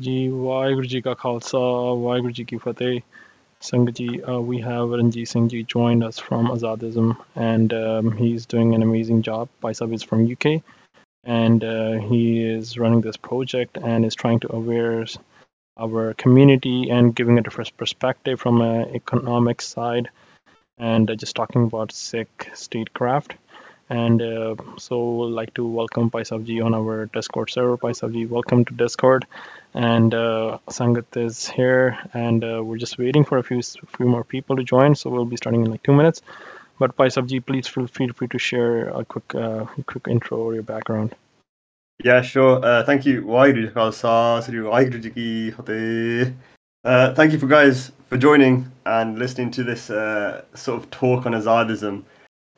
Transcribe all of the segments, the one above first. ਜੀ ਵਾਹਿਗੁਰੂ ਜੀ ਕਾ ਖਾਲਸਾ ਵਾਹਿਗੁਰੂ ਜੀ ਕੀ ਫਤਿਹ ਸੰਗਤ ਜੀ we have Ranjit Singh ji joined us from Azadism and he's doing an amazing job Paisab is from UK and he is running this project and is trying to aware our community and giving a different perspective from an economic side and just talking about Sikh statecraft and so I'd like to welcome Paisab ji on our Discord server. Paisab ji, welcome to Discord, and Sangat is here, and we're just waiting for a few more people to join, so we'll be starting in like 2 minutes. But Paisab ji, please feel free to share a quick intro or your background. Yeah, sure. Thank you. Thank you for guys for joining and listening to this sort of talk on Azadism.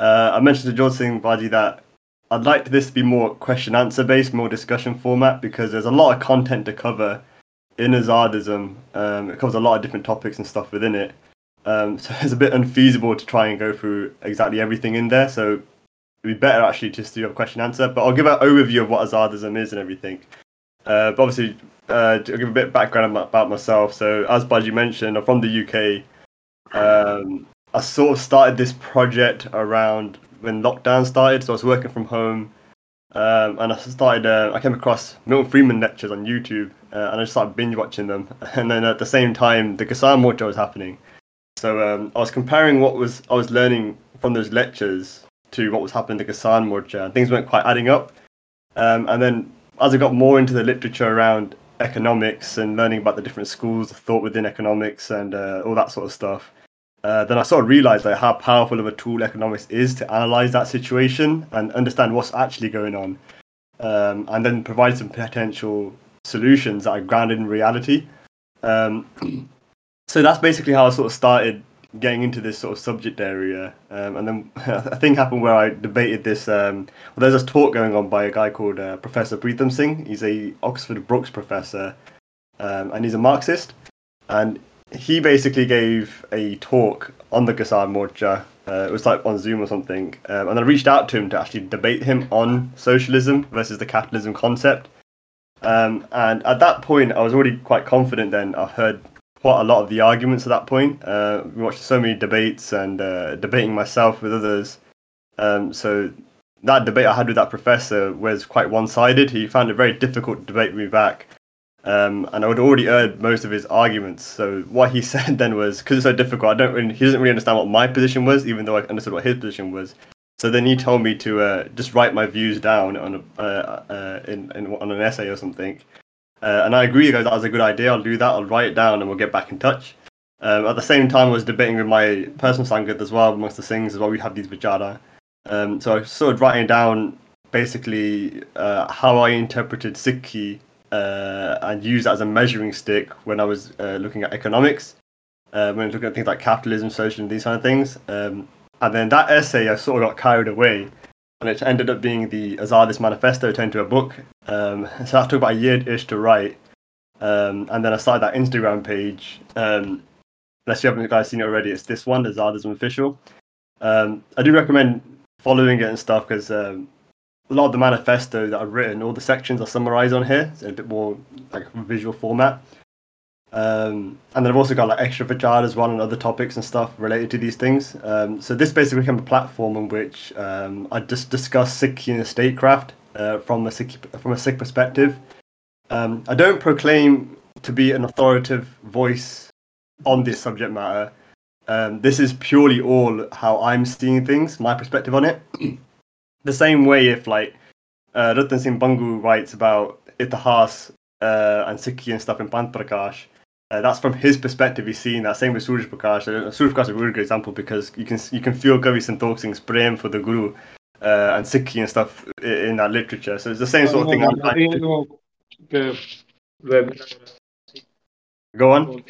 I mentioned to Jodh Singh Baji that I'd like this to be more question-answer based, more discussion format, because there's a lot of content to cover in Azadism. It covers a lot of different topics and stuff within it. So it's a bit unfeasible to try and go through exactly everything in there. So it'd be better actually just to do a question-answer. But I'll give an overview of what Azadism is and everything. But obviously, I'll give a bit of background about myself. So as Baji mentioned, I'm from the UK. I sort of started this project around when lockdown started, so I was working from home, and I came across Milton Friedman lectures on YouTube, and I just started binge watching them. And then at the same time, the Kisan Morcha was happening, so I was comparing what I was learning from those lectures to what was happening in the Kisan Morcha, and things weren't quite adding up. And then as I got more into the literature around economics and learning about the different schools of thought within economics and all that sort of stuff. Then I sort of realised how powerful of a tool economics is to analyse that situation and understand what's actually going on, and then provide some potential solutions that are grounded in reality. So that's basically how I sort of started getting into this sort of subject area. And then a thing happened where I debated this. There's this talk going on by a guy called Professor Preetham Singh. He's a Oxford Brookes professor, and he's a Marxist. And he basically gave a talk on the Kisan Morcha. It was like on Zoom or something. And I reached out to him to actually debate him on socialism versus the capitalism concept. And at that point, I was already quite confident then. I heard quite a lot of the arguments at that point. We watched so many debates and debating myself with others. So that debate I had with that professor was quite one-sided. He found it very difficult to debate me back. And I would already heard most of his arguments. So what he said then was, because it's so difficult, he doesn't really understand what my position was, even though I understood what his position was. So then he told me to just write my views down on an essay or something. And I agree, guys, that was a good idea. I'll do that. I'll write it down and we'll get back in touch. At the same time, I was debating with my personal Sangat as well, amongst the Singhs as well. We have these vichara. So I was sort of writing down basically how I interpreted Sikhi, and use that as a measuring stick when I was looking at economics, when I was looking at things like capitalism, socialism, these kind of things. And then that essay, I sort of got carried away, and it ended up being the Azadist Manifesto turned to a book. So that took about a year-ish to write. And then I started that Instagram page. Unless you haven't guys seen it already, it's this one, Azadism Official. I do recommend following it and stuff, because a lot of the manifesto that I've written, all the sections are summarised on here. It's in a bit more like visual format. And then I've also got like extra vichar as well and other topics and stuff related to these things. So this basically became a platform on which I just discuss Sikhi and statecraft from a Sikh perspective. I don't proclaim to be an authoritative voice on this subject matter. This is purely all how I'm seeing things, my perspective on it. The same way if, like, Ratan Singh Bangu writes about Itihas and Sikhi and stuff in Pant Prakash, that's from his perspective, he's seeing that. Same with Suraj Prakash. Suraj Prakash is a really good example, because you can feel Kavi Santokh Singh's prem for the Guru and Sikhi and stuff in that literature. So it's the same sort of thing. Go on.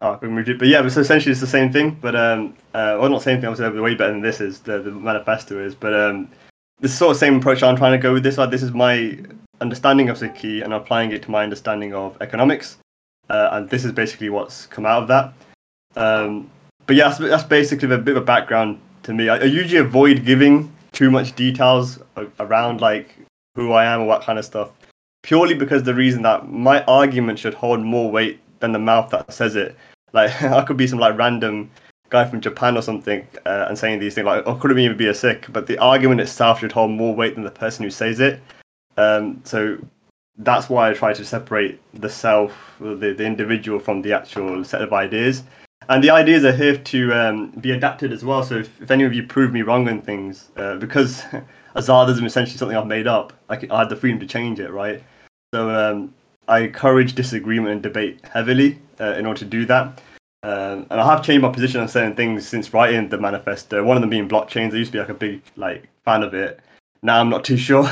But yeah, so essentially it's the same thing, but not the same thing. Obviously, way better than this is the manifesto is. But this sort of same approach I'm trying to go with this. Like, this is my understanding of Sikhi and applying it to my understanding of economics, and this is basically what's come out of that. But yeah, that's basically a bit of a background to me. I usually avoid giving too much details around like who I am or what kind of stuff, purely because the reason that my argument should hold more weight than the mouth that says it. Like, I could be some like random guy from Japan or something and saying these things, like, or could it even be a Sikh? But the argument itself should hold more weight than the person who says it. So that's why I try to separate the self, the individual, from the actual set of ideas. And the ideas are here to be adapted as well. So if any of you prove me wrong on things, because Azadism is essentially something I've made up, I had the freedom to change it, right? So I encourage disagreement and debate heavily in order to do that. And I have changed my position on certain things since writing the manifesto. One of them being blockchains. I used to be like a big fan of it. Now I'm not too sure.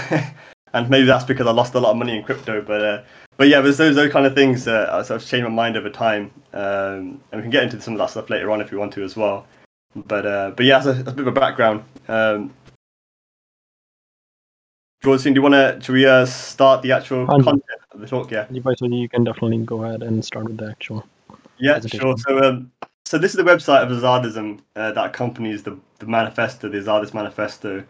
And maybe that's because I lost a lot of money in crypto. But yeah, there's those kind of things. I've changed my mind over time. And we can get into some of that stuff later on if we want to as well. But yeah, that's a bit of a background. George, do you want to, should we start the actual content of the talk? Yeah. You can definitely go ahead and start with the actual. Yeah, sure. So this is the website of Azadism that accompanies the manifesto, the Azadist manifesto.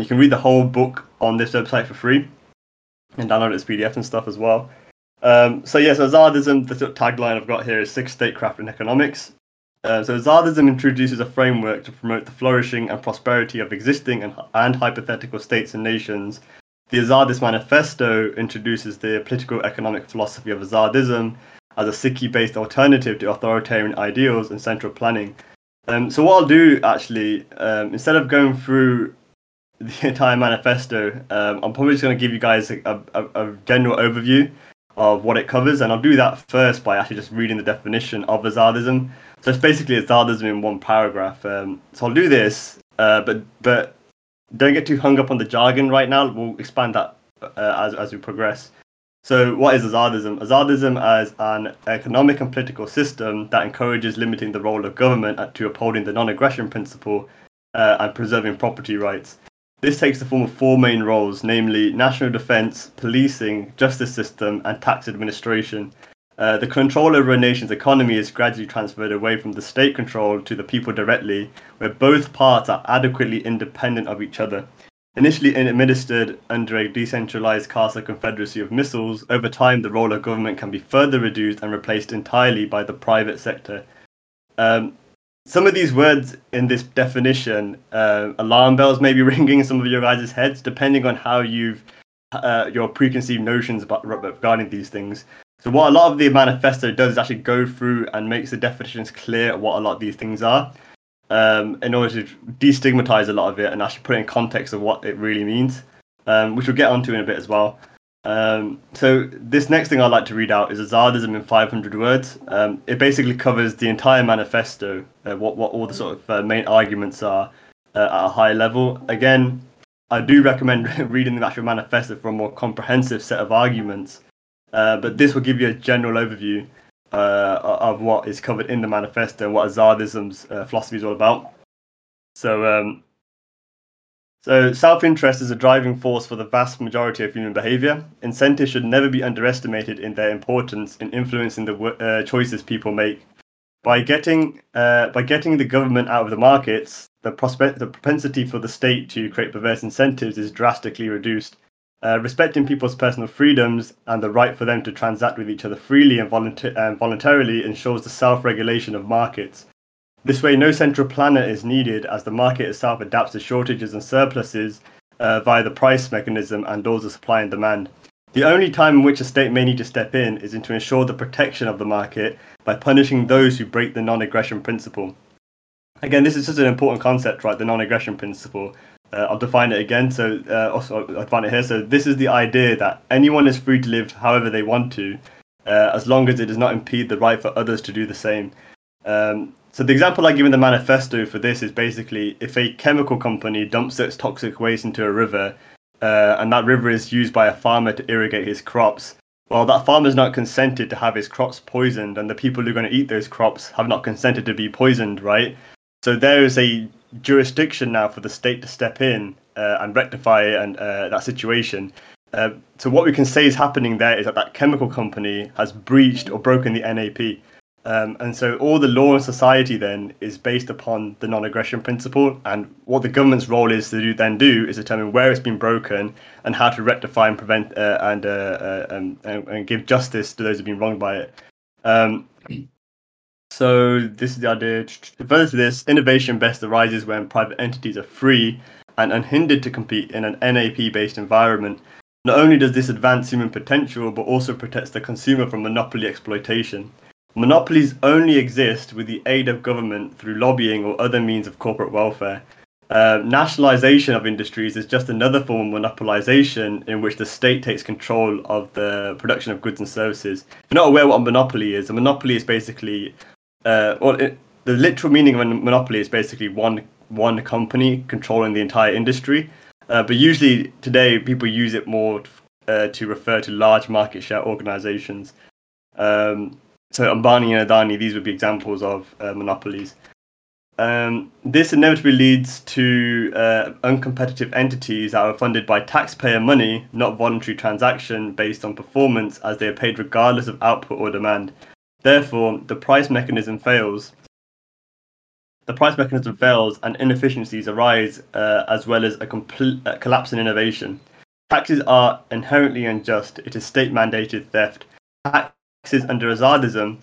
You can read the whole book on this website for free and download it as PDF and stuff as well. So Azadism, the tagline I've got here is Six Statecraft and Economics. So Azadism introduces a framework to promote the flourishing and prosperity of existing and hypothetical states and nations. The Azadist Manifesto introduces the political economic philosophy of Azadism as a Sikhi-based alternative to authoritarian ideals and central planning. So what I'll do, actually, instead of going through the entire manifesto, I'm probably just going to give you guys a general overview of what it covers, and I'll do that first by actually just reading the definition of Azadism. So it's basically Azadism in one paragraph. So I'll do this, but don't get too hung up on the jargon right now. We'll expand that as we progress. So what is Azadism? Azadism as an economic and political system that encourages limiting the role of government to upholding the non-aggression principle and preserving property rights. This takes the form of four main roles, namely national defence, policing, justice system, and tax administration. The control over a nation's economy is gradually transferred away from the state control to the people directly, where both parts are adequately independent of each other. Initially administered under a decentralised Khalsa confederacy of missals, over time the role of government can be further reduced and replaced entirely by the private sector. Some of these words in this definition, alarm bells may be ringing in some of your guys' heads, depending on how you've your preconceived notions about regarding these things. So what a lot of the manifesto does is actually go through and makes the definitions clear what a lot of these things are, in order to destigmatize a lot of it and actually put it in context of what it really means, which we'll get onto in a bit as well. So this next thing I'd like to read out is Azadism in 500 words. It basically covers the entire manifesto, what all the sort of main arguments are at a high level. Again, I do recommend reading the actual manifesto for a more comprehensive set of arguments, but this will give you a general overview of what is covered in the manifesto and what Azadism's philosophy is all about. So self-interest is a driving force for the vast majority of human behaviour. Incentives should never be underestimated in their importance in influencing the choices people make. By getting the government out of the markets, the propensity for the state to create perverse incentives is drastically reduced. Respecting people's personal freedoms and the right for them to transact with each other freely and voluntarily ensures the self-regulation of markets. This way, no central planner is needed, as the market itself adapts to shortages and surpluses via the price mechanism and laws of supply and demand. The only time in which a state may need to step in is to ensure the protection of the market by punishing those who break the non-aggression principle. Again, this is just an important concept, right? The non-aggression principle. I'll define it again. I'll define it here. So this is the idea that anyone is free to live however they want to, as long as it does not impede the right for others to do the same. So the example I give in the manifesto for this is basically if a chemical company dumps its toxic waste into a river and that river is used by a farmer to irrigate his crops, well, that farmer's not consented to have his crops poisoned, and the people who are going to eat those crops have not consented to be poisoned, right? So there is a jurisdiction now for the state to step in and rectify that situation. So what we can say is happening there is that chemical company has breached or broken the NAP. And so all the law in society then is based upon the non-aggression principle, and what the government's role is to do is determine where it's been broken and how to rectify and prevent and give justice to those who've been wronged by it. So this is the idea. Further to this, innovation best arises when private entities are free and unhindered to compete in an NAP-based environment. Not only does this advance human potential, but also protects the consumer from monopoly exploitation. Monopolies only exist with the aid of government through lobbying or other means of corporate welfare. Nationalization of industries is just another form of monopolization in which the state takes control of the production of goods and services. If you're not aware what a monopoly is, a monopoly is basically, the literal meaning of a monopoly is basically one company controlling the entire industry. But usually today people use it more to refer to large market share organizations. So Ambani and Adani, these would be examples of monopolies. This inevitably leads to uncompetitive entities that are funded by taxpayer money, not voluntary transaction based on performance, as they are paid regardless of output or demand. Therefore, the price mechanism fails. The price mechanism fails and inefficiencies arise, as well as a complete collapse in innovation. Taxes are inherently unjust. It is state-mandated theft. Taxes under Azadism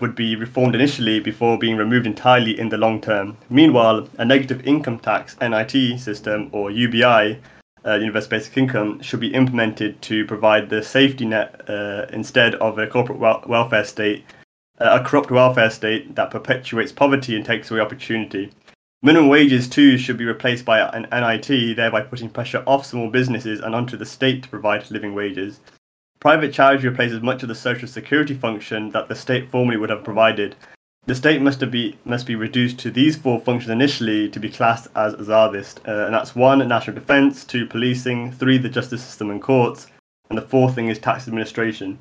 would be reformed initially before being removed entirely in the long term. Meanwhile, a negative income tax (NIT) system, or UBI (Universal Basic Income), should be implemented to provide the safety net instead of a corporate welfare state, a corrupt welfare state that perpetuates poverty and takes away opportunity. Minimum wages too should be replaced by an NIT, thereby putting pressure off small businesses and onto the state to provide living wages. Private charity replaces much of the social security function that the state formerly would have provided. The state must be reduced to these four functions initially to be classed as Azadist, and that's 1, national defence, 2, policing, 3, the justice system and courts, and the 4th thing is tax administration.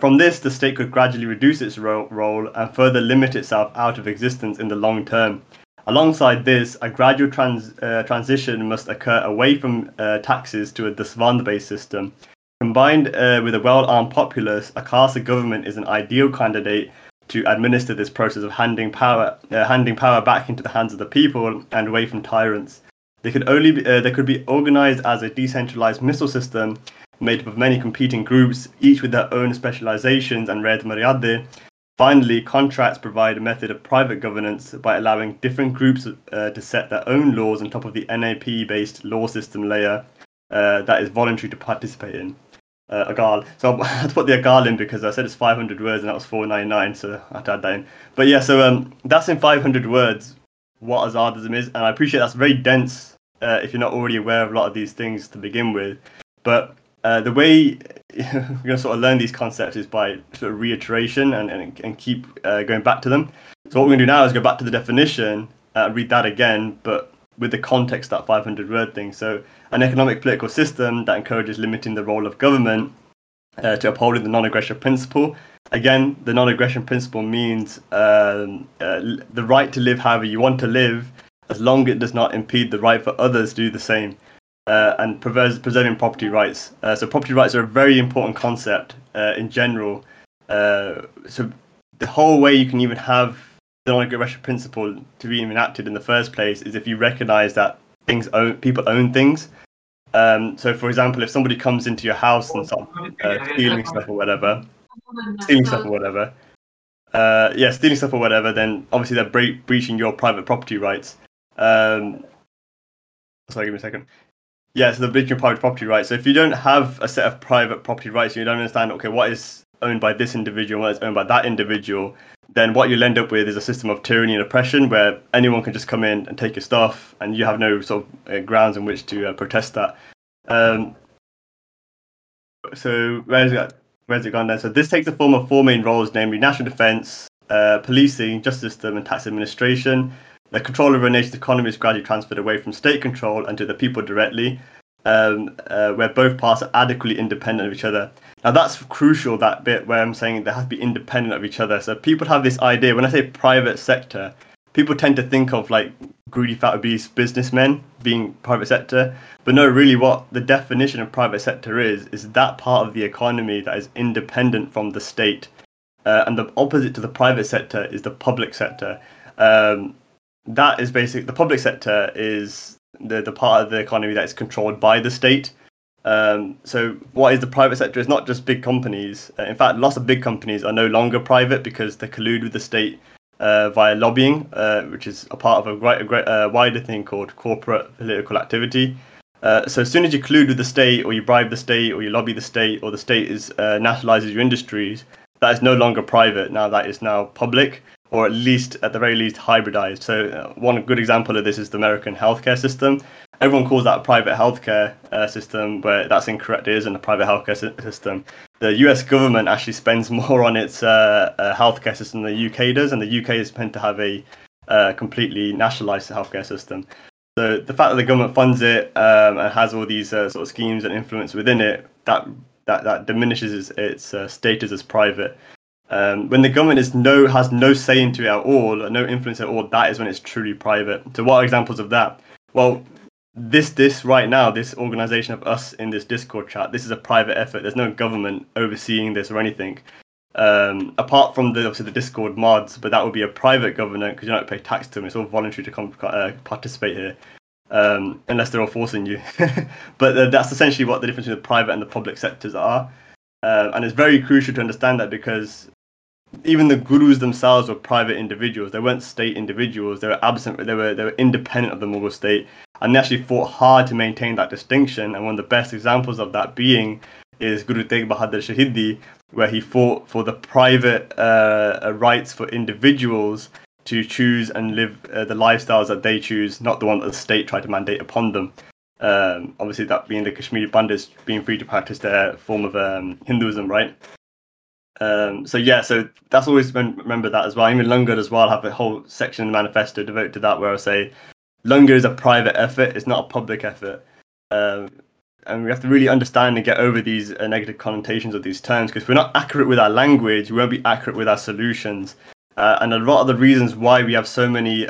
From this, the state could gradually reduce its role and further limit itself out of existence in the long term. Alongside this, a gradual transition must occur away from taxes to a Desvand-based system. Combined with a well-armed populace, a Khalsa government is an ideal candidate to administer this process of handing power back into the hands of the people and away from tyrants. They could be organised as a decentralised missile system made up of many competing groups, each with their own specialisations and red mariade. Finally, contracts provide a method of private governance by allowing different groups to set their own laws on top of the NAP-based law system layer that is voluntary to participate in. Agal. So I had to put the Agal in because I said it's 500 words and that was 499, so I had to add that in. But yeah, so that's in 500 words what Azadism is, and I appreciate that's very dense if you're not already aware of a lot of these things to begin with. But the way you're going to sort of learn these concepts is by sort of reiteration and keep going back to them. So what we're going to do now is go back to the definition, read that again, but with the context that 500-word thing. So an economic political system that encourages limiting the role of government to upholding the non-aggression principle. Again, the non-aggression principle means the right to live however you want to live, as long as it does not impede the right for others to do the same, and preserving property rights. So property rights are a very important concept in general. So the whole way you can even have the non-aggression principle to be enacted in the first place is if you recognise that people own things. So, for example, if somebody comes into your house and starts stealing stuff or whatever, then obviously they're breaching your private property rights. Sorry, give me a second. Yeah, so they're breaching your private property rights. So if you don't have a set of private property rights, you don't understand, okay, what is owned by this individual, what is owned by that individual, then what you'll end up with is a system of tyranny and oppression where anyone can just come in and take your stuff and you have no sort of grounds in which to protest that. So where's it gone then? So this takes the form of 4 main roles, namely national defence, policing, justice system and tax administration. The control over a nation's economy is gradually transferred away from state control and to the people directly, where both parts are adequately independent of each other. Now that's crucial, that bit where I'm saying they have to be independent of each other. So people have this idea, when I say private sector, people tend to think of like greedy, fat, obese businessmen being private sector. But no, really what the definition of private sector is that part of the economy that is independent from the state. and the opposite to the private sector is the public sector. That is basically, the public sector is the part of the economy that is controlled by the state. So what is the private sector? It's not just big companies. In fact, lots of big companies are no longer private because they collude with the state via lobbying, which is a part of a wider thing called corporate political activity. So as soon as you collude with the state, or you bribe the state, or you lobby the state, or the state is nationalizes your industries, that is no longer private. Now that is now public, or at the very least hybridized. So one good example of this is the American healthcare system. Everyone calls that a private healthcare system, but that's incorrect. It isn't a private healthcare system. The US government actually spends more on its healthcare system than the UK does, and the UK is meant to have a completely nationalized healthcare system. So the fact that the government funds it and has all these sort of schemes and influence within it, that diminishes its status as private. When the government has no say into it at all, or no influence at all, that is when it's truly private. So what are examples of that? Well, this right now, this organization of us in this Discord chat, this is a private effort. There's no government overseeing this or anything, apart from obviously the Discord mods, but that would be a private government because you don't pay tax to them. It's all voluntary to participate here, unless they're all forcing you. But that's essentially what the difference between the private and the public sectors are. And it's very crucial to understand that, because even the gurus themselves were private individuals. They weren't state individuals. They were absent. They were independent of the Mughal state, and they actually fought hard to maintain that distinction. And one of the best examples of that being is Guru Tegh Bahadur Shahidi, where he fought for the private rights for individuals to choose and live the lifestyles that they choose, not the one that the state tried to mandate upon them. Obviously, that being the Kashmiri Pandits being free to practice their form of Hinduism, right? So that's always been, remember that as well. Even Langar as well, I have a whole section in the manifesto devoted to that, where I say Langar is a private effort, it's not a public effort. And we have to really understand and get over these negative connotations of these terms, because if we're not accurate with our language, we won't be accurate with our solutions. And a lot of the reasons why we have so many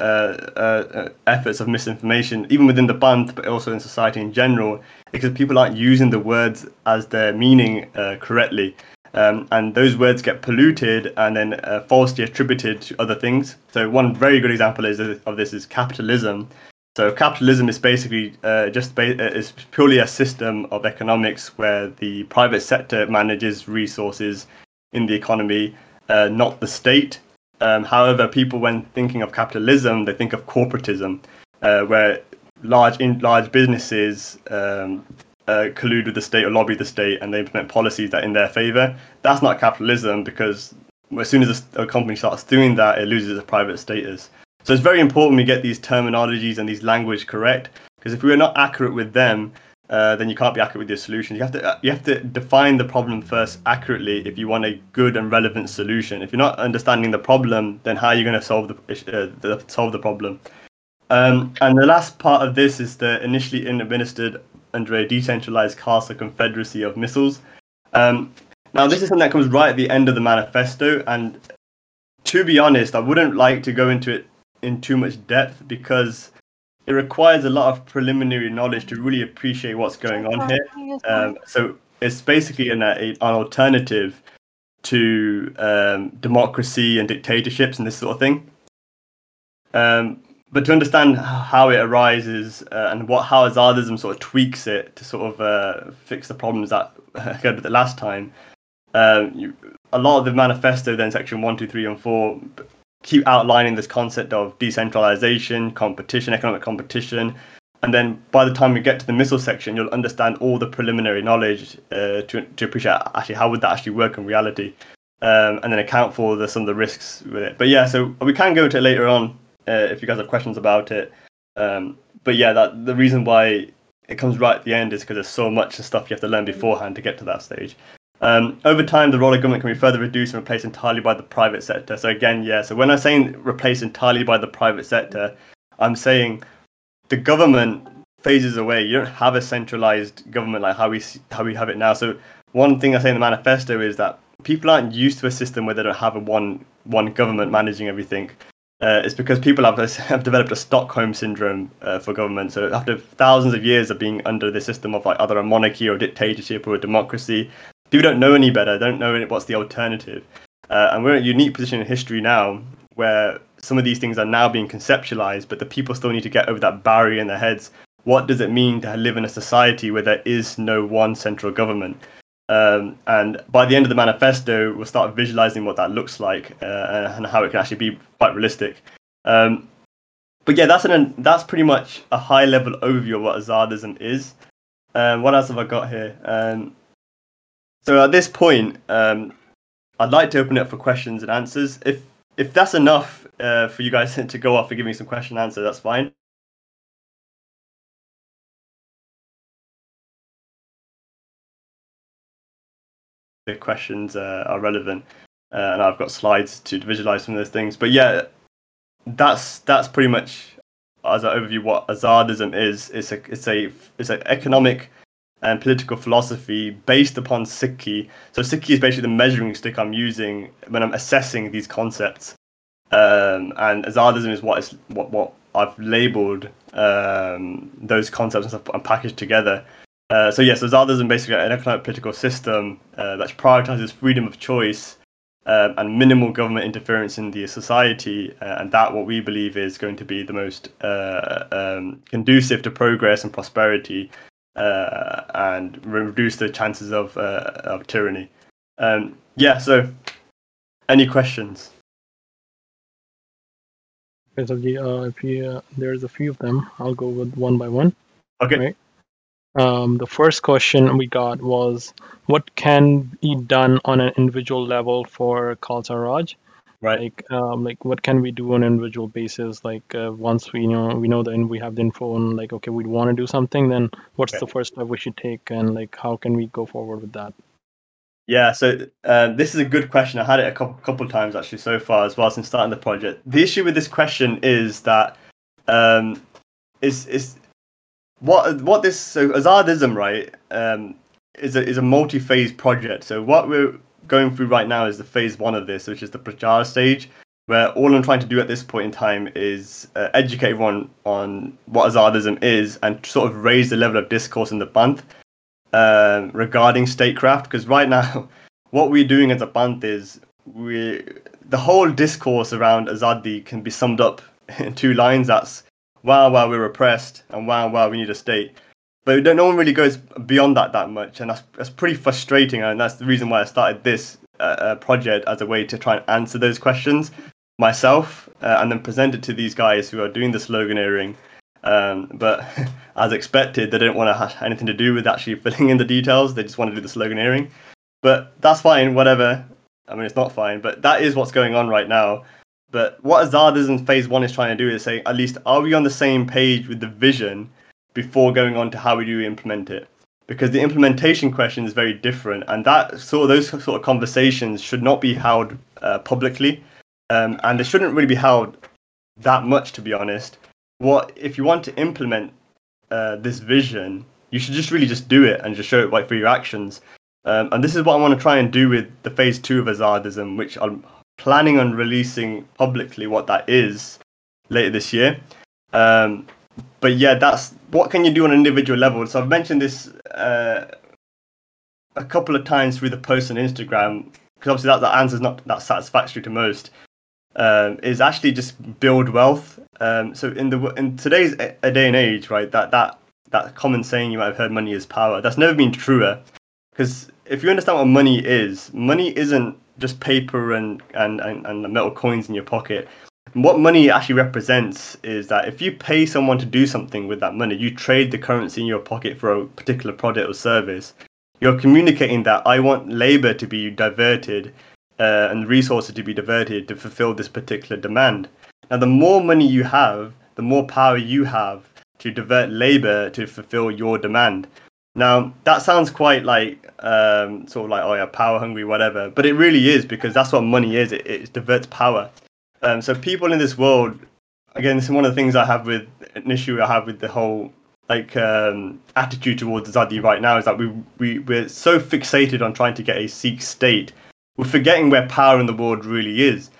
efforts of misinformation, even within the Panth, but also in society in general, because people aren't using the words as their meaning correctly. And those words get polluted and then falsely attributed to other things. So one very good example of this is capitalism. So capitalism is basically is purely a system of economics where the private sector manages resources in the economy, not the state. However, people, when thinking of capitalism, they think of corporatism, where large businesses collude with the state or lobby the state, and they implement policies that are in their favour. That's not capitalism, because as soon as a company starts doing that, it loses its private status. So it's very important we get these terminologies and these language correct, because if we're not accurate with them, then you can't be accurate with your solutions. You have to define the problem first accurately if you want a good and relevant solution. If you're not understanding the problem, then how are you going to solve the problem? And the last part of this is the initially administered under a decentralized Khalsa confederacy of missiles. Now this is something that comes right at the end of the manifesto, and to be honest, I wouldn't like to go into it in too much depth, because it requires a lot of preliminary knowledge to really appreciate what's going on here. So it's basically an alternative to democracy and dictatorships and this sort of thing. But to understand how it arises and how Azadism sort of tweaks it to sort of fix the problems that occurred with it last time, a lot of the manifesto, then section 1, 2, 3 and 4, keep outlining this concept of decentralization, competition, economic competition. And then by the time we get to the missile section, you'll understand all the preliminary knowledge to appreciate actually how would that actually work in reality, and then account for some of the risks with it. But yeah, so we can go into it later on if you guys have questions about it. But yeah, the reason why it comes right at the end is because there's so much stuff you have to learn beforehand to get to that stage. Over time, the role of government can be further reduced and replaced entirely by the private sector. So again, yeah, so when I'm saying replaced entirely by the private sector, I'm saying the government phases away. You don't have a centralized government like how we have it now. So one thing I say in the manifesto is that people aren't used to a system where they don't have a one government managing everything. It's because people have developed a Stockholm syndrome for government. So after thousands of years of being under the system of like either a monarchy or a dictatorship or a democracy, people don't know any better. Don't know what's the alternative. And we're in a unique position in history now where some of these things are now being conceptualized, but the people still need to get over that barrier in their heads. What does it mean to live in a society where there is no one central government? And by the end of the manifesto, we'll start visualizing what that looks like and how it can actually be quite realistic. But yeah, that's pretty much a high-level overview of what Azadism is. What else have I got here? So at this point, I'd like to open it up for questions and answers. If that's enough for you guys to go off and give me some question and answer, that's fine. The questions are relevant, and I've got slides to visualize some of those things. But yeah, that's pretty much as an overview what Azadism is. It's an economic and political philosophy based upon Sikhi. So Sikhi is basically the measuring stick I'm using when I'm assessing these concepts. And Azadism is what I've labelled those concepts and packaged together. So yes, Azadism basically an economic political system that prioritises freedom of choice and minimal government interference in the society, and that what we believe is going to be the most conducive to progress and prosperity. And reduce the chances of tyranny. Yeah. So, any questions? There's a few of them. I'll go with one by one. Okay. Right? The first question we got was, what can be done on an individual level for Khalsa Raj? Right. Like, what can we do on an individual basis? Like, once we have the info on, like, okay, we want to do something, then what's the first step we should take, and like, how can we go forward with that? Yeah. So this is a good question. I had it a couple of times actually so far as well since starting the project. The issue with this question is that is what this so Azadism, right? Is a multi-phase project. So what we're going through right now is the phase one of this, which is the Prachar stage, where all I'm trying to do at this point in time is educate everyone on what Azadism is and sort of raise the level of discourse in the Panth regarding statecraft. Because right now, what we're doing as a Panth is the whole discourse around Azadi can be summed up in two lines. That's wow, we're repressed, and wow, we need a state. But no one really goes beyond that much, and that's pretty frustrating, and that's the reason why I started this project as a way to try and answer those questions myself, and then present it to these guys who are doing the sloganeering. But as expected, they don't want to have anything to do with actually filling in the details. They just want to do the sloganeering. But that's fine, whatever. I mean, it's not fine, but that is what's going on right now. But what Azadism Phase 1 is trying to do is say, at least, are we on the same page with the vision before going on to how we do implement it? Because the implementation question is very different, and those sort of conversations should not be held publicly, and they shouldn't really be held that much, to be honest. If you want to implement this vision, you should just really just do it and just show it by your actions. And this is what I want to try and do with the phase 2 of Azadism, which I'm planning on releasing publicly what that is later this year. But yeah, that's what can you do on an individual level. So I've mentioned this a couple of times through the posts on Instagram, because obviously that answer is not that satisfactory to most. Is actually just build wealth. So in today's day and age, right, that common saying you might have heard, "Money is power." That's never been truer, because if you understand what money isn't just paper and metal coins in your pocket. What money actually represents is that if you pay someone to do something with that money, you trade the currency in your pocket for a particular product or service. You're communicating that I want labor to be diverted and resources to be diverted to fulfill this particular demand. Now, the more money you have, the more power you have to divert labor to fulfill your demand. Now, that sounds quite like sort of like, oh yeah, power hungry, whatever. But it really is, because that's what money is. It diverts power. So people in this world, again, this is one of the things I have with the whole like attitude towards Azadi right now, is that we're so fixated on trying to get a Sikh state, we're forgetting where power in the world really is.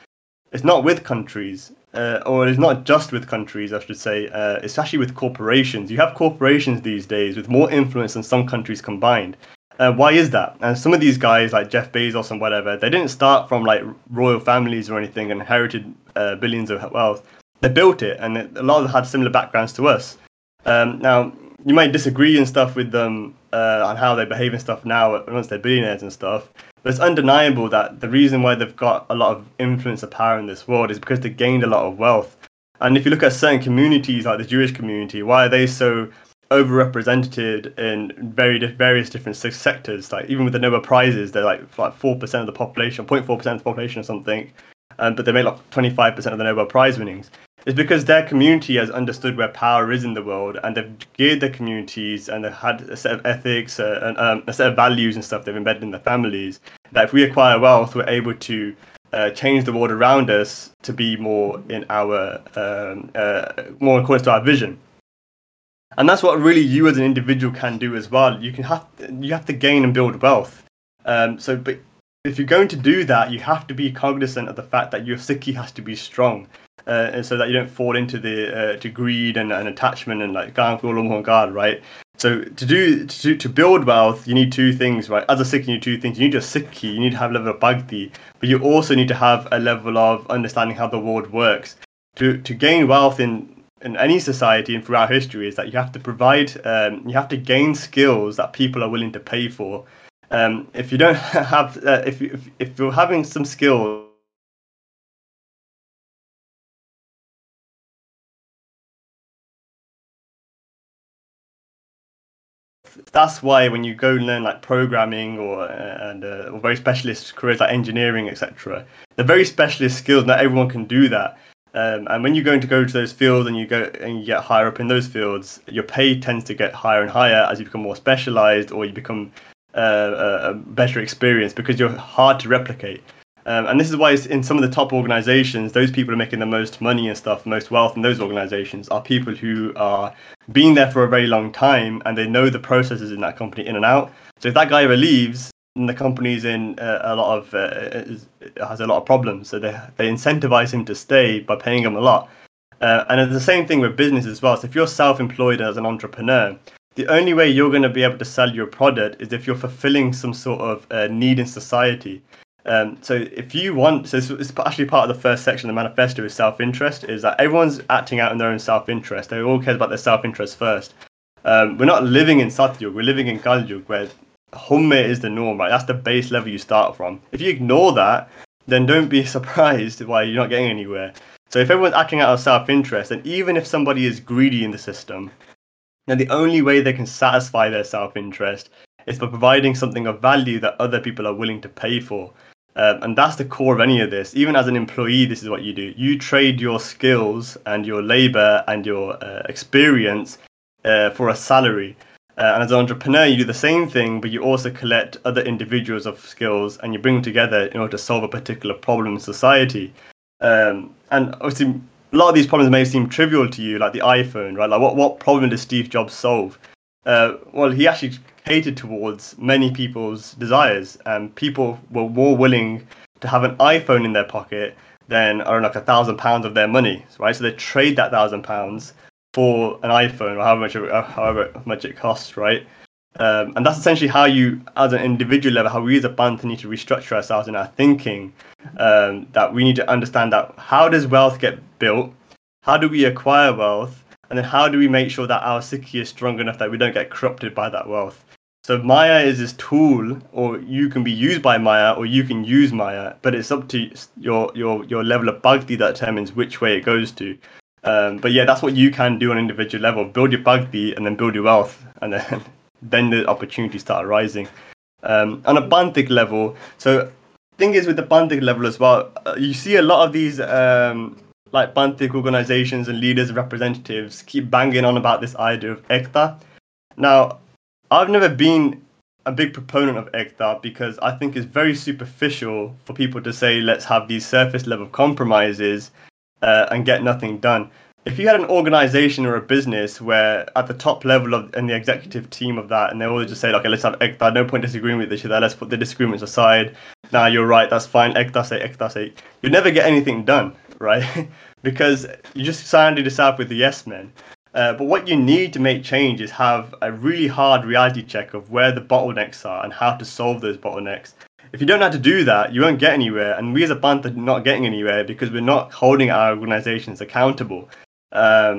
It's not with countries, or it's not just with countries, I should say. It's actually with corporations. You have corporations these days with more influence than some countries combined. Why is that? And some of these guys, like Jeff Bezos and whatever, they didn't start from like royal families or anything and inherited billions of wealth. They built it, and a lot of them had similar backgrounds to us. Now, you might disagree and stuff with them on how they behave and stuff now once they're billionaires and stuff, but it's undeniable that the reason why they've got a lot of influence and power in this world is because they gained a lot of wealth. And if you look at certain communities, like the Jewish community, why are they so overrepresented in various different sectors? Like even with the Nobel Prizes, they're like 4% of the population, 0.4% of the population or something, but they make like 25% of the Nobel Prize winnings. It's because their community has understood where power is in the world, and they've geared their communities, and they've had a set of ethics, a set of values and stuff they've embedded in their families, that if we acquire wealth, we're able to change the world around us to be more in our more according to our vision. And that's what really you as an individual can do as well. You have to gain and build wealth. But if you're going to do that, you have to be cognizant of the fact that your psyche has to be strong. And so that you don't fall into the to greed and attachment and like guard, right? So to build wealth, you need two things, right? As a sikhi, you need two things. You need a sikhi, you need to have a level of bhakti, but you also need to have a level of understanding how the world works. To gain wealth in any society and throughout history is that you have to provide, you have to gain skills that people are willing to pay for. If you don't have, if you're having some skills. That's why when you go and learn like programming or very specialist careers like engineering, etc., they're very specialist skills. Not everyone can do that. And when you're going to go to those fields and you get higher up in those fields, your pay tends to get higher and higher as you become more specialized or you become a better experience because you're hard to replicate. And this is why in some of the top organizations, those people are making the most money and stuff, most wealth in those organizations are people who are being there for a very long time and they know the processes in that company in and out. So if that guy ever leaves, then the company's in has a lot of problems. So they incentivize him to stay by paying him a lot. And it's the same thing with business as well. So if you're self-employed as an entrepreneur, the only way you're going to be able to sell your product is if you're fulfilling some sort of need in society. So if you want, so it's actually part of the first section of the manifesto is self-interest, is that everyone's acting out in their own self-interest. They all care about their self-interest first. We're not living in Satyug, we're living in Kalyug, where Humme is the norm, right? That's the base level you start from. If you ignore that, then don't be surprised why you're not getting anywhere. So if everyone's acting out of self-interest, and even if somebody is greedy in the system, then the only way they can satisfy their self-interest is by providing something of value that other people are willing to pay for. And that's the core of any of this. Even as an employee, this is what you do. You trade your skills and your labor and your experience for a salary. And as an entrepreneur, you do the same thing, but you also collect other individuals of skills and you bring them together in order to solve a particular problem in society. And obviously, a lot of these problems may seem trivial to you, like the iPhone, right? Like what problem does Steve Jobs solve? Well, he actually catered towards many people's desires, and people were more willing to have an iPhone in their pocket than, I don't know, like £1,000 of their money, right? So they trade that £1,000 for an iPhone, or however much it costs, right? And that's essentially how you, as an individual level, how we as a Bantha need to restructure ourselves in our thinking, that we need to understand that how does wealth get built? How do we acquire wealth? And then how do we make sure that our sikhi is strong enough that we don't get corrupted by that wealth? So Maya is this tool, or you can be used by Maya, or you can use Maya, but it's up to your level of bhakti that determines which way it goes to. But yeah, that's what you can do on an individual level. Build your bhakti and then build your wealth, and then the opportunities start arising. On a Banthic level, so the thing is with the Banthic level as well, you see a lot of these... like Banthic organizations and leaders and representatives keep banging on about this idea of Ekta. Now, I've never been a big proponent of Ekta because I think it's very superficial for people to say, let's have these surface level compromises and get nothing done. If you had an organization or a business where at the top level of and the executive team of that, and they always just say, okay, let's have Ekta, no point disagreeing with each other, let's put the disagreements aside. Nah, you're right, that's fine, Ekta say, you'd never get anything done. Right? Because you just surrounded yourself with the yes men. But what you need to make change is have a really hard reality check of where the bottlenecks are and how to solve those bottlenecks. If you don't know how to do that, you won't get anywhere. And we as a band are not getting anywhere because we're not holding our organizations accountable. And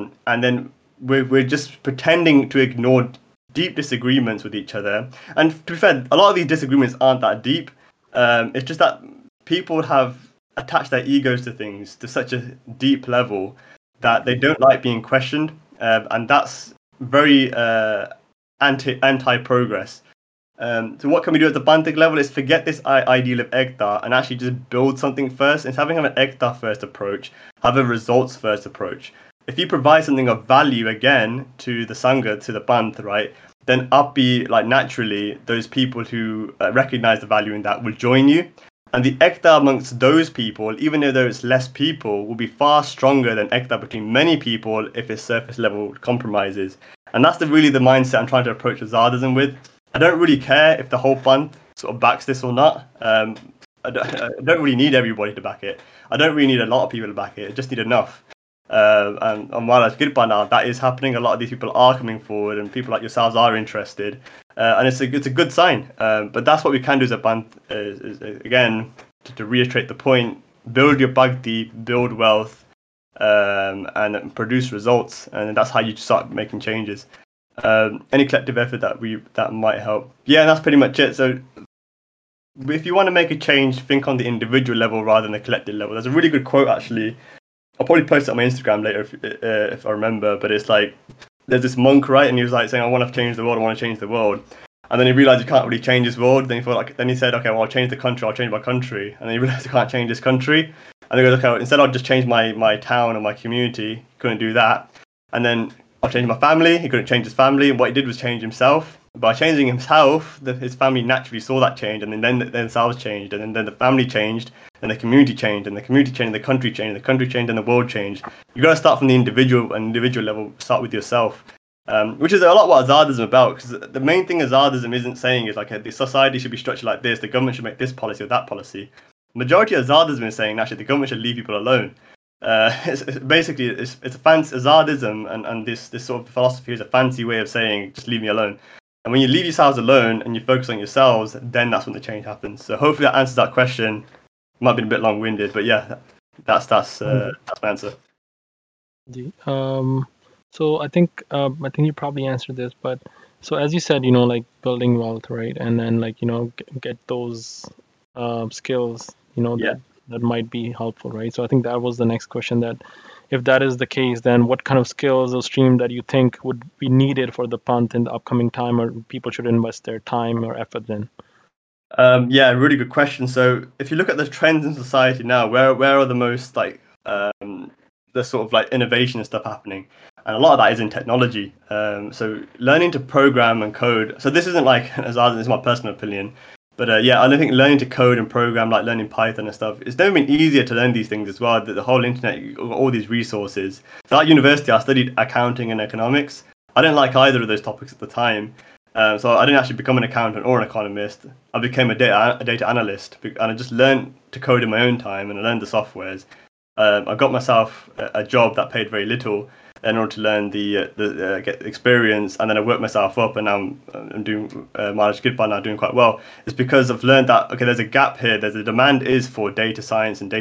then we're just pretending to ignore deep disagreements with each other. And to be fair, a lot of these disagreements aren't that deep. It's just that people have attached their egos to things to such a deep level that they don't like being questioned. And that's very anti-progress. So what can we do at the Bantic level is forget this ideal of Ekdal and actually just build something first. Instead of having an Ekdal first approach, have a results first approach. If you provide something of value again to the Sangha, to the Banth, right, then naturally those people who recognize the value in that will join you. And the Ekdal amongst those people, even though it's less people, will be far stronger than Ekdal between many people if it's surface level compromises. And that's really the mindset I'm trying to approach Azadism with. I don't really care if the whole band sort of backs this or not. I don't really need everybody to back it. I don't really need a lot of people to back it. I just need enough. And while that's good by now, that is happening. A lot of these people are coming forward, and people like yourselves are interested. And it's a good sign. But that's what we can do as a band. Again, to reiterate the point, build your bhakti, build wealth, and produce results. And that's how you start making changes. Any collective effort that might help. Yeah, that's pretty much it. So if you want to make a change, think on the individual level rather than the collective level. There's a really good quote, actually. I'll probably post it on my Instagram later if I remember, but it's like, there's this monk, right? And he was like saying, I want to change the world. And then he realized you can't really change his world. Then he said, okay, well, I'll change the country. I'll change my country. And then he realized you can't change his country. And he goes, okay, well, instead I'll just change my town or my community. Couldn't do that. And then I'll change my family. He couldn't change his family. And what he did was change himself. By changing himself, his family naturally saw that change, and then themselves changed, and then the family changed, and the community changed, and the community changed, and the country changed, and the country changed, and the world changed. You've got to start from the individual level. Start with yourself, which is a lot what Azadism is about, because the main thing Azadism isn't saying is, like, the society should be structured like this, the government should make this policy or that policy. Majority of Azadism is saying, actually, the government should leave people alone. It's a fancy Azadism, and this sort of philosophy is a fancy way of saying just leave me alone. And when you leave yourselves alone and you focus on yourselves, then that's when the change happens. So hopefully that answers that question. Might have been a bit long-winded, but yeah, that's my answer. So I think you probably answered this, but so as you said, like building wealth, right, and then get those skills, yeah. That might be helpful, right? So I think that was the next question, that if that is the case, then what kind of skills or stream that you think would be needed for the Panth in the upcoming time, or people should invest their time or effort in? Really good question. So if you look at the trends in society now, where are the most the sort of innovation and stuff happening? And a lot of that is in technology. So learning to program and code. So this isn't this is my personal opinion. But I don't think learning to code and program, like learning Python and stuff, it's never been easier to learn these things as well. The whole internet, all these resources. So at university, I studied accounting and economics. I didn't like either of those topics at the time. So I didn't actually become an accountant or an economist. I became a data analyst, and I just learned to code in my own time, and I learned the softwares. I got myself a job that paid very little in order to learn get experience, and then I worked myself up, and I'm doing Maharaj Kirpan now, doing quite well. It's because I've learned that, okay, there's a gap here. The demand is for data science and the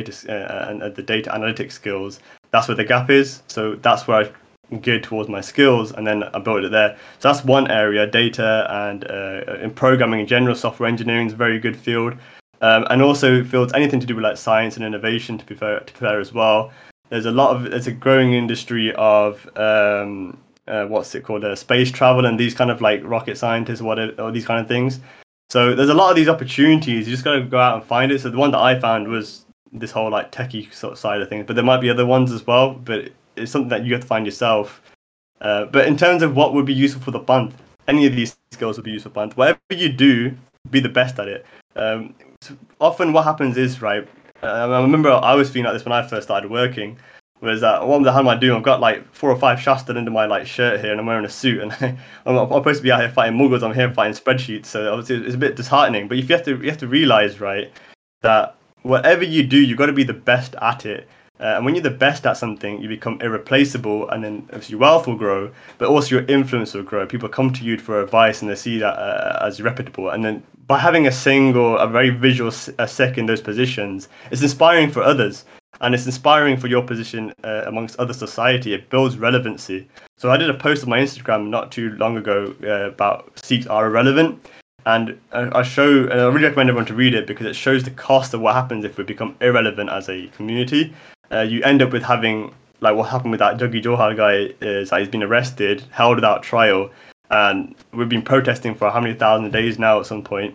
data analytics skills. That's where the gap is. So that's where I geared towards my skills, and then I built it there. So that's one area, data, and in programming in general, software engineering is a very good field, and also fields anything to do with science and innovation. To be fair as well. There's a growing industry of space travel and these kind of rocket scientists, or these kind of things. So there's a lot of these opportunities. You just got to go out and find it. So the one that I found was this whole techie sort of side of things, but there might be other ones as well. But it's something that you have to find yourself. But in terms of what would be useful for the Panth, any of these skills would be useful for the Panth. Whatever you do, be the best at it. So often what happens is, right, I remember I was feeling like this when I first started working, was that, what the hell am I doing? I've got 4 or 5 shastas under my shirt here, and I'm wearing a suit, and I'm supposed to be out here fighting Mughals. I'm here fighting spreadsheets, so obviously it's a bit disheartening. But if you have to realise, right, that whatever you do, you've got to be the best at it. And when you're the best at something, you become irreplaceable, and then obviously your wealth will grow, but also your influence will grow. People come to you for advice and they see that as reputable. And then by having a single, a very visual sec in those positions, it's inspiring for others. And it's inspiring for your position amongst other society. It builds relevancy. So I did a post on my Instagram not too long ago about seats are irrelevant. And I really recommend everyone to read it because it shows the cost of what happens if we become irrelevant as a community. You end up with having, like what happened with that Juggy Johar guy is that he's been arrested, held without trial. And we've been protesting for how many thousand days now at some point.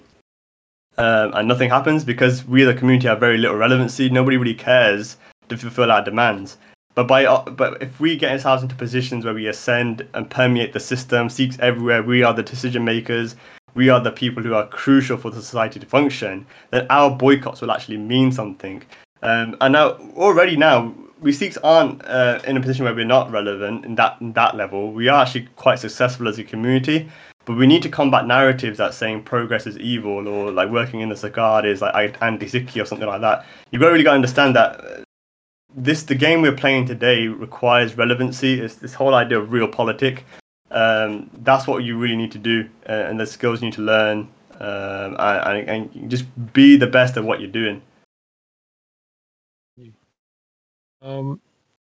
And nothing happens because we as a community have very little relevancy. Nobody really cares to fulfill our demands. But if we get ourselves into positions where we ascend and permeate the system, Sikhs everywhere, we are the decision makers, we are the people who are crucial for the society to function, then our boycotts will actually mean something. And now, we Sikhs aren't in a position where we're not relevant in that level. We are actually quite successful as a community, but we need to combat narratives that saying progress is evil or like working in the Sarkar is like anti-Sikhi or something like that. You've really got to understand that the game we're playing today requires relevancy. It's this whole idea of real politic. That's what you really need to do, and the skills you need to learn, and just be the best at what you're doing. I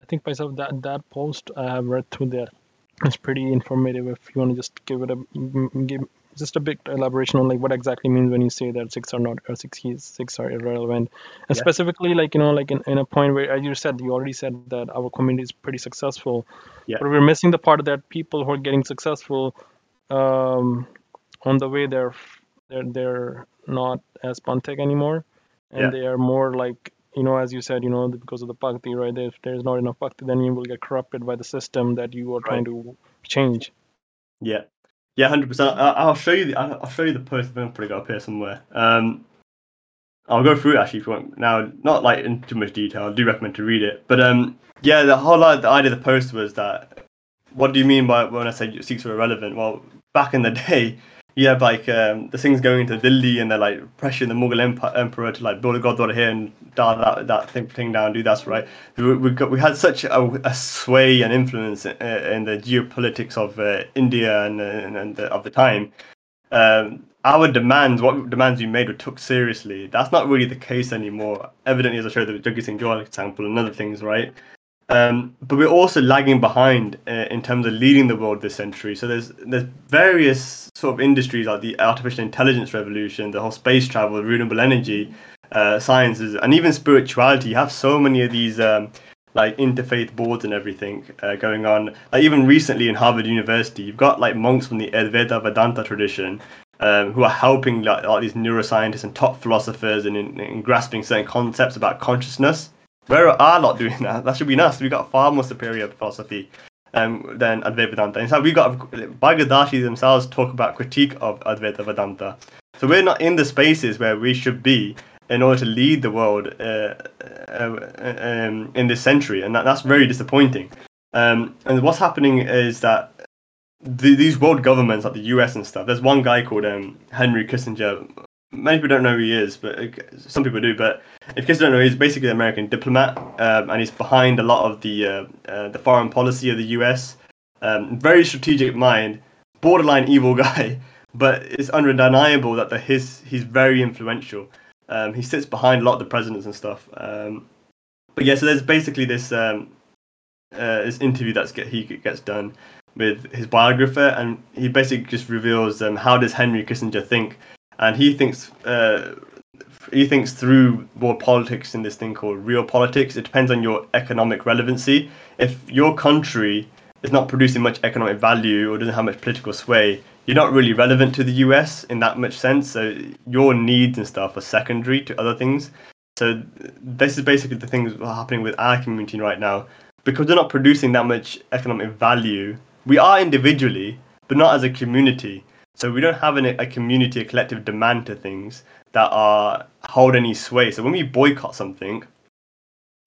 think myself that post I have read through there. It's pretty informative. If you want to just give just a bit elaboration on like what exactly means when you say that six are irrelevant, and specifically in a point where you already said that our community is pretty successful, but we're missing the part that people who are getting successful, on the way they're not as Panthik anymore, and they are more like, as you said, because of the Bhakti, right? If there's not enough Bhakti, then you will get corrupted by the system that you are trying to change. Yeah. Yeah, 100%. I'll show you the post. I'm probably got up here somewhere. I'll go through it actually if you want. Now, not like in too much detail. I do recommend to read it. But the whole idea of the post was that, what do you mean by when I say Sikhs are irrelevant? Well, back in the day, you have the things going into Delhi and they're like pressuring the Mughal emperor to like build a Gurdwara here and that thing down, do that's right. We had such a sway and influence in the geopolitics of India and of the time. What demands we made were took seriously. That's not really the case anymore. Evidently, as I showed the Jaggi Singh Johar example and other things, right? But we're also lagging behind in terms of leading the world this century. So there's various sort of industries like the artificial intelligence revolution, the whole space travel, renewable energy, sciences, and even spirituality. You have so many of these interfaith boards and everything going on. Like even recently in Harvard University, you've got like monks from the Advaita Vedanta tradition who are helping like these neuroscientists and top philosophers in grasping certain concepts about consciousness. Where are our lot doing that? That should be us. We've got far more superior philosophy than Advaita Vedanta. In fact, we've got Bhairavadas themselves talk about critique of Advaita Vedanta. So we're not in the spaces where we should be in order to lead the world in this century. And that's very disappointing. And what's happening is that these world governments like the US and stuff, there's one guy called Henry Kissinger. Many people don't know who he is, but some people do. But if kids don't know, he's basically an American diplomat, and he's behind a lot of the foreign policy of the US. Very strategic mind, borderline evil guy, but it's undeniable that he's very influential. He sits behind a lot of the presidents and stuff. So there's basically this this interview he gets done with his biographer, and he basically just reveals how does Henry Kissinger think. And he thinks through world politics in this thing called real politics. It depends on your economic relevancy. If your country is not producing much economic value or doesn't have much political sway, you're not really relevant to the US in that much sense. So your needs and stuff are secondary to other things. So this is basically the things that are happening with our community right now. Because they're not producing that much economic value, we are individually, but not as a community. So we don't have a community, a collective demand to things that hold any sway. So when we boycott something,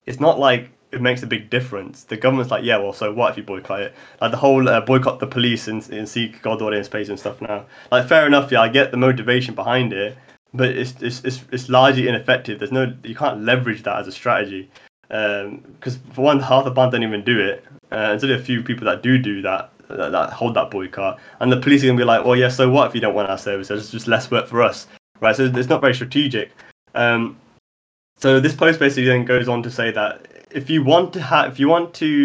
it's not like it makes a big difference. The government's like, yeah, well, so what if you boycott it? Like the whole boycott the police and seek Gurdwara in space and stuff now. Like fair enough, yeah, I get the motivation behind it, but it's largely ineffective. You can't leverage that as a strategy. Because for one, half the band don't even do it. And there's only a few people that do that hold that boycott. And the police are going to be like, well, yeah, so what if you don't want our services? It's just less work for us. Right? So it's not very strategic. So this post basically then goes on to say that if you want to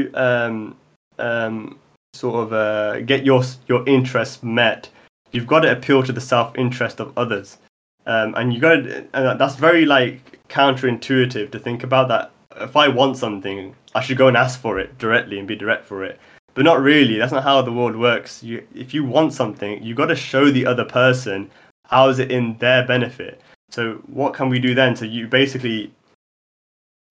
get your interests met, you've got to appeal to the self-interest of others. And you got to, and that's very like counterintuitive to think about that. If I want something, I should go and ask for it directly and be direct for it. But not really. That's not how the world works. If you want something, you've got to show the other person how is it in their benefit. So what can we do then? So you basically,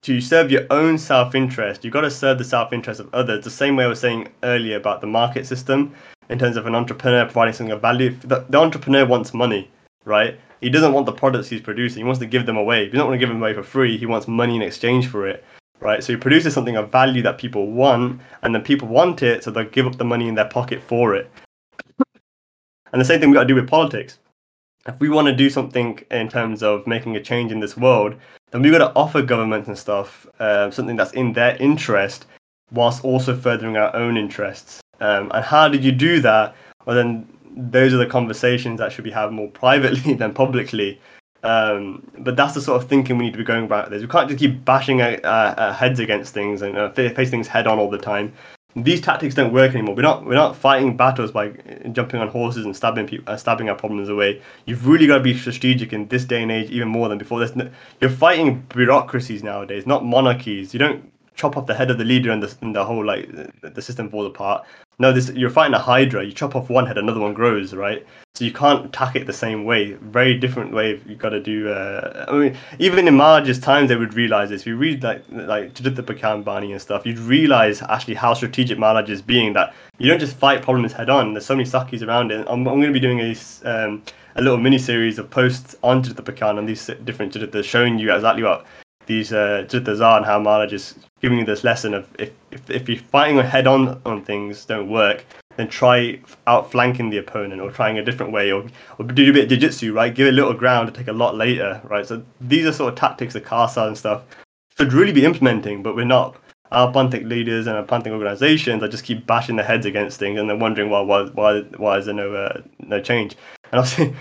to serve your own self-interest, you've got to serve the self-interest of others. The same way I was saying earlier about the market system, in terms of an entrepreneur providing something of value. The entrepreneur wants money, right? He doesn't want the products he's producing. He wants to give them away. He doesn't want to give them away for free. He wants money in exchange for it, right? So he produces something of value that people want, and then people want it, so they'll give up the money in their pocket for it. And the same thing we've got to do with politics. If we want to do something in terms of making a change in this world, then we've got to offer governments and stuff something that's in their interest, whilst also furthering our own interests. And how did you do that? Well, then those are the conversations that should be had more privately than publicly. But that's the sort of thinking we need to be going about this. We can't just keep bashing our heads against things and face things head on all the time. These tactics don't work anymore. We're not fighting battles by jumping on horses and stabbing our problems away. You've really got to be strategic in this day and age, even more than before. You're fighting bureaucracies nowadays, not monarchies. You don't chop off the head of the leader and the whole like the system falls apart. No, you're fighting a hydra. You chop off one head, another one grows, right? So you can't attack it the same way. Very different way you've got to do. I mean, even in Marge's times, they would realize this. If you read like Juditha Pakambani and stuff, you'd realize actually how strategic Maharaj is being. That you don't just fight problems head on. There's so many sakis around it. I'm going to be doing a little mini series of posts on Juditha Pakan and these different Judithas, showing you exactly what these Judithas are and how Maharaj is giving you this lesson of if you're fighting head-on on things don't work, then try outflanking the opponent or trying a different way or do a bit of jiu-jitsu, right? Give a little ground to take a lot later, right? So these are sort of tactics that Khalsa and stuff should really be implementing, but we're not. Our Pantic leaders and our Pantic organisations are just keep bashing their heads against things and then wondering why is there no change. And obviously,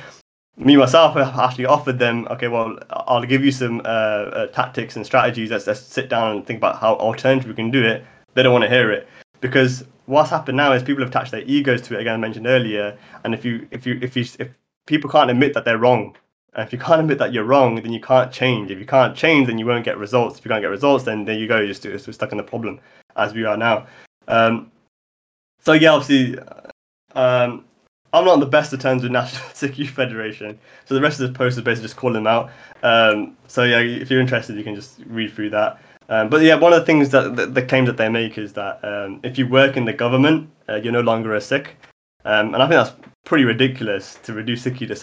me myself, I actually offered them, okay, well, I'll give you some tactics and strategies. Let's sit down and think about how alternative we can do it. They don't want to hear it, because what's happened now is people have attached their egos to it. Again, I mentioned earlier, and if people can't admit that they're wrong, and if you can't admit that you're wrong, then you can't change. If you can't change, then you won't get results. If you can't get results, then there you go, you're stuck in the problem, as we are now. So yeah, obviously. I'm not on the best of terms with National Sikh Youth Federation, so the rest of the post is basically just calling them out. So yeah, if you're interested, you can just read through that. But yeah, one of the things that the claims that they make is that if you work in the government, you're no longer a Sikh, and I think that's pretty ridiculous to reduce Sikhi to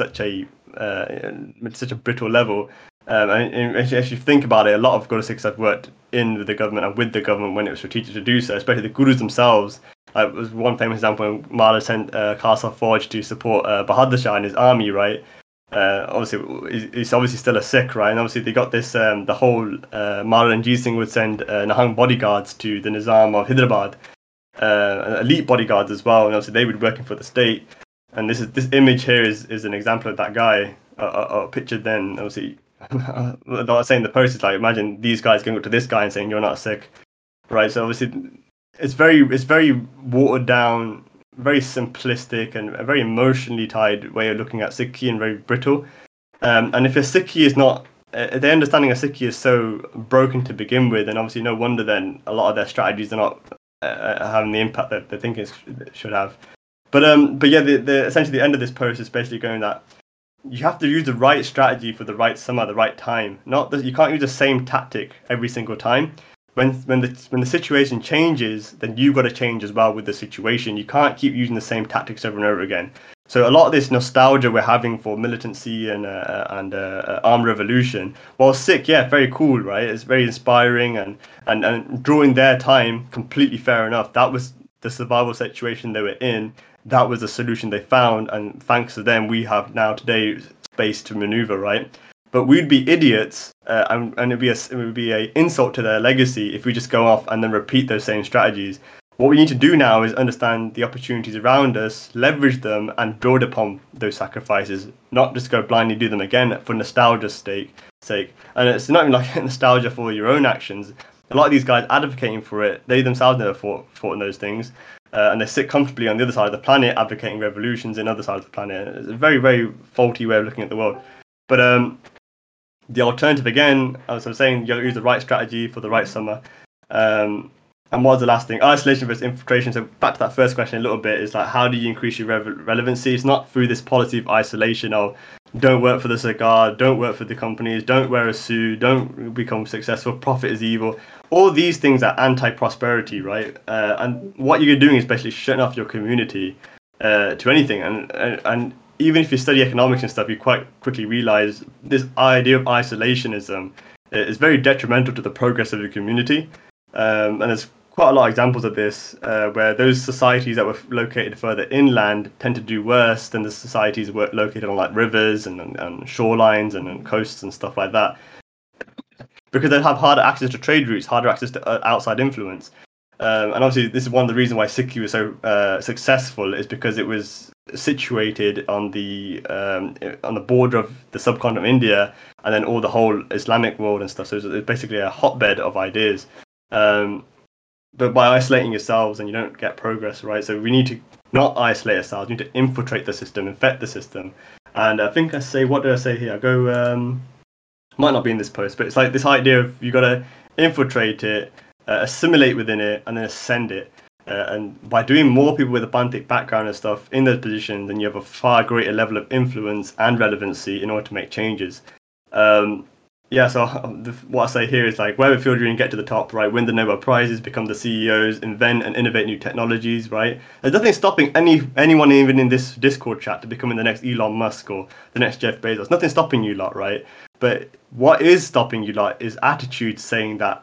such a brittle level. And if you think about it, a lot of Guru Sikhs have worked in the government and with the government when it was strategic to do so, especially the gurus themselves. It was one famous example when Maharaj sent Khalsa Forge to support Bahadur Shah in his army, right? Obviously, he's obviously still a Sikh, right? And obviously, they got this, the whole Maharaj Ranjit Singh would send Nahang bodyguards to the Nizam of Hyderabad, elite bodyguards as well, and obviously, they were working for the state. And this image here is an example of that guy, pictured then, obviously. I was saying the post is like, imagine these guys going up to this guy and saying, you're not a Sikh, right? So, obviously, It's very watered down, very simplistic, and a very emotionally tied way of looking at Sikhi, and very brittle. And if a Sikhi is not, their understanding of Sikhi is so broken to begin with, then obviously no wonder then a lot of their strategies are not having the impact that they think it should have. But yeah, essentially the end of this post is basically going that you have to use the right strategy for the right summer, the right time. You can't use the same tactic every single time. When the situation changes, then you've got to change as well with the situation. You can't keep using the same tactics over and over again. So a lot of this nostalgia we're having for militancy and armed revolution, while Sikh, yeah, very cool, right? It's very inspiring and during their time, completely fair enough. That was the survival situation they were in. That was the solution they found, and thanks to them, we have now today space to maneuver, right? But we'd be idiots, and it would be an insult to their legacy if we just go off and then repeat those same strategies. What we need to do now is understand the opportunities around us, leverage them, and build upon those sacrifices, not just go blindly do them again for nostalgia's sake. And it's not even like nostalgia for your own actions. A lot of these guys advocating for it, they themselves never fought in those things. And they sit comfortably on the other side of the planet advocating revolutions in other sides of the planet. It's a very, very faulty way of looking at the world. But the alternative, again, as I was saying, you use the right strategy for the right summer. And what was the last thing? Isolation versus infiltration. So back to that first question a little bit, is like, how do you increase your relevancy? It's not through this policy of isolation of don't work for the cigar, don't work for the companies, don't wear a suit, don't become successful, profit is evil. All these things are anti-prosperity, right? And what you're doing is basically shutting off your community to anything. And even if you study economics and stuff, you quite quickly realize this idea of isolationism is very detrimental to the progress of your community. And there's quite a lot of examples of this where those societies that were located further inland tend to do worse than the societies were located on like rivers and shorelines and coasts and stuff like that, because they have harder access to trade routes, harder access to outside influence. And obviously this is one of the reasons why Sikkim was so successful, is because it was situated on the border of the subcontinent of India and then all the whole Islamic world and stuff. So it's basically a hotbed of ideas. But by isolating yourselves, and you don't get progress, right? So we need to not isolate ourselves. We need to infiltrate the system, infect the system. And I think I say, what do I say here? I go, might not be in this post, but it's like this idea of you got to infiltrate it, assimilate within it, and then ascend it. And by doing more people with a Bantic background and stuff in those positions, then you have a far greater level of influence and relevancy in order to make changes. Yeah, so what I say here is like, wherever field you're in, get to the top, right? Win the Nobel Prizes, become the CEOs, invent and innovate new technologies, right? There's nothing stopping anyone even in this Discord chat to becoming the next Elon Musk or the next Jeff Bezos. Nothing stopping you lot, right? But what is stopping you lot is attitudes saying that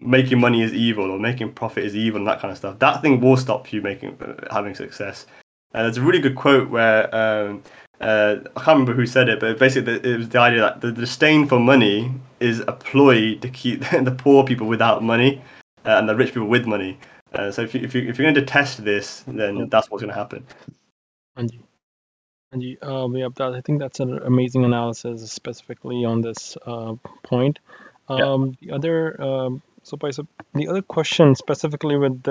making money is evil or making profit is evil and that kind of stuff. That thing will stop you having success. And there's a really good quote where... I can't remember who said it, but basically it was the idea that the disdain for money is a ploy to keep the poor people without money and the rich people with money. So if you're going to test this, then that's what's going to happen. And I think that's an amazing analysis, specifically on this point. The other question, specifically with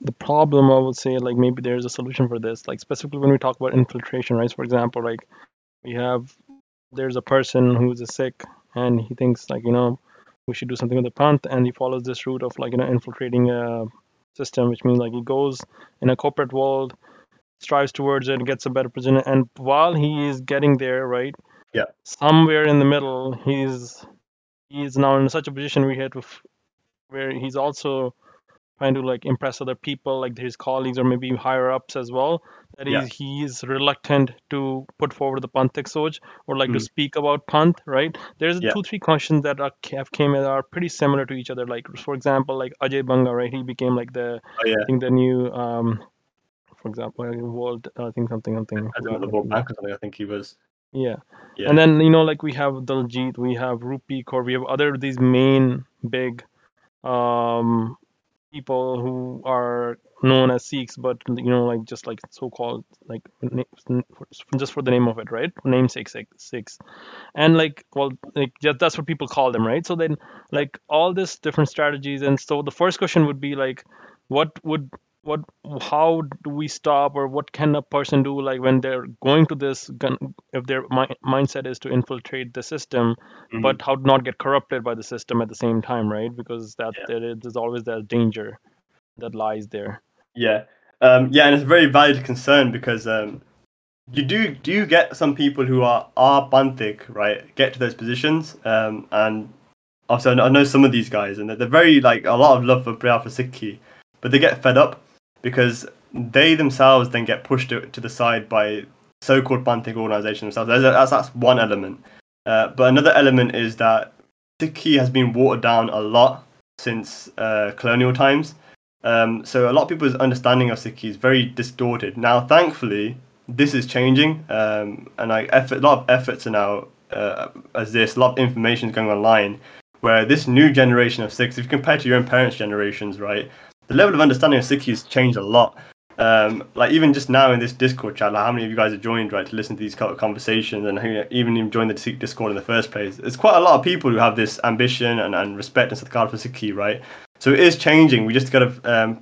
the problem, I would say, like, maybe there's a solution for this, like specifically when we talk about infiltration, right? For example, like there's a person who's a Sikh and he thinks like, we should do something with the Panth, and he follows this route of like, infiltrating a system, which means like he goes in a corporate world, strives towards it, gets a better position, and while he is getting there, right? Yeah. Somewhere in the middle, he's now in such a position where he's also trying to like impress other people, like his colleagues or maybe higher ups as well. That is, he is reluctant to put forward the Panthic Soj or like to speak about Panth, right? There's 2-3 questions that are pretty similar to each other. Like, for example, like Ajay Banga, right? He became like the new World Bank, I think he was. Yeah. And then, like we have Daljit, we have Rupi Kaur, we have other these main big, people who are known as Sikhs, but like just like so-called like just for the name of it, right? Namesake Sikhs, and that's what people call them, right? So then like all this different strategies, and so the first question would be like, how do we stop, or what can a person do like when they're going to this if their mindset is to infiltrate the system, but how to not get corrupted by the system at the same time, right? Because there's always that danger that lies there. And it's a very valid concern, because you do get some people who are Panthic, right, get to those positions, and also I know some of these guys, and they're very like a lot of love for Bharata Sikhi, but they get fed up, because they themselves then get pushed to the side by so-called Panthic organisations themselves. That's one element. But another element is that Sikhi has been watered down a lot since colonial times. So a lot of people's understanding of Sikhi is very distorted. Now, thankfully, this is changing, and a lot of efforts are now as this, a lot of information is going online, where this new generation of six, if you compare to your own parents' generations, right, the level of understanding of 6 has changed a lot. Like even just now in this Discord chat, like how many of you guys have joined, right, to listen to these kind of conversations and even join the Discord in the first place? It's quite a lot of people who have this ambition and respect and satkar for Sikhi, right? So it is changing. We just got to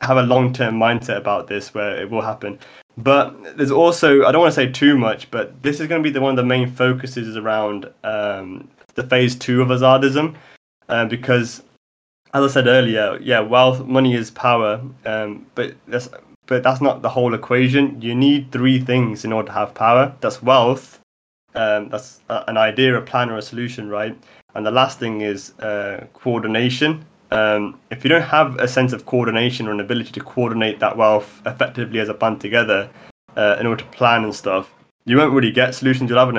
have a long-term mindset about this, where it will happen. But there's also, I don't want to say too much, but this is going to be one of the main focuses around the phase 2 of Azadism, because, as I said earlier, yeah, wealth, money is power, but that's not the whole equation. You need 3 things in order to have power. That's wealth, that's an idea, a plan, or a solution, right? And the last thing is coordination. If you don't have a sense of coordination or an ability to coordinate that wealth effectively as a band together, in order to plan and stuff, you won't really get solutions. You won't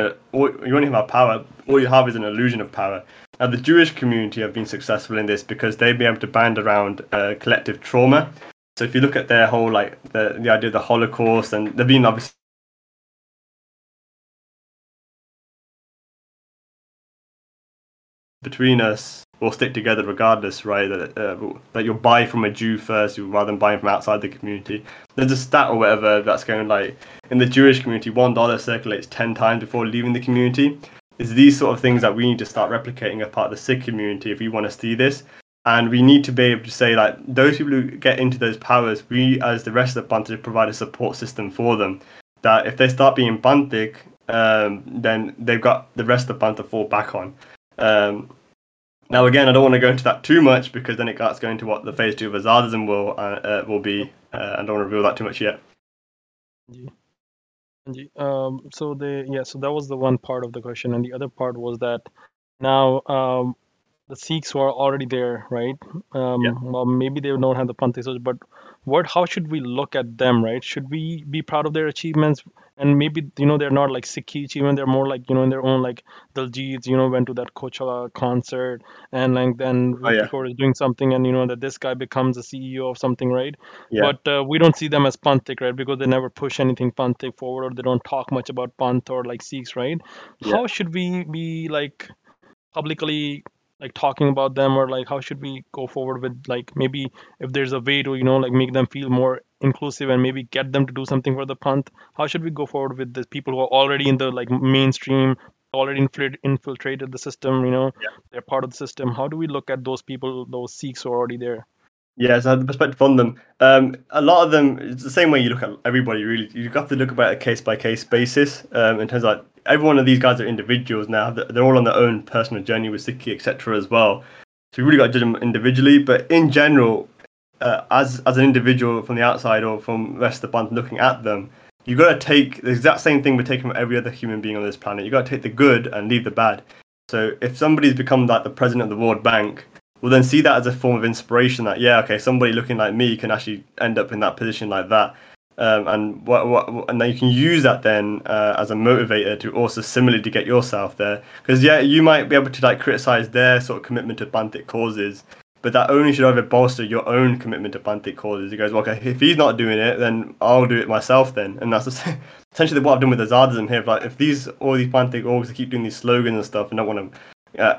even have power. All you have is an illusion of power. Now, the Jewish community have been successful in this because they've been able to band around collective trauma. So if you look at their whole, like, the idea of the Holocaust, and they've been obviously between us, we'll stick together regardless, right? That you'll buy from a Jew first rather than buying from outside the community. There's a stat or whatever that's going, like, in the Jewish community, $1 circulates 10 times before leaving the community. It's these sort of things that we need to start replicating as part of the Sikh community if we want to see this. And we need to be able to say, like, those people who get into those powers, we as the rest of the Bantik provide a support system for them. That if they start being Bantik, then they've got the rest of the Bantik to fall back on. Now, again, I don't want to go into that too much because then it starts going to what the phase 2 of Azadism will be. I don't want to reveal that too much yet. Yeah. So that was the one part of the question, and the other part was that now the Sikhs who are already there, right? Well, maybe they don't have the Panthis, but how should we look at them, right? Should we be proud of their achievements? And maybe, they're not like Sikhi achievement, they're more like, in their own, like Daljeet, went to that Coachella concert, and like then Ritikor is doing something, and that this guy becomes a CEO of something, right? Yeah. But we don't see them as Panthik, right? Because they never push anything Panthik forward, or they don't talk much about Panth or like Sikhs, right? Yeah. How should we be like publicly like talking about them, or like how should we go forward with, like, maybe if there's a way to, like make them feel more inclusive and maybe get them to do something for the Panth? How should we go forward with the people who are already in the like mainstream, already infiltrated the system, they're part of the system? How do we look at those people, those Sikhs who are already there? Yes, I have the perspective on them. A lot of them, it's the same way you look at everybody, really. You have to look about a case-by-case basis, in terms of, like, every one of these guys are individuals now. They're all on their own personal journey with Sikhi, etc. as well. So you really got to judge them individually. But in general, as an individual from the outside or from the rest of the band looking at them, you've got to take the exact same thing we're taking from every other human being on this planet. You've got to take the good and leave the bad. So if somebody's become, like, the president of the World Bank, well, then see that as a form of inspiration that, somebody looking like me can actually end up in that position like that. And then you can use that then as a motivator to also similarly to get yourself there. Because, you might be able to, like, criticize their sort of commitment to Bantik causes, but that only should either bolster your own commitment to Bantik causes. It goes, well, okay, if he's not doing it, then I'll do it myself then. And that's essentially what I've done with Azadism here. Like, if all these Bantik orgs keep doing these slogans and stuff and don't want to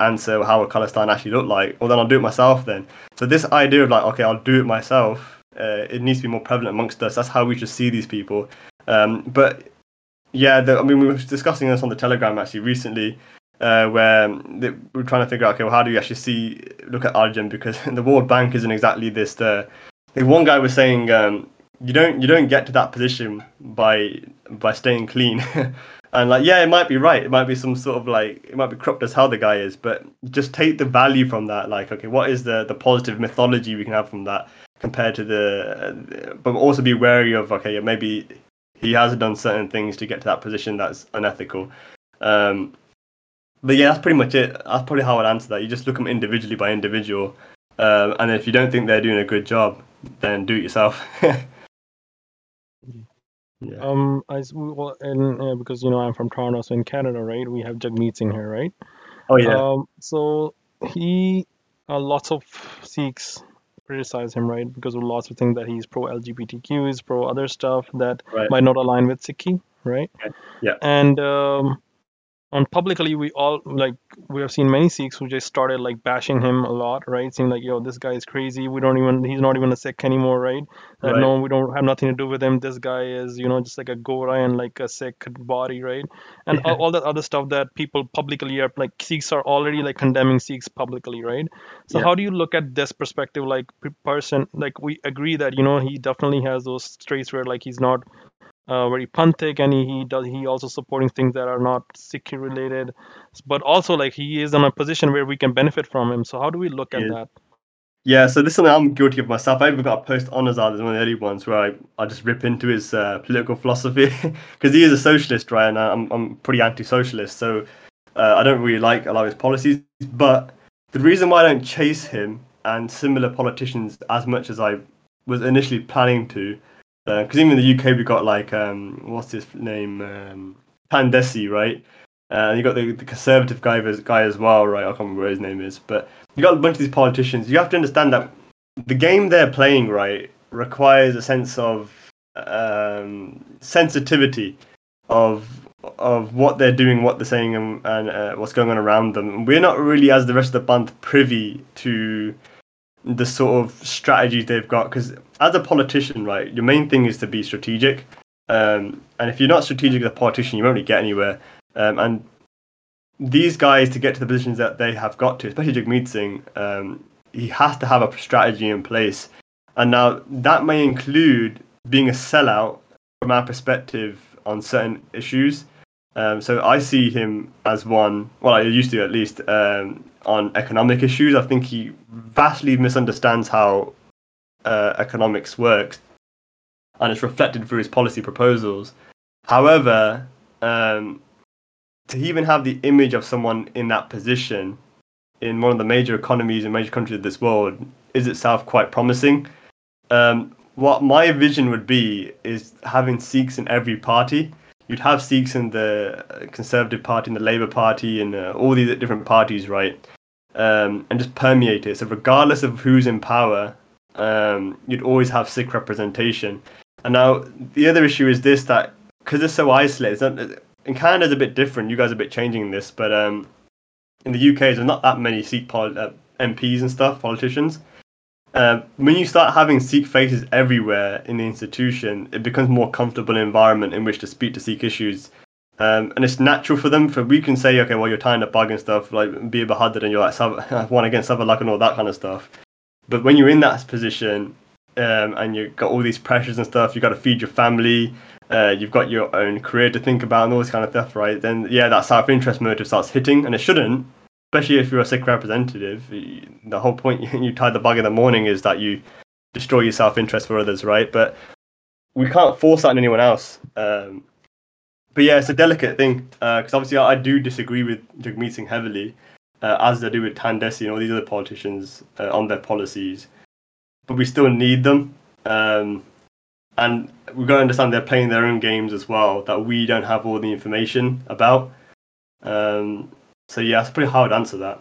answer how a Khalistan actually look like, or then I'll do it myself then. So this idea of, like, okay, I'll do it myself, it needs to be more prevalent amongst us. That's how we should see these people. We were discussing this on the Telegram actually recently, where we were trying to figure out, okay, well, how do you actually look at Arjun? Because the World Bank isn't exactly this. One guy was saying, you don't get to that position by staying clean. And, like, it might be right. It might be some sort of, like, it might be corrupt as how the guy is, but just take the value from that. Like, okay, what is the positive mythology we can have from that compared to but also be wary of, okay, maybe he has done certain things to get to that position that's unethical. That's pretty much it. That's probably how I'd answer that. You just look at them individually by individual. And if you don't think they're doing a good job, then do it yourself. Yeah. Because I'm from Toronto, so in Canada, right, we have Jagmeet Singh here, right? Oh yeah. So he, lots of Sikhs criticize him, right, because of lots of things that he's pro LGBTQ, he's pro other stuff that might not align with Sikhi, right? Yeah. And And publicly, we have seen many Sikhs who just started bashing him a lot, right? Saying yo, this guy is crazy. He's not even a Sikh anymore, right? Right. No, we don't have nothing to do with him. This guy is, just like a Gora and like a Sikh body, right? And all that other stuff that people publicly are Sikhs are already condemning Sikhs publicly, right? So how do you look at this perspective, person? We agree that he definitely has those traits where he's not. Very Panthik, and he also supporting things that are not Sikh related, but also he is in a position where we can benefit from him. So how do we look at that? Yeah, so this is something I'm guilty of myself. I even got a post on Azad as one of the early ones where I just rip into his political philosophy because he is a socialist, right? And I'm pretty anti-socialist, so I don't really like a lot of his policies. But the reason why I don't chase him and similar politicians as much as I was initially planning to. Because even in the UK, we've got what's his name, Pandesi, right? And you got the conservative guy as well, right? I can't remember what his name is, but you got a bunch of these politicians. You have to understand that the game they're playing, right, requires a sense of sensitivity of what they're doing, what they're saying, and what's going on around them. And we're not really, as the rest of the band, privy to the sort of strategies they've got, because as a politician, right, your main thing is to be strategic, and if you're not strategic as a politician, you won't really get anywhere. And these guys, to get to the positions that they have got to, especially Jagmeet Singh, he has to have a strategy in place, and now that may include being a sellout from our perspective on certain issues. So I see him as one. Well, I used to at least. On economic issues, I think he vastly misunderstands how economics works, and it's reflected through his policy proposals. However, to even have the image of someone in that position in one of the major economies and major countries of this world is itself quite promising. What my vision would be is having Sikhs in every party. You'd have Sikhs in the Conservative Party, in the Labour Party, and all these different parties, right? And just permeate it. So regardless of who's in power, you'd always have Sikh representation. And now the other issue is this, that because it's so isolated, in Canada it's a bit different. You guys are a bit changing this, but in the UK there's not that many Sikh MPs and stuff, politicians. When you start having Sikh faces everywhere in the institution, it becomes a more comfortable environment in which to speak to Sikh issues, and it's natural for them. For we can say, okay, well, you're tying up bag and stuff, like be a Bahadur and you're like one against Sabalak and all that kind of stuff. But when you're in that position and you've got all these pressures and stuff, you've got to feed your family, you've got your own career to think about and all this kind of stuff, right? Then yeah, that self-interest motive starts hitting, and it shouldn't. Especially if you're a Sikh representative, the whole point you tie the bug in the morning is that you destroy your self-interest for others, right? But we can't force that on anyone else. But yeah, it's a delicate thing, because obviously I do disagree with Jagmeet Singh heavily, as I do with Tandesi and all these other politicians on their policies. But we still need them. And we've got to understand they're playing their own games as well, that we don't have all the information about. So yeah, it's pretty hard to answer that.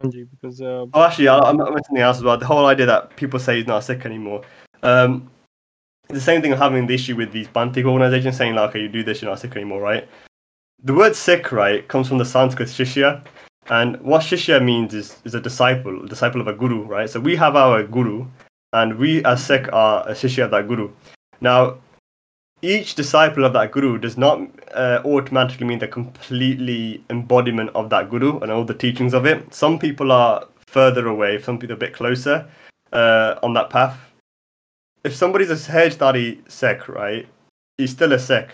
Because, actually, I mentioned something else as well. The whole idea that people say he's not a Sikh anymore. The same thing of having the issue with these Bantik organisations saying, okay, you do this, you're not a Sikh anymore, right? The word Sikh, right, comes from the Sanskrit Shishya. And what Shishya means is a disciple of a guru, right? So we have our guru, and we as Sikh are a Shishya of that guru. Now, each disciple of that guru does not automatically mean they're completely embodiment of that guru and all the teachings of it. Some people are further away, some people are a bit closer on that path. If somebody's a Sahajdari Sikh, right, he's still a Sikh.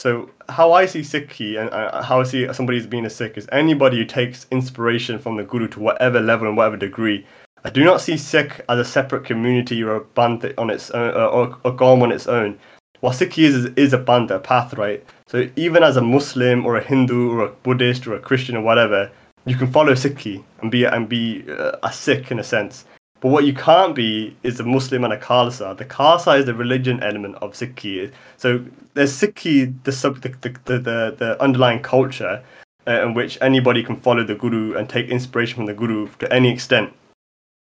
So how I see Sikhi and how I see somebody as being a Sikh is anybody who takes inspiration from the guru to whatever level and whatever degree. I do not see Sikh as a separate community or a band on its own, or a Gaum on its own. What Sikhi is a band, a path, right? So even as a Muslim or a Hindu or a Buddhist or a Christian or whatever, you can follow Sikhi and be a Sikh in a sense. But what you can't be is a Muslim and a Khalsa. The Khalsa is the religion element of Sikhi. So there's Sikhi, the underlying culture in which anybody can follow the guru and take inspiration from the guru to any extent.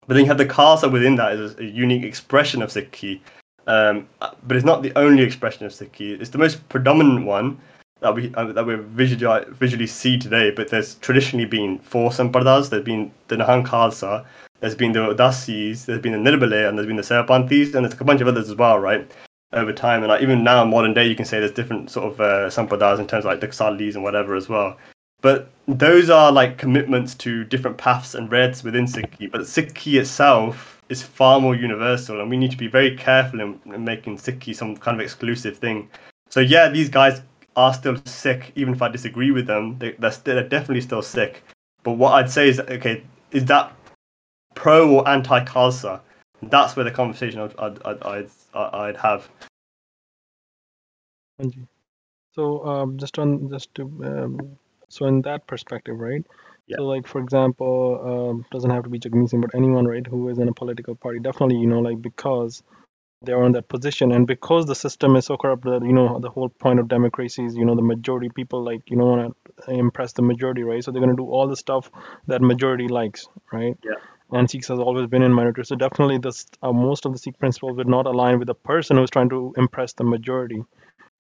But then you have the Khalsa within that as a unique expression of Sikhi. But it's not the only expression of Sikhi. It's the most predominant one, that we visually see today, but there's traditionally been four Sampradas. There's been the Nahang Khalsa, there's been the Udasis, there's been the Nirbale, and there's been the Sarpanthis, and there's a bunch of others as well, right? Over time, and like, even now, modern day, you can say there's different sort of Sampradas in terms of like the Ksalis and whatever as well. But those are like commitments to different paths and reds within Sikhi. But Sikhi itself is far more universal, and we need to be very careful in making Sikhi some kind of exclusive thing. So yeah, these guys are still Sikh, even if I disagree with them. They're definitely still Sikh. But what I'd say is, okay, is that pro or anti-Khalsa? That's where the conversation I'd have. So so in that perspective, right? Yeah. So like, for example, doesn't have to be Jagmeet Singh, but anyone, right, who is in a political party, definitely, you know, like, because they are in that position, and because the system is so corrupt that, you know, the whole point of democracy is, you know, the majority people, like, you don't want to impress the majority, right? So they're going to do all the stuff that majority likes, right? Yeah. And Sikhs has always been in minority, so definitely this most of the Sikh principles would not align with the person who's trying to impress the majority,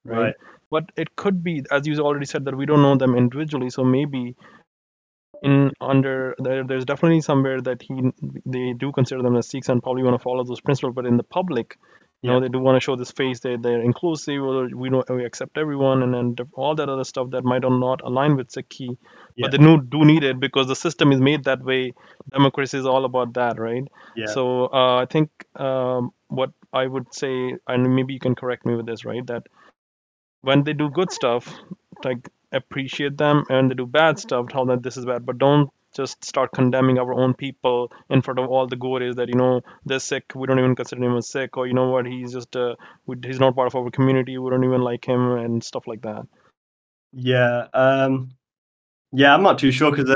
right? But it could be, as you already said, that we don't know them individually, so maybe there's definitely somewhere that they do consider them as Sikhs and probably want to follow those principles, but in the public, you know, they do want to show this face that they're inclusive, or we accept everyone, and then all that other stuff that might not align with Sikhi, but they do need it because the system is made that way. Democracy is all about that, right? Yeah. So I think what I would say, and maybe you can correct me with this, right? That when they do good stuff, like, appreciate them, and they do bad stuff, tell them this is bad, but don't just start condemning our own people in front of all the Goris that, you know, they're Sikh, we don't even consider him as Sikh, or, you know what, he's just he's not part of our community, we don't even like him, and stuff like that. I'm not too sure, because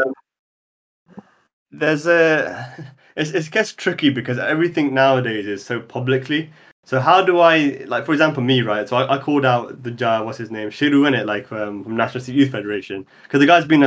it gets tricky, because everything nowadays is so publicly. So how do I, like, for example, me, right? So I called out the what's his name, Shiru, innit, like, from National Sikh Youth Federation, because the guy's been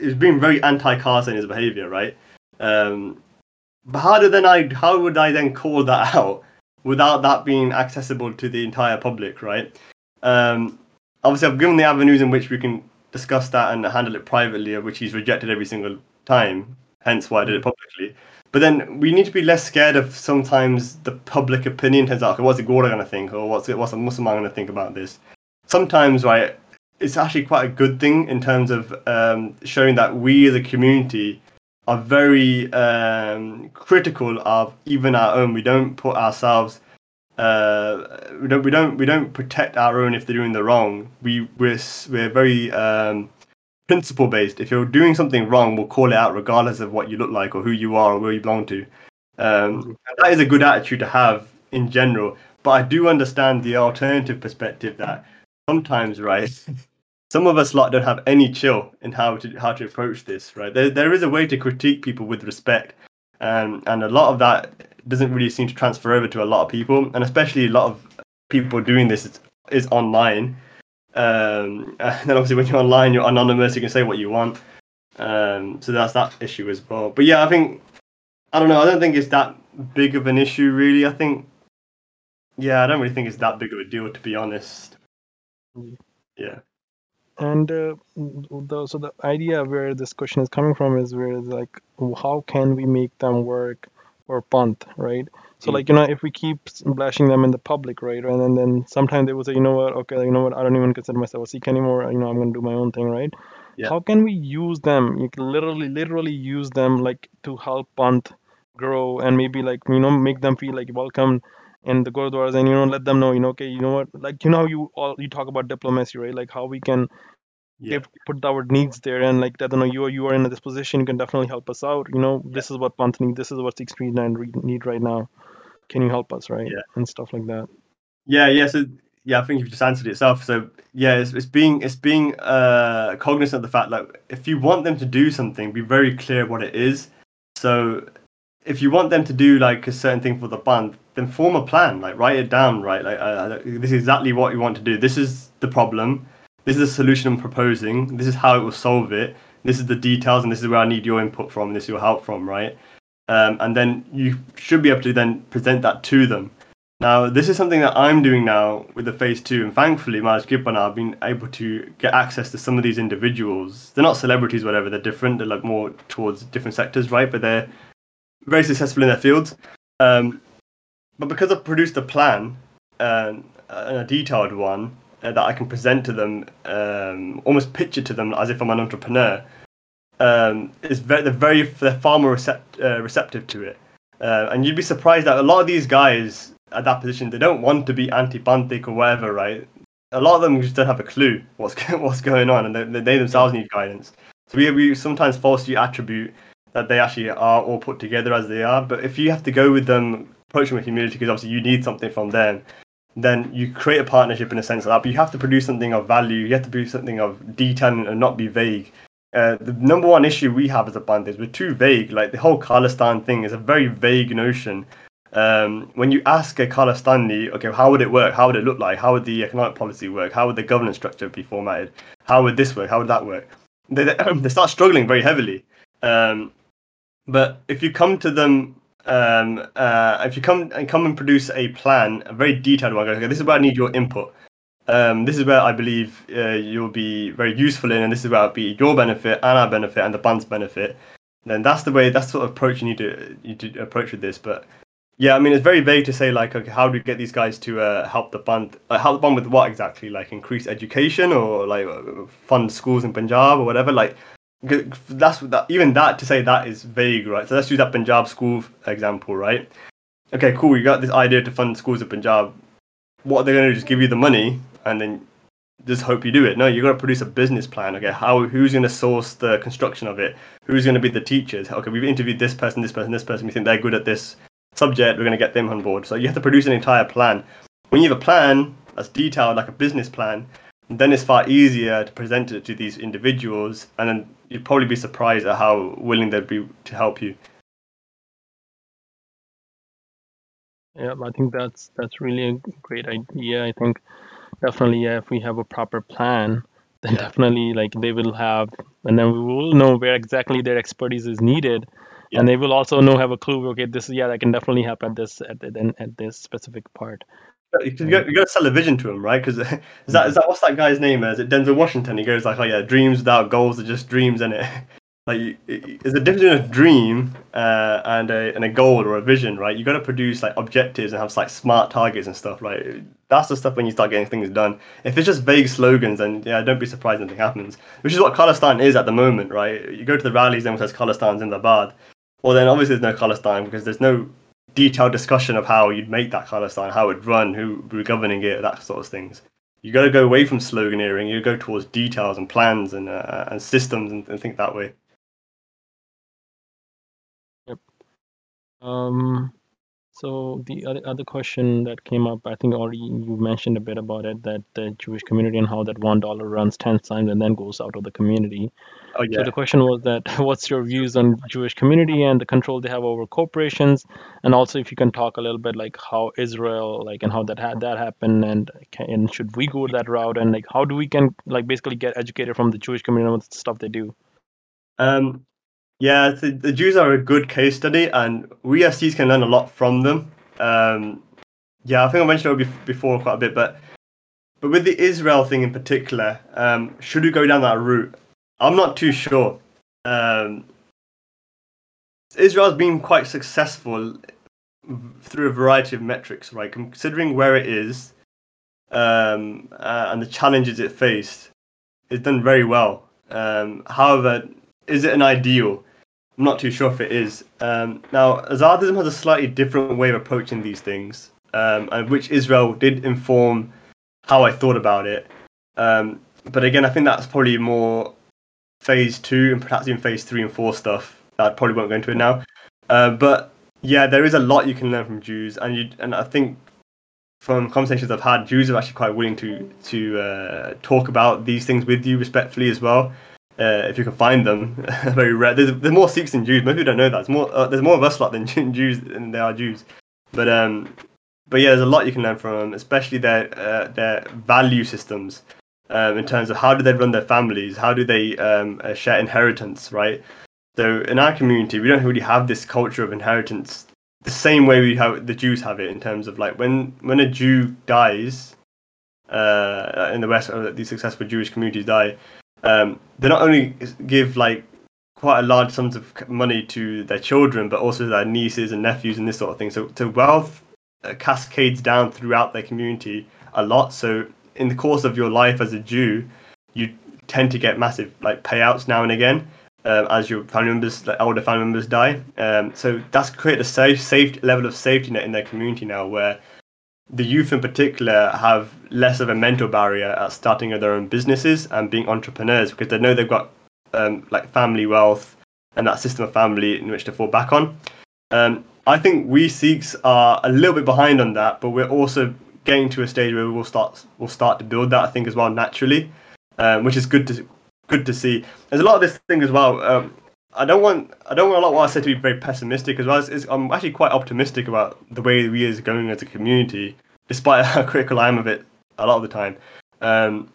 he's been very anti-Khalsa in his behaviour, right? But how would I then call that out without that being accessible to the entire public, right? Obviously, I've given the avenues in which we can discuss that and handle it privately, of which he's rejected every single time. Hence why I did it publicly. But then we need to be less scared of sometimes the public opinion turns out, okay, what's the Gora going to think? Or what's a Muslim going to think about this? Sometimes, right, it's actually quite a good thing in terms of showing that we as a community are very critical of even our own. We don't put ourselves, we don't protect our own if they're doing the wrong. We're very principle based. If you're doing something wrong, we'll call it out regardless of what you look like or who you are or where you belong to. That is a good attitude to have in general. But I do understand the alternative perspective that sometimes, right, some of us lot don't have any chill in how to approach this, right? There is a way to critique people with respect, and a lot of that doesn't really seem to transfer over to a lot of people, and especially a lot of people doing this is online. And then obviously when you're online, you're anonymous, you can say what you want. So that's that issue as well. But yeah, I think, I don't know, I don't think it's that big of an issue really. I don't really think it's that big of a deal, to be honest. Yeah. And so the idea where this question is coming from is where, like, how can we make them work for Panth, right? So, like, you know, if we keep bashing them in the public, right, and then sometimes they will say, you know what, okay, you know what, I don't even consider myself a Sikh anymore, you know, I'm going to do my own thing, right? Yeah. How can we use them? You can literally use them, like, to help Panth grow and maybe, like, you know, make them feel, like, welcome in the Gurdwaras, and, you know, let them know, you know, okay, you know what, like, you know, you talk about diplomacy, right? Like, how we can put our needs there, and, like, let them know you are in this position, you can definitely help us out, you know, this is what Panth need, this is what Sikh Street need right now, can you help us, right? And stuff like that. So I think you've just answered it yourself. So it's being cognizant of the fact, like, if you want them to do something, be very clear what it is. So if you want them to do, like, a certain thing for the Panth, then form a plan, like, write it down, right? Like, this is exactly what you want to do. This is the problem. This is the solution I'm proposing. This is how it will solve it. This is the details, and this is where I need your input from. This is your help from, right? And then you should be able to then present that to them. Now, this is something that I'm doing now with the Phase 2, and thankfully, Maj Gibran and I have been able to get access to some of these individuals. They're not celebrities, whatever, they're different, they're like more towards different sectors, right? But they're very successful in their fields. But because I've produced a plan, and a detailed one, that I can present to them, almost picture to them as if I'm an entrepreneur, they're far more receptive to it. And you'd be surprised that a lot of these guys at that position, they don't want to be anti-Bantic or whatever, right? A lot of them just don't have a clue what's going on, and they themselves need guidance. So we sometimes falsely attribute that they actually are all put together as they are, but if you have to go with them, approach them with humility, because obviously you need something from them, then you create a partnership in a sense of that, but you have to produce something of value, you have to produce something of detail and not be vague. The number one issue we have as a band is we're too vague. Like the whole Khalistan thing is a very vague notion. When you ask a Khalistani, okay, how would it work? How would it look like? How would the economic policy work? How would the governance structure be formatted? How would this work? How would that work? They start struggling very heavily. But if you come to them, if you come and produce a plan, a very detailed one, okay, this is where I need your input. This is where I believe you'll be very useful in, and this is where it'll be your benefit and our benefit and the band's benefit. Then that's the way, that's the sort of approach you need to approach with this. But yeah, I mean, it's very vague to say like, okay, how do we get these guys to help the band? Help the band with what exactly? Like increase education or like fund schools in Punjab or whatever. Like to say that is vague, right? So let's use that Punjab school example, right? Okay, cool. You got this idea to fund schools in Punjab. What are they going to do? Just give you the money and then just hope you do it? No, you've got to produce a business plan. Okay, who's going to source the construction of it? Who's going to be the teachers? Okay, we've interviewed this person, this person, this person. We think they're good at this subject. We're going to get them on board. So you have to produce an entire plan. When you have a plan that's detailed, like a business plan, then it's far easier to present it to these individuals, and then you'd probably be surprised at how willing they'd be to help you. Yeah, I think that's really a great idea. I think definitely, yeah, if we have a proper plan, then definitely like they will have, and then we will know where exactly their expertise is needed, yeah. And they will also have a clue. Okay, this that can definitely help at this specific part. You got to sell a vision to him, right? Because is that what's that guy's name? Is it Denzel Washington? He goes like, oh yeah, dreams without goals are just dreams, isn't it? Like, there's a difference between a dream and a goal or a vision, right? You got to produce like objectives and have like smart targets and stuff, right? That's the stuff when you start getting things done. If it's just vague slogans, then yeah, don't be surprised nothing happens. Which is what Khalistan is at the moment, right? You go to the rallies, everyone says Khalistan's Zindabad. Well, then obviously there's no Khalistan because there's no detailed discussion of how you'd make that Khalistan, how it'd run, who would be governing it, that sort of things. You got to go away from sloganeering. You go towards details and plans and systems and think that way. So the other question that came up, I think already you mentioned a bit about it, that the Jewish community and how that $1 runs 10 times and then goes out of the community. Oh, yeah. So the question was that what's your views on Jewish community and the control they have over corporations, and also if you can talk a little bit like how Israel, like, and how that happened, and should we go that route, and like how do we can like basically get educated from the Jewish community on the stuff they do? Yeah, the Jews are a good case study, and we as Cs can learn a lot from them. I think I mentioned it before quite a bit, but with the Israel thing in particular, should we go down that route? I'm not too sure. Israel's been quite successful through a variety of metrics, right? Considering where it is and the challenges it faced, it's done very well. However, is it an ideal? I'm not too sure if it is. Now, Azadism has a slightly different way of approaching these things, and which Israel did inform how I thought about it. But again, I think that's probably more Phase 2 and perhaps even Phase 3 and 4 stuff. I probably won't go into it now. But yeah, there is a lot you can learn from Jews, and I think from conversations I've had, Jews are actually quite willing to talk about these things with you respectfully as well. If you can find them, very rare. There's more Sikhs than Jews. Most people don't know that. There's more of us lot than Jews than there are Jews. But yeah, there's a lot you can learn from them, especially their value systems in terms of how do they run their families, how do they share inheritance, right? So in our community, we don't really have this culture of inheritance the same way we have the Jews have it, in terms of like when a Jew dies in the West, or these successful Jewish communities die, they not only give like quite a large sums of money to their children, but also their nieces and nephews and this sort of thing. So wealth cascades down throughout their community a lot. So in the course of your life as a Jew, you tend to get massive like payouts now and again as your family members, like older family members, die. So that's created a safe level of safety net in their community now, where the youth in particular have less of a mental barrier at starting their own businesses and being entrepreneurs, because they know they've got like family wealth and that system of family in which to fall back on. I think we Sikhs are a little bit behind on that, but we're also getting to a stage where we'll start to build that, I think, as well, naturally, which is good to see. There's a lot of this thing as well. I don't want a lot of what I said to be very pessimistic as well. I'm actually quite optimistic about the way we is going as a community, despite how critical I am of it a lot of the time.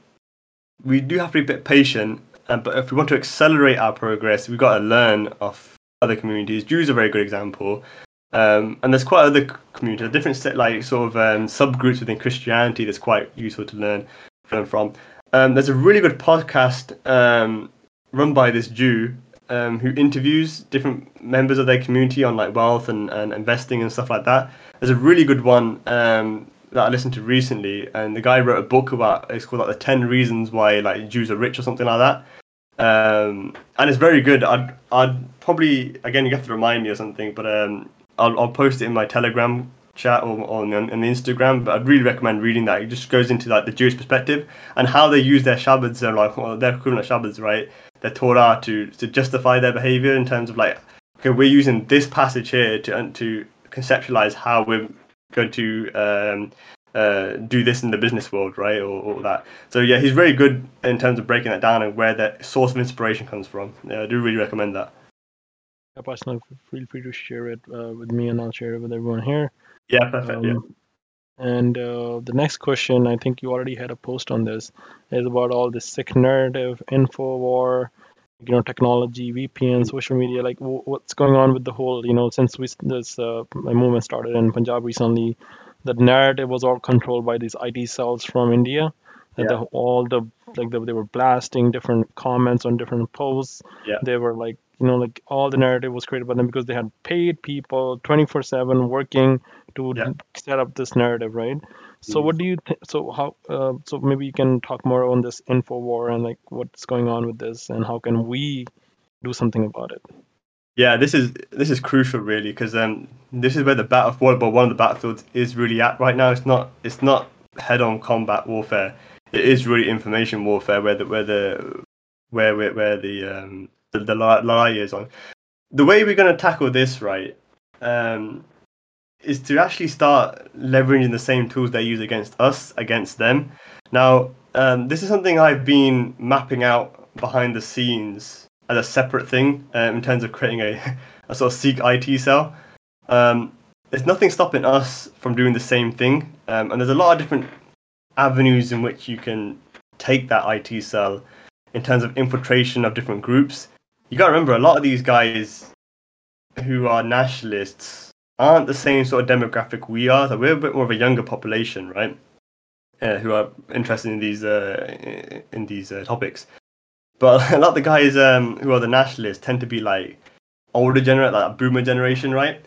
We do have to be a bit patient, but if we want to accelerate our progress, we've got to learn of other communities. Jews are a very good example. And there's quite other communities, different subgroups within Christianity that's quite useful to learn from. There's a really good podcast run by this Jew who interviews different members of their community on like wealth and investing and stuff like that. There's a really good one that I listened to recently, and the guy wrote a book about, it's called like the 10 reasons why like Jews are rich or something like that. And it's very good. I'd probably, again, you have to remind me or something, but I'll post it in my Telegram chat or on the Instagram. But I'd really recommend reading that. It just goes into like the Jewish perspective and how they use their Shabbads, or like their equivalent Shabbads, right? Their Torah to justify their behavior in terms of like, okay, we're using this passage here to conceptualize how we're going to do this in the business world, right, or that. So yeah, he's very good in terms of breaking that down and where that source of inspiration comes from. Yeah, I do really recommend that. Yeah, personally, feel free to share it with me, and I'll share it with everyone here. Yeah, perfect. Yeah. And the next question, I think you already had a post on this, is about all this sick narrative, info war, technology, VPN, social media. Like, what's going on with the whole? Since my movement started in Punjab recently, the narrative was all controlled by these IT cells from India, and they were blasting different comments on different posts. Yeah. They were like, all the narrative was created by them, because they had paid people 24/7 working to set up this narrative, right? So what do you think? So how? So maybe you can talk more on this info war and like what's going on with this, and how can we do something about it? Yeah, this is crucial, really, because this is where the battle of one of the battlefields is really at right now. It's not head-on combat warfare. It is really information warfare, where the lie is on. The way we're going to tackle this, right, is to actually start leveraging the same tools they use against us against them. Now, this is something I've been mapping out behind the scenes as a separate thing, in terms of creating a sort of Sikh IT cell. There's nothing stopping us from doing the same thing, and there's a lot of different avenues in which you can take that IT cell in terms of infiltration of different groups. You got to remember, a lot of these guys who are nationalists aren't the same sort of demographic we are. So we're a bit more of a younger population, right? Who are interested in these topics. But a lot of the guys who are the nationalists tend to be like older generation, like boomer generation, right?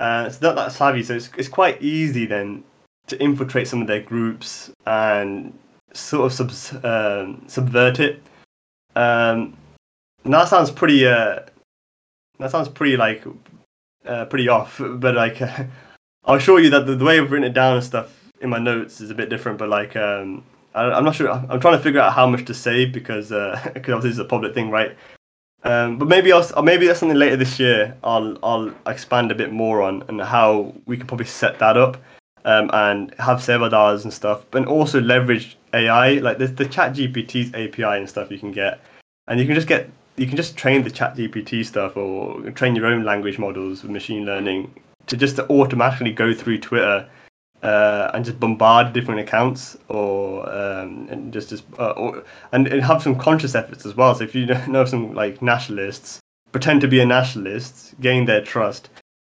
It's not that savvy, so it's quite easy then to infiltrate some of their groups and sort of subvert it. And that sounds pretty. That sounds pretty like. Pretty off, but like I'll show you that the way I've written it down and stuff in my notes is a bit different. But like I'm not sure. I'm trying to figure out how much to say, because obviously it's a public thing, right? But maybe that's something later this year. I'll expand a bit more on and how we could probably set that up, and have servadars and stuff, but also leverage AI. Like there's the ChatGPT's API and stuff you can get, and you can just train the ChatGPT stuff, or train your own language models with machine learning to automatically go through Twitter and just bombard different accounts, and have some conscious efforts as well. So if you know some like nationalists, pretend to be a nationalist, gain their trust,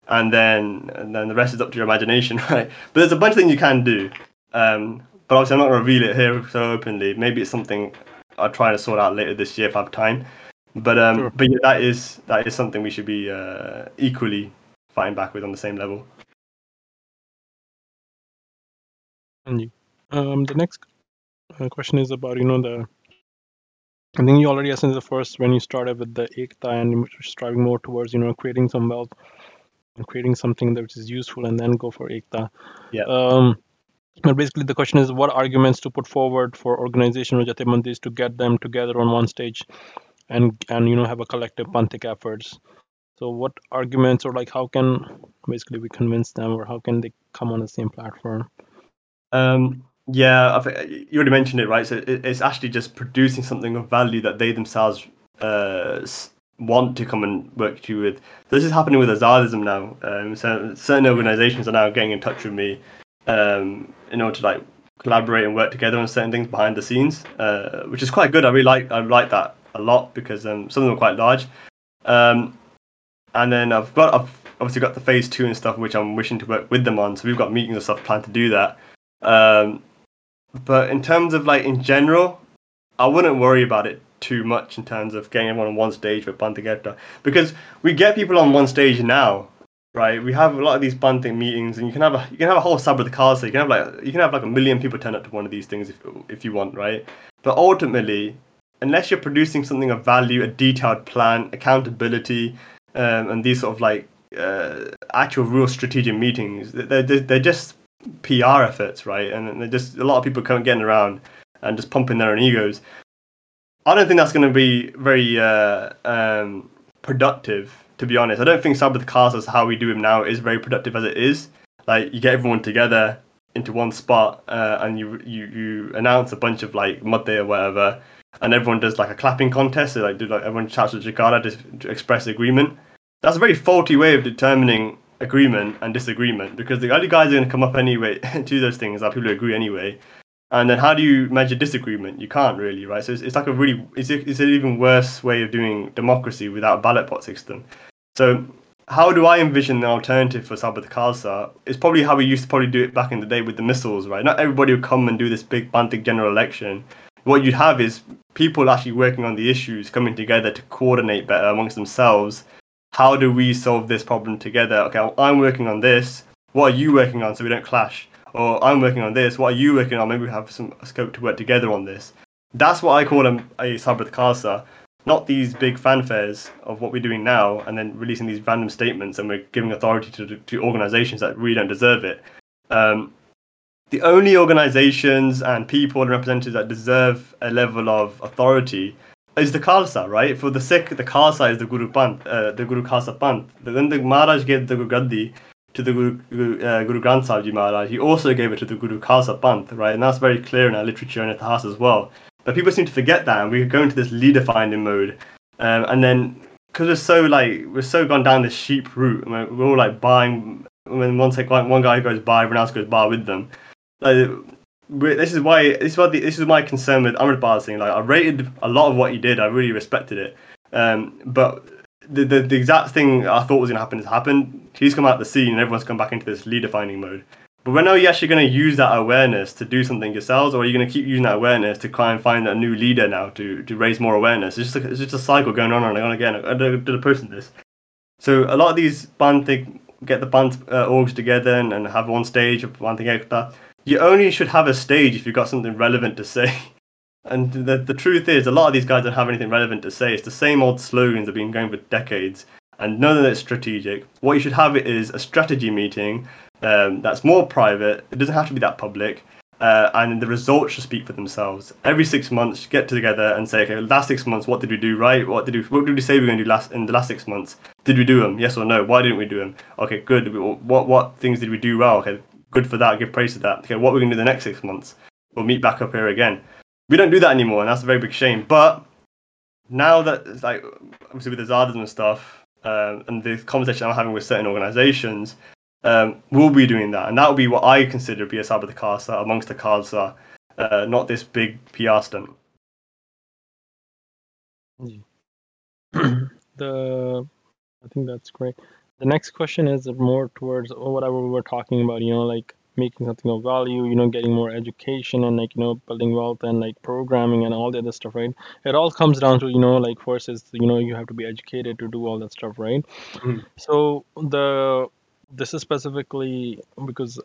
and then the rest is up to your imagination, right? But there's a bunch of things you can do, but obviously I'm not going to reveal it here so openly. Maybe it's something I'll try to sort out later this year if I have time. But yeah, that is something we should be equally fighting back with on the same level. And you, the next question is about I think you already answered the first when you started with the ekta and which was striving more towards creating some wealth and creating something that is useful, and then go for ekta. Yeah. But basically, the question is what arguments to put forward for organizational Jate Bandis to get them together on one stage and have a collective Panthik efforts. So what arguments, or like how can basically we convince them, or how can they come on the same platform? Yeah, I think you already mentioned it, right? So it's actually just producing something of value that they themselves want to come and work to you with. This is happening with Azadism now. So certain organizations are now getting in touch with me in order to like collaborate and work together on certain things behind the scenes, which is quite good. I like that a lot, because some of them are quite large. And then I've obviously got the phase 2 and stuff, which I'm wishing to work with them on. So we've got meetings and stuff planned to do that. But in terms of like in general, I wouldn't worry about it too much in terms of getting everyone on one stage with Panthik Ekta, because we get people on one stage now, right? We have a lot of these Panthik meetings, and you can have a whole sub of the car, so you can have like 1 million people turn up to one of these things if you want, right? But ultimately, unless you're producing something of value, a detailed plan, accountability, and these sort of like actual real strategic meetings, they're just PR efforts, right? And they're just a lot of people getting around and just pumping their own egos. I don't think that's going to be very productive, to be honest. I don't think Sabbath Cast as how we do him now is very productive as it is. Like, you get everyone together into one spot, and you announce a bunch of like mate or whatever, and everyone does like a clapping contest. So everyone chats with Jakarta to express agreement. That's a very faulty way of determining agreement and disagreement, because the other guys are going to come up anyway to those things that people who agree anyway, and then how do you measure disagreement? You can't really, right? So it's like a really it's an even worse way of doing democracy without a ballot box system. So how do I envision an alternative for Sabbath Khalsa? It's probably how we used to probably do it back in the day with the missiles, right? Not everybody would come and do this big Bantik general election. What you'd have is people actually working on the issues coming together to coordinate better amongst themselves. How do we solve this problem together? Okay, well, I'm working on this. What are you working on, so we don't clash? Or I'm working on this. What are you working on? Maybe we have some scope to work together on this. That's what I call a Sabbath Khalsa. Not these big fanfares of what we're doing now and then releasing these random statements, and we're giving authority to organizations that really don't deserve it. The only organizations and people and representatives that deserve a level of authority is the Khalsa, right? For the Sikh, the Khalsa is the Guru Panth, the Guru Khalsa Panth. Then the Maharaj gave the Guru Gaddi to the Guru Granth Sahib Ji Maharaj. He also gave it to the Guru Khalsa Panth, right? And that's very clear in our literature and Itihas as well. But people seem to forget that, and we go into this leader-finding mode. And then, because we're so gone down this sheep route, and we're all like buying, when one guy goes by, everyone else goes by with them. Like, this is my concern with Amritpal Singh. Like, I rated a lot of what he did. I really respected it. But the exact thing I thought was going to happen has happened. He's come out of the scene, and everyone's come back into this leader-finding mode. But when are you actually going to use that awareness to do something yourselves, or are you going to keep using that awareness to try and find a new leader now to raise more awareness? It's just a cycle going on and on again. I did a post on this. So a lot of these Bantik, get the Bantik orgs together and have one stage of Bantik Ekta. You only should have a stage if you've got something relevant to say. And the truth is, a lot of these guys don't have anything relevant to say. It's the same old slogans that have been going for decades, and none of it's strategic. What you should have is a strategy meeting that's more private. It doesn't have to be that public. And the results should speak for themselves. Every 6 months, get together and say, okay, last 6 months, what did we do right? What did we say we were going to do in the last 6 months? Did we do them? Yes or no? Why didn't we do them? Okay, good. What things did we do well? Okay, good for that, give praise to that. Okay, what are we going to do the next 6 months? We'll meet back up here again. We don't do that anymore, and that's a very big shame. But now that, like, obviously with the Zardas and stuff, and the conversation I'm having with certain organizations, we'll be doing that. And that will be what I consider to be a Sabbath Khalsa amongst the Khalsa, not this big PR stunt. I think that's great. The next question is more towards whatever we were talking about, like making something of value, getting more education and building wealth and programming and all the other stuff, right? It all comes down to, first is, you have to be educated to do all that stuff, right? Mhm. So this is specifically because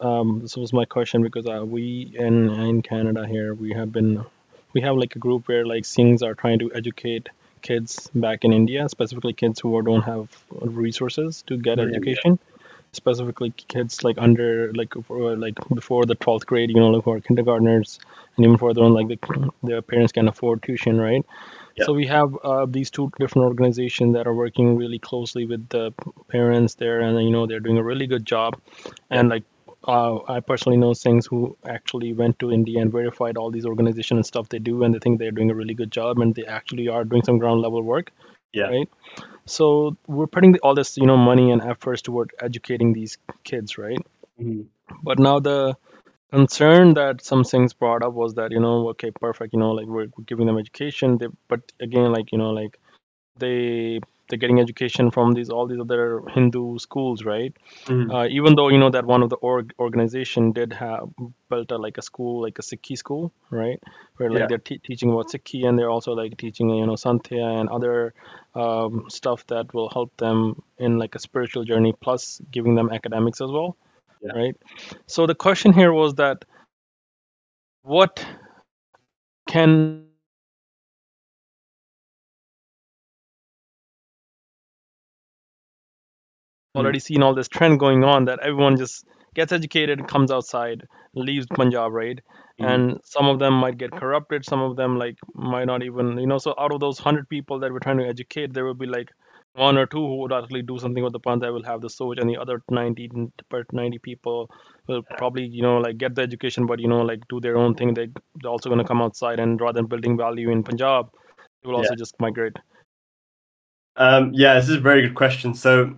this was my question because we in Canada here, we have like a group where like Singhs are trying to educate kids back in India, specifically kids who don't have resources to get education, specifically kids like under like before the 12th grade, who are kindergartners, and even further on, like their parents can afford tuition, right? Yeah. So we have these two different organizations that are working really closely with the parents there, and they're doing a really good job. And I personally know Singhs who actually went to India and verified all these organizations and stuff they do, and they think they're doing a really good job, and they actually are doing some ground level work, Yeah. right? So we're putting all this, money and efforts toward educating these kids, right? Mhm. But now the concern that some things brought up was that okay, perfect, like we're giving them education, but again, they they're getting education from all these other Hindu schools, right? Mhm. Even though that one of the organization did have built a school, like a Sikhi school, right, where like Yeah. they're teaching about Sikhi, and they're also like teaching Santhya and other stuff that will help them in like a spiritual journey, plus giving them academics as well, Yeah. right? So the question here was that what can already seen all this trend going on that everyone just gets educated, comes outside, leaves Punjab, right? And some of them might get corrupted, some of them might not even, so out of those 100 people that we're trying to educate, there will be like one or two who would actually do something with the Panta, will have the Soj, and the other 90 people will probably, get the education, but, do their own thing. They're also going to come outside, and rather than building value in Punjab, they will also just migrate. Yeah, this is a very good question. So,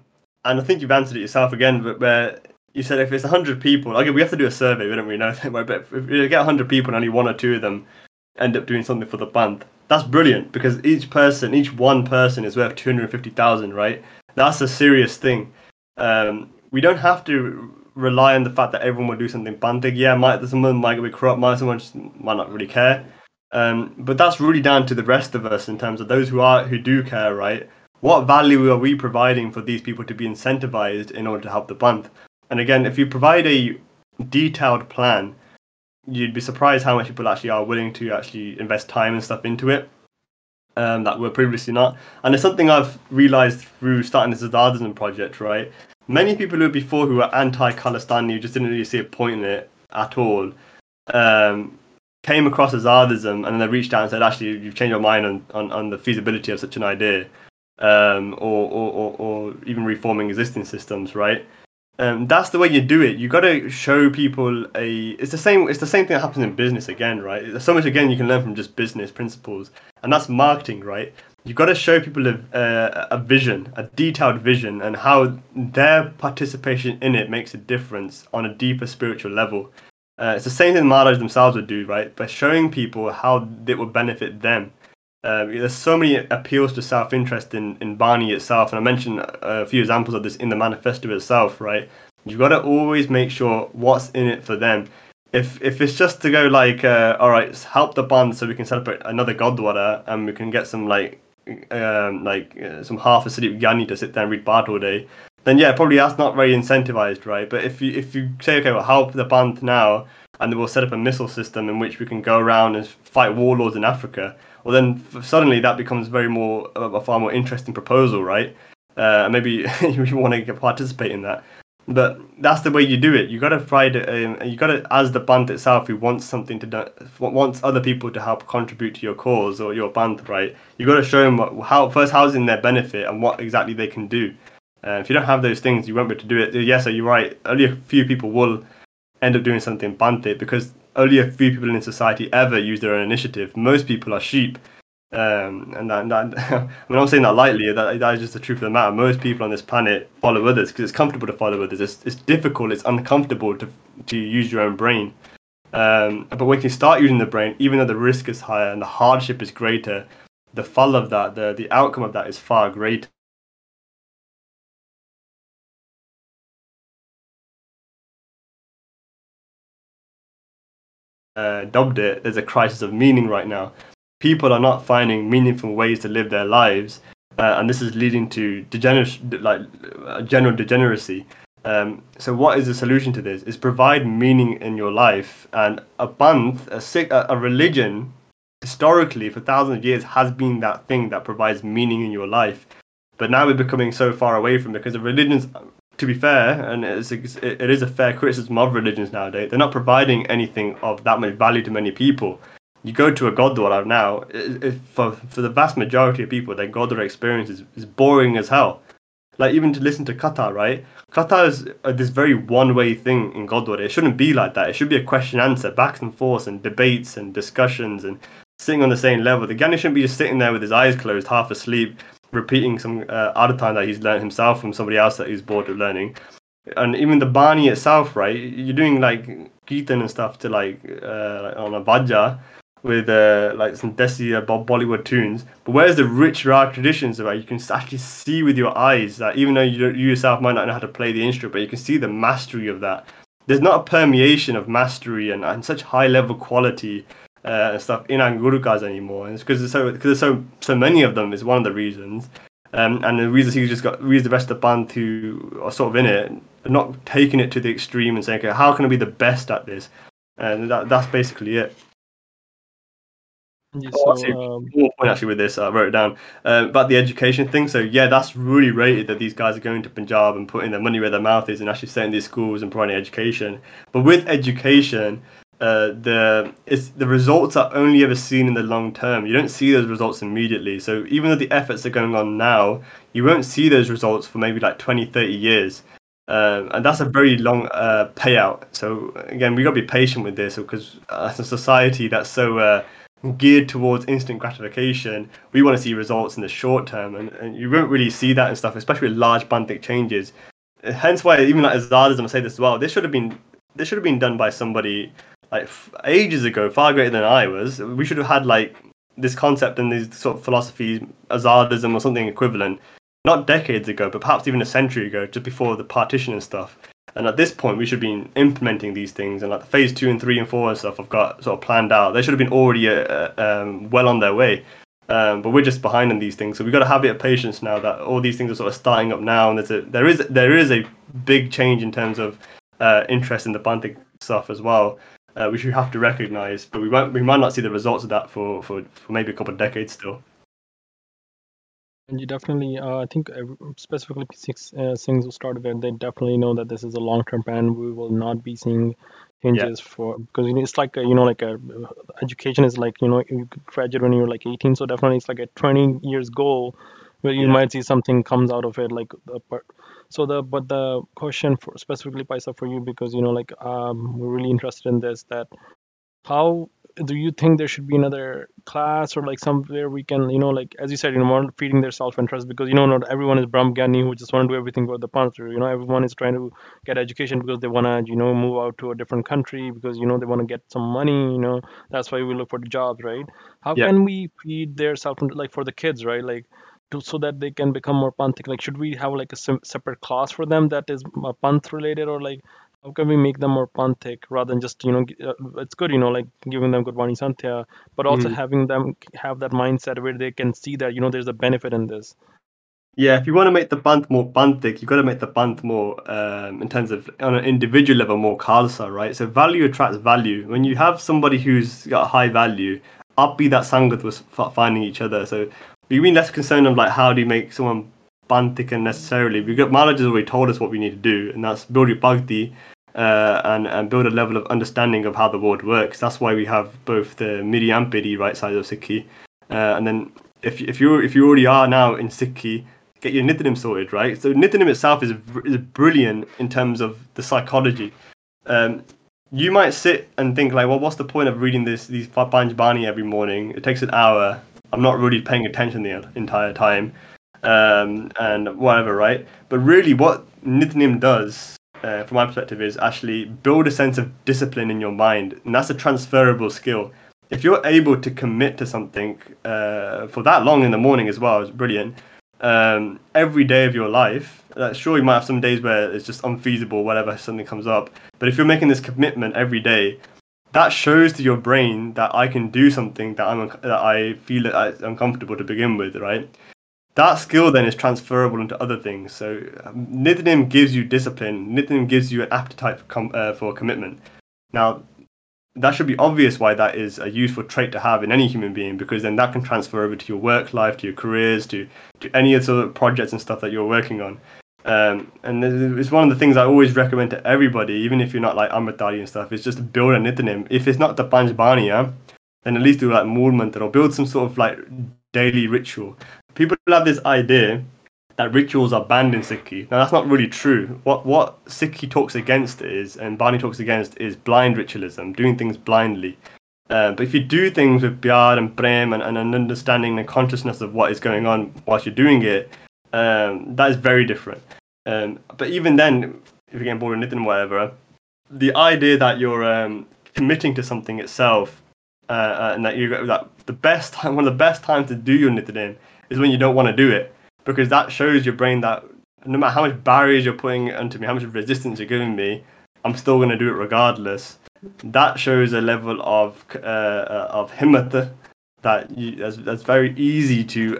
and I think you've answered it yourself again, but where you said if it's 100 people, okay, we have to do a survey, we don't really know that much, but if you get 100 people and only one or two of them end up doing something for the Panth, that's brilliant, because each one person is worth 250,000, right? That's a serious thing. We don't have to rely on the fact that everyone will do something Panthic. Yeah, someone might be corrupt, someone just might not really care. But that's really down to the rest of us in terms of those who do care, right? What value are we providing for these people to be incentivized in order to help the Panth? And again, if you provide a detailed plan, you'd be surprised how much people actually are willing to actually invest time and stuff into it that were previously not. And it's something I've realized through starting this Azadism project, right? Many people who before who were anti-Khalistani, just didn't really see a point in it at all, came across Azadism and then they reached out and said, actually, you've changed your mind on the feasibility of such an idea. Or even reforming existing systems, right? That's the way you do it. You got to show people a. It's the same thing that happens in business again, right? There's so much again you can learn from just business principles, and that's marketing, right? You got to show people a vision, a detailed vision, and how their participation in it makes a difference on a deeper spiritual level. It's the same thing the Maharaj themselves would do, right? By showing people how it will benefit them. There's so many appeals to self-interest in Bani itself, and I mentioned a few examples of this in the manifesto itself, right? You've got to always make sure what's in it for them. If it's just to go like, all right, help the Panth so we can celebrate another Godwara and we can get some some half-asleep Gyani to sit there and read Bhat all day, then yeah, probably that's not very incentivized, right? But if you say, okay, well, help the Panth now, and we'll set up a missile system in which we can go around and fight warlords in Africa, well, then suddenly that becomes a far more interesting proposal, right? Maybe you want to participate in that, but that's the way you do it. You got to as the Panth itself, who wants something wants other people to help contribute to your cause or your Panth, right? You got to show them how's in their benefit and what exactly they can do. If you don't have those things, you won't be able to do it. Yes, so you're right. Only a few people will end up doing something Panthic because only a few people in society ever use their own initiative. Most people are sheep. I'm not saying that lightly, that is just the truth of the matter. Most people on this planet follow others because it's comfortable to follow others. It's difficult, it's uncomfortable to use your own brain. But when you start using the brain, even though the risk is higher and the hardship is greater, the fall of that, the outcome of that is far greater. dubbed it, there's a crisis of meaning right now. People are not finding meaningful ways to live their lives, and this is leading to general degeneracy. So what is the solution to this? Is provide meaning in your life. And a banth, a religion, historically for thousands of years has been that thing that provides meaning in your life. But now we're becoming so far away from it because the religions, to be fair, and it is a fair criticism of religions nowadays, they're not providing anything of that much value to many people. You go to a Godwara now, for the vast majority of people, their Godwara experience is boring as hell. Like, even to listen to Katha, right? Katha is this very one-way thing in Godwara. It shouldn't be like that. It should be a question-answer, back and forth, and debates and discussions, and sitting on the same level. The Gyani shouldn't be just sitting there with his eyes closed, half asleep, repeating some adhan that he's learned himself from somebody else that he's bored of learning. And even the Bani itself, right? You're doing, like, Kirtan and stuff to, like on a Vajja, with like some Desi Bollywood tunes, but whereas the rich rag traditions, right, you can actually see with your eyes that even though you yourself might not know how to play the instrument, but you can see the mastery of that. There's not a permeation of mastery and such high level quality and stuff in our gurukas anymore, and it's because there's so many of them is one of the reasons, and the reasons he just got the rest of the band who are sort of in it, not taking it to the extreme and saying, okay, how can I be the best at this? And that's basically it. One point actually with this, I wrote it down about the education thing. So yeah, that's really rated that these guys are going to Punjab and putting their money where their mouth is and actually setting these schools and providing education. But with education, the results are only ever seen in the long term. You don't see those results immediately. So even though the efforts are going on now, you won't see those results for maybe like 20-30 years. And that's a very long payout. So again, we got to be patient with this because as a society that's so geared towards instant gratification, we want to see results in the short term, and you won't really see that and stuff, especially with large banthic changes. Hence why even like Azadism, I say this as well, this should have been done by somebody like ages ago, far greater than I was. We should have had like this concept and these sort of philosophies, Azadism or something equivalent, not decades ago, but perhaps even a century ago, just before the partition and stuff. And at this point, we should be implementing these things. And like the phase 2 and 3 and 4 and stuff, I've got sort of planned out. They should have been already well on their way. But we're just behind on these things. So we've got a habit of patience now that all these things are sort of starting up now. And there is a big change in terms of interest in the Bantic stuff as well, which we have to recognise. But we might not see the results of that for maybe a couple of decades still. And you definitely, I think specifically Singh who started there, they definitely know that this is a long-term plan. We will not be seeing changes because it's like, education is like, you graduate when you're like 18. So definitely it's like a 20 years goal where you might see something comes out of it. But the question for specifically Paisa for you, because, we're really interested in this, that how do you think there should be another class or like somewhere we can, as you said, more feeding their self-interest, because, not everyone is Brahm Gyani who just want to do everything for the Panth. Everyone is trying to get education because they want to, move out to a different country because, they want to get some money, that's why we look for the jobs, right? How can we feed their self-interest, like for the kids, right? Like, so that they can become more Panthic, like, should we have like a separate class for them that is Panth related, or like, how can we make them more Panthic rather than just, it's good, giving them Gurbani Santhya, but also having them have that mindset where they can see that, there's a benefit in this. Yeah, if you want to make the Panth more Panthic, you've got to make the Panth more, in terms of, on an individual level, more Khalsa, right? So value attracts value. When you have somebody who's got high value, Api that Sangat was finding each other. So we've been less concerned of, like, how do you make someone Panthic unnecessarily? Maharaj has already told us what we need to do, and that's build your bhakti, and build a level of understanding of how the world works. That's why we have both the midi and pidi, right side of Sikhi. And then if you already are now in Sikhi, get your Nityanim sorted, right? So Nityanim itself is brilliant in terms of the psychology. You might sit and think like, well, what's the point of reading these Panch Bani every morning? It takes an hour. I'm not really paying attention the entire time, and whatever, right? But really, what Nityanim does, from my perspective, is actually build a sense of discipline in your mind, and that's a transferable skill. If you're able to commit to something for that long in the morning as well, it's brilliant. Every day of your life, sure, you might have some days where it's just unfeasible, whatever, something comes up, but if you're making this commitment every day, that shows to your brain that I can do something that I feel uncomfortable to begin with, right? That skill then is transferable into other things. So Nithyanam gives you discipline. Nithyanam gives you an appetite for commitment. Now, that should be obvious why that is a useful trait to have in any human being, because then that can transfer over to your work life, to your careers, to any sort of projects and stuff that you're working on. And it's one of the things I always recommend to everybody, even if you're not like Amritdhari and stuff, is just to build a Nithyanam. If it's not the Panchbaniya, then at least do like Mool Mantra or build some sort of like daily ritual. People have this idea that rituals are banned in Sikhi. Now, that's not really true. What Sikhi talks against is, and Barney talks against, is blind ritualism, doing things blindly. But if you do things with pyar and prem and an understanding and consciousness of what is going on whilst you're doing it, that is very different. But even then, if you're getting bored of Nithyanam or whatever, the idea that you're committing to something itself, and that one of the best times to do your Nithyanam is when you don't want to do it, because that shows your brain that no matter how much barriers you're putting onto me, how much resistance you're giving me, I'm still going to do it regardless. That shows a level of himmat that's very easy to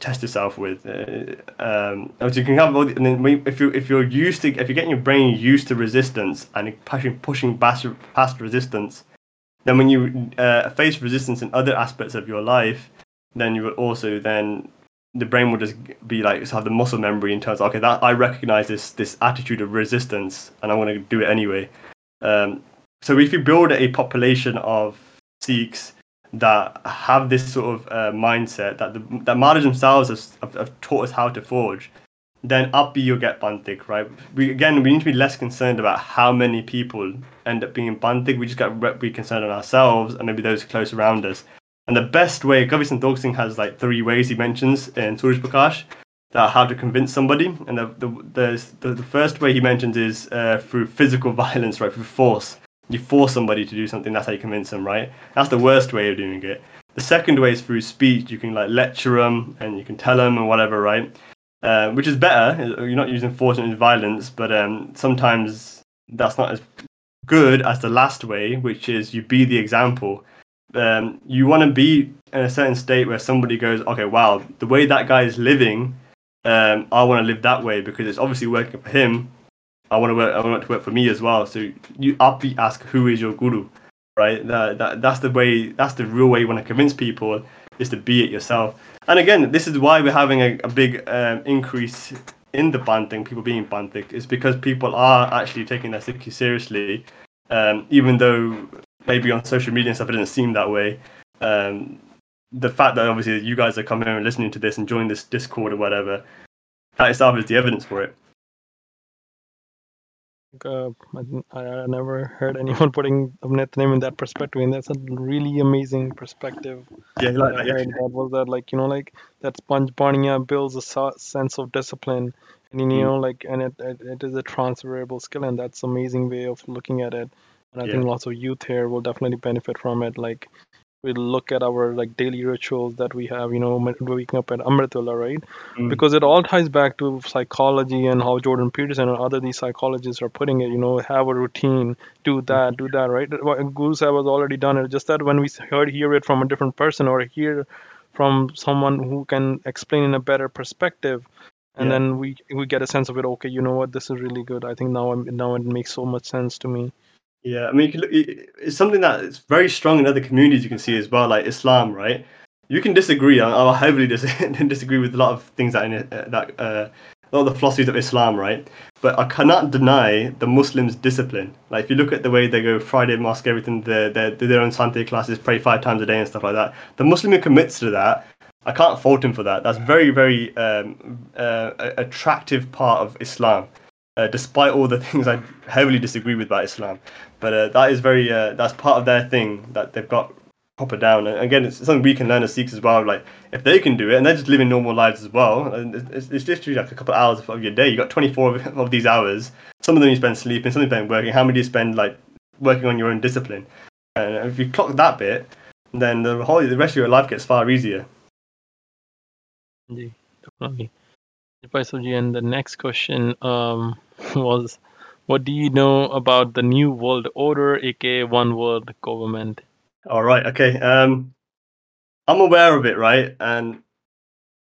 test yourself with. So you can have all the, and then if you're getting your brain used to resistance and pushing past resistance, then when you face resistance in other aspects of your life, then you will also then the brain will just be like, have the muscle memory in terms of, okay, that I recognize this attitude of resistance and I'm going to do it anyway. So if you build a population of Sikhs that have this sort of mindset that Maharaj themselves have taught us how to forge, then up you'll get Panthik, right? We need to be less concerned about how many people end up being in Panthik. We just got to be concerned on ourselves and maybe those close around us. And the best way, Kavi Santok Singh has like three ways he mentions in Suraj Prakash that how to convince somebody. And the first way he mentions is through physical violence, right? Through force. You force somebody to do something, that's how you convince them, right? That's the worst way of doing it. The second way is through speech. You can like lecture them and you can tell them and whatever, right? Which is better. You're not using force and violence, but sometimes that's not as good as the last way, which is you be the example. You want to be in a certain state where somebody goes, okay, wow, the way that guy is living, I want to live that way because it's obviously working for him. I want it to work for me as well. So you upbeat ask, who is your guru, right? That's the way. That's the real way you want to convince people, is to be it yourself. And again, this is why we're having a big increase in the Panthik, people being Panthik, is because people are actually taking their Sikhi seriously, even though maybe on social media and stuff, it doesn't seem that way. The fact that obviously you guys are coming here and listening to this and joining this Discord or whatever, that itself is the evidence for it. I never heard anyone putting Nithyanam in that perspective, and that's a really amazing perspective. Yeah, like that. Yeah. That was that, like, you know, like that Panchbaniya builds a sense of discipline, and you know, like, and it is a transferable skill, and that's an amazing way of looking at it. And I think lots of youth here will definitely benefit from it. Like, we look at our like daily rituals that we have, you know, waking up at Amritula, right? Mm. Because it all ties back to psychology and how Jordan Peterson and other these psychologists are putting it, you know, have a routine, do that, right? Guru Sahib has already done it. Just that when we hear it from a different person or hear from someone who can explain in a better perspective, and then we get a sense of it. Okay, you know what? This is really good. I think now it makes so much sense to me. Yeah, I mean, it's something that is very strong in other communities you can see as well, like Islam, right? You can disagree. I'll heavily disagree with a lot of things that a lot of the philosophies of Islam, right? But I cannot deny the Muslims' discipline. Like, if you look at the way they go Friday mosque, everything, they do their own Santé classes, pray 5 times a day and stuff like that. The Muslim who commits to that, I can't fault him for that. That's very, very attractive part of Islam. Despite all the things I heavily disagree with about Islam, but that is very that's part of their thing that they've got proper down. And again, it's something we can learn as Sikhs as well. Like, if they can do it, and they're just living normal lives as well, and it's literally like a couple of hours of your day. You got 24 of these hours. Some of them you spend sleeping, some of them you spend working. How many do you spend like working on your own discipline? And if you clock that bit, then the rest of your life gets far easier. Yeah, definitely. And the next question was What do you know about the New World Order, aka One World Government? All right, okay. I'm aware of it, right? And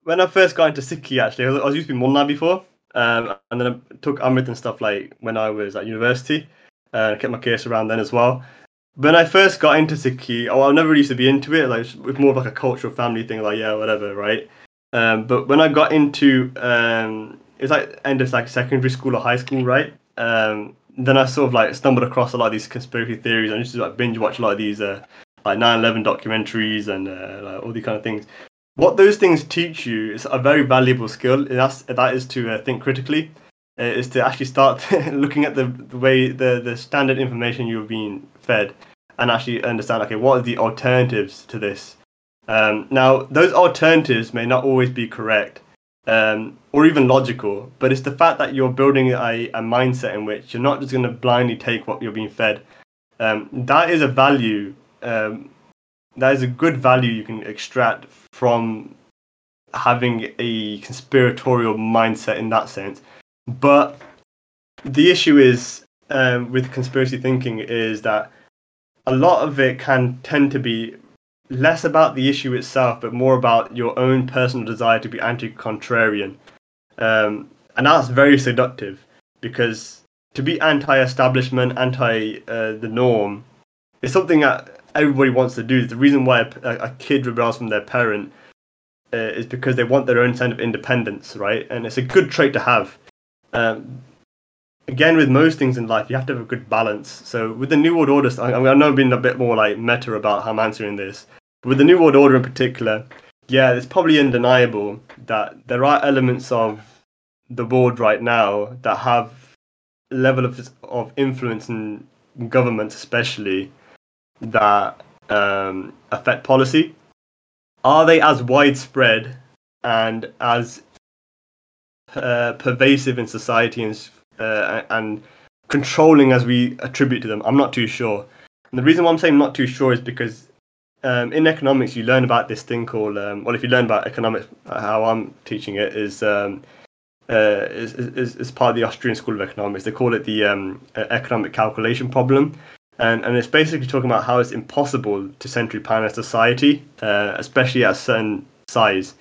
when I first got into Sikhi, actually, I was used to be Mulna before, and then I took Amrit and stuff like when I was at university, and I kept my case around then as well. When I first got into Sikhi, I never used to be into it. Like, it's more of like a cultural family thing, like, yeah, whatever, right? But when I got into, it's like end of like secondary school or high school, right? Then I sort of like stumbled across a lot of these conspiracy theories. I used to like binge watch a lot of these like 9/11 documentaries and like all these kind of things. What those things teach you is a very valuable skill. That is to think critically. Is to actually start looking at the way the standard information you're being fed and actually understand, okay, what are the alternatives to this? Now, those alternatives may not always be correct or even logical, but it's the fact that you're building a mindset in which you're not just going to blindly take what you're being fed. That is a value. That is a good value you can extract from having a conspiratorial mindset in that sense. But the issue is with conspiracy thinking is that a lot of it can tend to be less about the issue itself, but more about your own personal desire to be anti-contrarian. And that's very seductive, because to be anti-establishment, anti the norm, is something that everybody wants to do. It's the reason why a kid rebels from their parent is because they want their own sense of independence, right? And it's a good trait to have. Again, with most things in life, you have to have a good balance. So with the New World Order, I know I've been a bit more like meta about how I'm answering this, but with the New World Order in particular, yeah, it's probably undeniable that there are elements of the world right now that have a level of influence in governments, especially, that affect policy. Are they as widespread and as pervasive in society and controlling as we attribute to them? I'm not too sure. And the reason why I'm saying I'm not too sure is because in economics you learn about this thing called if you learn about economics, how I'm teaching it is part of the Austrian School of Economics. They call it the economic calculation problem, and it's basically talking about how it's impossible to centrally plan a society, especially at a certain size.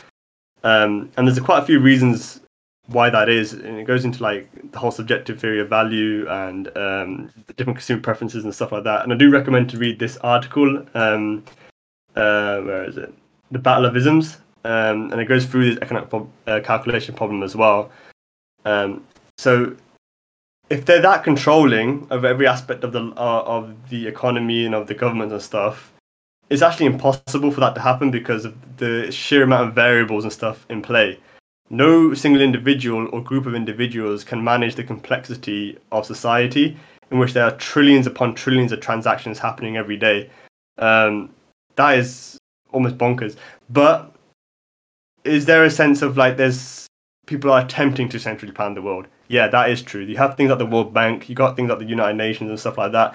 And there's quite a few reasons why that is, and it goes into like the whole subjective theory of value and the different consumer preferences and stuff like that. And I do recommend to read this article, where is it? The Battle of Isms, and it goes through this economic calculation problem as well. So if they're that controlling of every aspect of the economy and of the government and stuff, it's actually impossible for that to happen because of the sheer amount of variables and stuff in play. No single individual or group of individuals can manage the complexity of society, in which there are trillions upon trillions of transactions happening every day. That is almost bonkers. But is there a sense of like there's people are attempting to centrally plan the world? Yeah, that is true. You have things like the World Bank, you got things like the United Nations and stuff like that.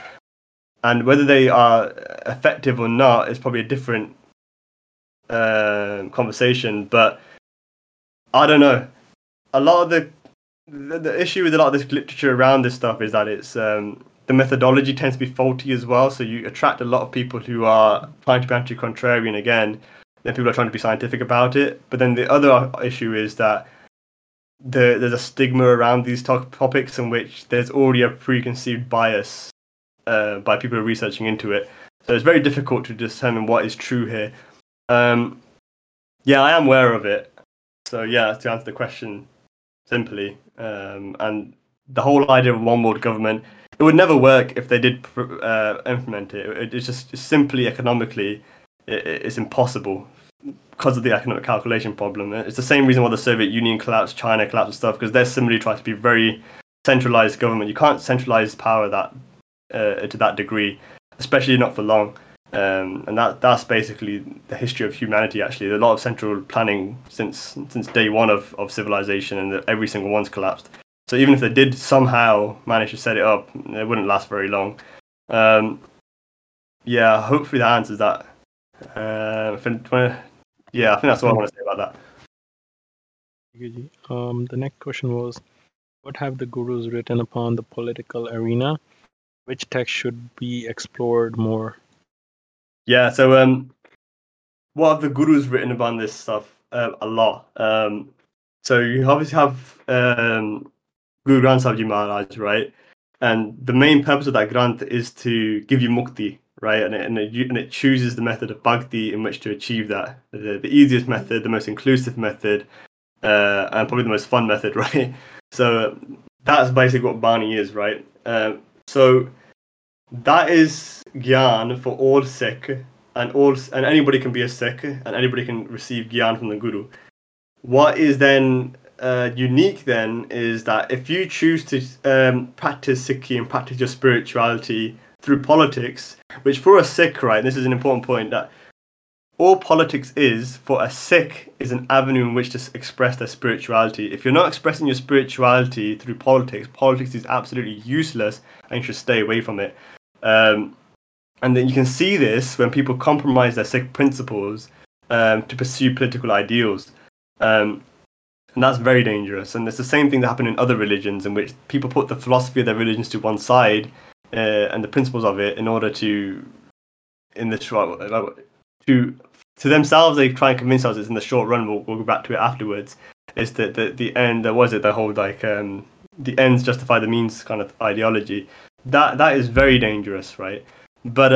And whether they are effective or not is probably a different conversation, but I don't know. A lot of the issue with a lot of this literature around this stuff is that it's the methodology tends to be faulty as well. So you attract a lot of people who are trying to be anti-contrarian again. Then people are trying to be scientific about it. But then the other issue is that there's a stigma around these topics in which there's already a preconceived bias by people researching into it. So it's very difficult to determine what is true here. Yeah, I am aware of it. So yeah, to answer the question simply, and the whole idea of one world government, it would never work if they did implement it. It's just simply economically, it's impossible because of the economic calculation problem. It's the same reason why the Soviet Union collapsed, China collapsed and stuff, because they're similarly trying to be very centralized government. You can't centralize power that to that degree, especially not for long. And that's basically the history of humanity. Actually, there's a lot of central planning since day one of civilization, and every single one's collapsed. So even if they did somehow manage to set it up, it wouldn't last very long. Yeah, hopefully that answers that. I think that's all I want to say about that. The next question was, What have the gurus written upon the political arena? Which text should be explored more? Yeah, so what have the gurus written upon this stuff? A lot. So you obviously have Guru Granth Sahib Ji Maharaj, right? And the main purpose of that Granth is to give you mukti, right? And it chooses the method of bhakti in which to achieve that. The easiest method, the most inclusive method, and probably the most fun method, right? So that's basically what Bani is, right? So that is Gyan for all Sikh, and anybody can be a Sikh, and anybody can receive Gyan from the Guru. What is then unique then is that if you choose to practice Sikhi and practice your spirituality through politics, which for a Sikh, right, this is an important point, that all politics is, for a Sikh, is an avenue in which to express their spirituality. If you're not expressing your spirituality through politics, politics is absolutely useless and you should stay away from it. And then you can see this when people compromise their Sikh principles to pursue political ideals. And that's very dangerous. And it's the same thing that happened in other religions in which people put the philosophy of their religions to one side and the principles of it in order to... To themselves, they try and convince us it's in the short run. We'll go back to it afterwards. It's the end. The whole the ends justify the means kind of ideology. That is very dangerous, right? But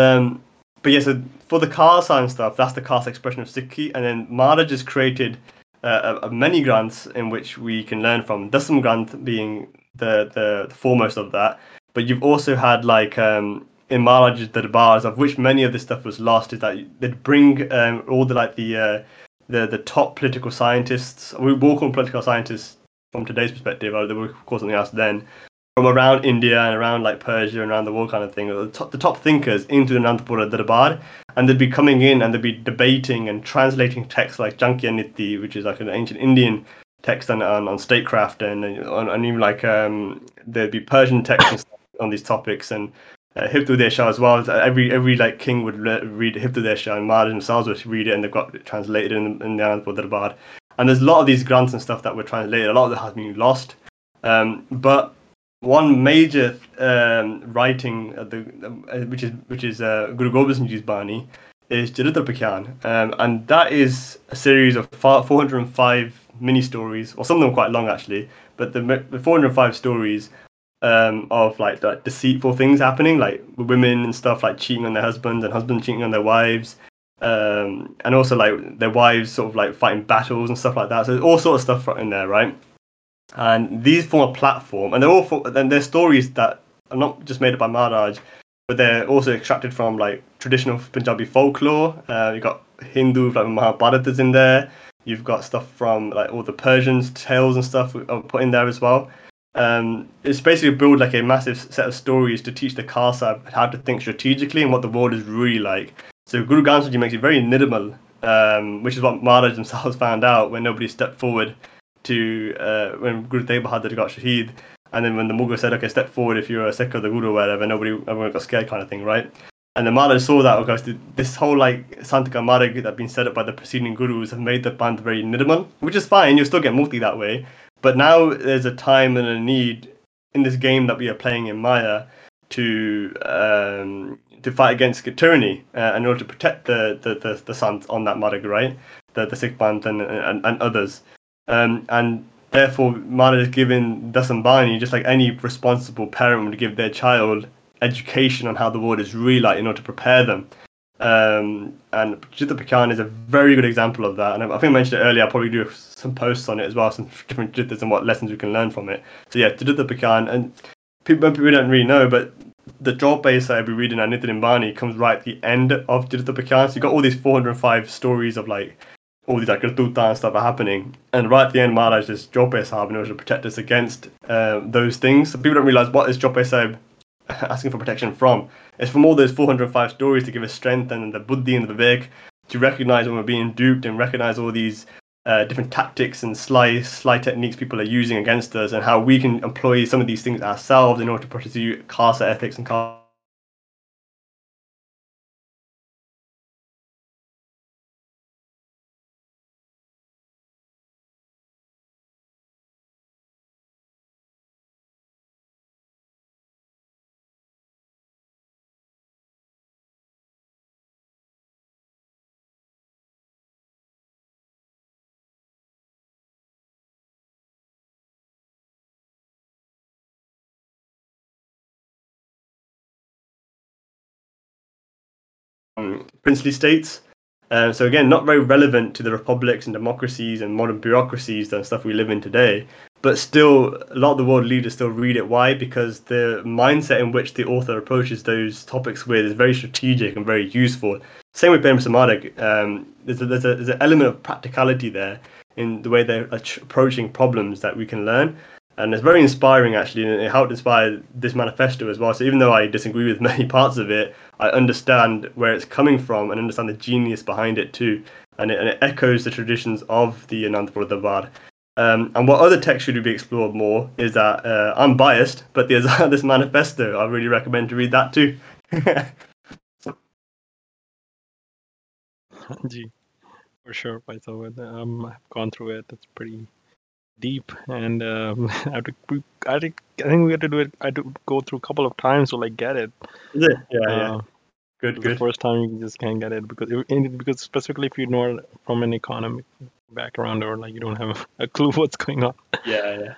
yeah. So for the caste and stuff, that's the caste expression of Sikhi, and then Maharaj has created many granths in which we can learn from. Dasam Granth being the foremost of that. But you've also had in Maharaj's Darbars, of which many of this stuff was lost, is that they'd bring all the top political scientists. We will call them political scientists from today's perspective. They were called something else then, from around India and around Persia and around the world kind of thing. The top thinkers into the Anantapura Darbar, and they'd be coming in and they'd be debating and translating texts like Jankya Niti, which is an ancient Indian text on statecraft, and even there'd be Persian texts and stuff on these topics and. Hippolyta Shah as well. Every king would read Hippolyta Shah, and Maharaj themselves would read it, and they've got it translated in the Anantapur Darbar. And there's a lot of these grants and stuff that were translated. A lot of that has been lost. But one major writing, which is Guru Gobind Singh Ji's Bani, is Charitra Pakyan, and that is a series of 405 mini stories, or some of them quite long actually. But the 405 stories. Of deceitful things happening, with women and stuff, cheating on their husbands and husbands cheating on their wives, and also their wives sort of fighting battles and stuff like that. So there's all sorts of stuff in there, right? And these form a platform, and they're stories that are not just made up by Maharaj, but they're also extracted from traditional Punjabi folklore. You've got Hindu Mahabharata's in there. You've got stuff from all the Persians tales and stuff are put in there as well. It's basically build a massive set of stories to teach the Khalsa how to think strategically and what the world is really like. So Guru Granth Sahib Ji makes it very minimal, which is what Maharaj themselves found out when nobody stepped forward to when Guru Tegh Bahadur got Shaheed, and then when the Mughal said, okay, step forward if you're a Sikh of the Guru or whatever, everyone got scared kind of thing, right? And the Maharaj saw that, because this whole Santika Marg that had been set up by the preceding Gurus have made the band very minimal, which is fine, you'll still get mukti that way. But now there's a time and a need in this game that we are playing in Maya to fight against tyranny in order to protect the Sant on that Marg, right? The Sikh Panth and others. And therefore, Maharaj is giving Dasam Bani, just like any responsible parent would give their child, education on how the world is really like in order to prepare them. And Charitra Pakyan is a very good example of that, and I think I mentioned it earlier. I'll probably do some posts on it as well, some different Charitas and what lessons we can learn from it. So yeah, Charitra Pakyan, and people don't really know, but the job base I'll be reading at Nithin Bani comes right at the end of Charitra Pakyan. So you've got all these 405 stories of all these Krituta and stuff are happening, and right at the end Maharaj does Jopai Sahib in order to protect us against those things. So people don't realise what is Jopai Sahib asking for protection from. It's from all those 405 stories to give us strength and the buddhi and the vivek to recognise when we're being duped and recognise all these different tactics and sly techniques people are using against us, and how we can employ some of these things ourselves in order to pursue Khalsa ethics and Khalsa. princely states. So again, not very relevant to the republics and democracies and modern bureaucracies and stuff we live in today. But still, a lot of the world leaders still read it. Why? Because the mindset in which the author approaches those topics with is very strategic and very useful. Same with Ben Samadek. There's an element of practicality there in the way they're approaching problems that we can learn. And it's very inspiring, actually, and it helped inspire this manifesto as well. So even though I disagree with many parts of it, I understand where it's coming from and understand the genius behind it too. And it echoes the traditions of the Anandapur Darbar. And what other texts should be explored more is that I'm biased, but there's this manifesto. I really recommend to read that too. For sure, Paisawad. I've gone through it. It's pretty deep, and I think we had to do it. I had to go through a couple of times to get it. Yeah. Good. The first time you just can't get it because specifically if you're not from an economic background or you don't have a clue what's going on. Yeah.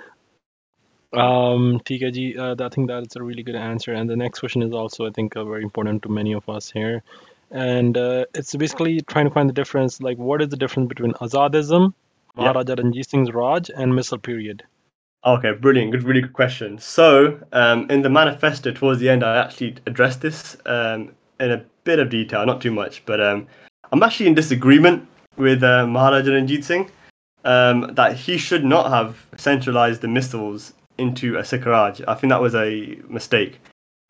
TKG, I think that's a really good answer. And the next question is also, I think, very important to many of us here. And it's basically trying to find the difference. What is the difference between Azadism, Maharaja Ranjit Singh's Raj, and Missal period? Okay, brilliant. Good, really good question. So in the manifesto towards the end, I actually addressed this in a bit of detail, not too much, but I'm actually in disagreement with Maharaja Ranjit Singh that he should not have centralized the missals into a Sikh Raj. I think that was a mistake.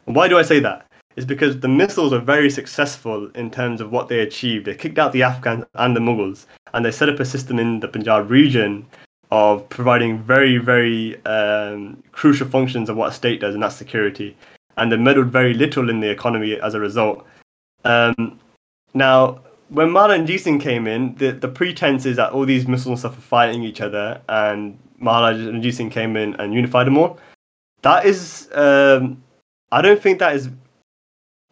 Why do I say that? It's because the missals are very successful in terms of what they achieved. They kicked out the Afghans and the Mughals, and they set up a system in the Punjab region of providing very, very crucial functions of what a state does, and that's security. And they meddled very little in the economy as a result. Now, when Maharaja Ranjit Singh came in, the pretense is that all these Muslim stuff are fighting each other, and Maharaja Ranjit Singh came in and unified them all. That is, I don't think that is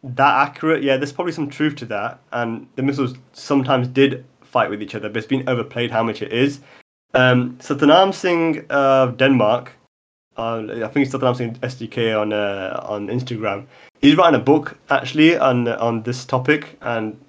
that accurate. Yeah, there's probably some truth to that, and the Muslims sometimes did fight with each other, but it's been overplayed how much it is. Satnam Singh of Denmark, I think it's Satnam Singh SDK on Instagram. He's writing a book actually on this topic, and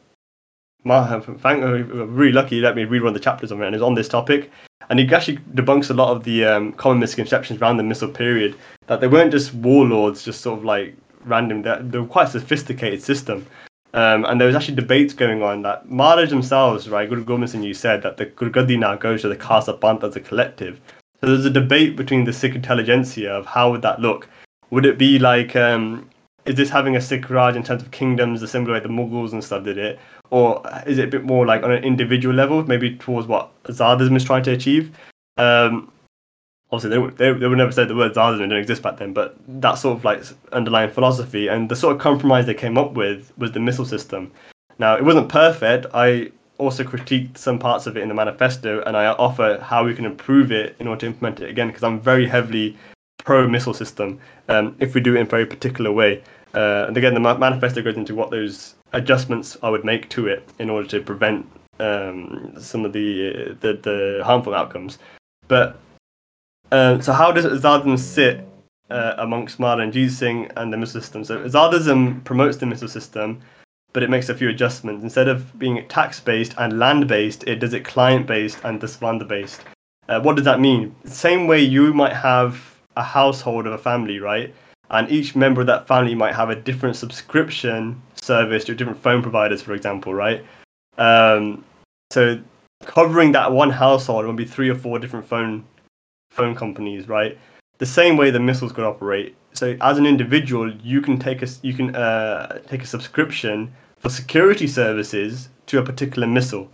I'm really lucky he let me read one of the chapters of it, and it's on this topic. And he actually debunks a lot of the common misconceptions around the Missal period, that they weren't just warlords, just sort of random. They were quite a sophisticated system. And there was actually debates going on that Maharaj themselves, right, Guru Gobind Singh, you said that the Gurgadi now goes to the Khalsa Panth as a collective. So there's a debate between the Sikh intelligentsia of how would that look. Would it be is this having a Sikh Raj in terms of kingdoms, the similar way the Mughals and stuff did it? Or is it a bit more on an individual level, maybe towards what Azadism is trying to achieve? Obviously, they would never say the word Zadism, didn't exist back then, but that sort of underlying philosophy. And the sort of compromise they came up with was the missile system. Now, it wasn't perfect. I also critiqued some parts of it in the manifesto, and I offer how we can improve it in order to implement it again, because I'm very heavily pro-missile system if we do it in a very particular way. And again, the manifesto goes into what those adjustments I would make to it in order to prevent some of the harmful outcomes. But so how does Azadism sit amongst Maharaja Ranjit Singh and the missile system? So Azadism promotes the missile system, but it makes a few adjustments. Instead of being tax-based and land-based, it does it client-based and dasvanda-based. What does that mean? Same way you might have a household of a family, right? And each member of that family might have a different subscription service to different phone providers, for example, right? So covering that one household would be 3 or 4 different phone companies, right? The same way the missiles could operate. So as an individual, you can take a subscription for security services to a particular missile.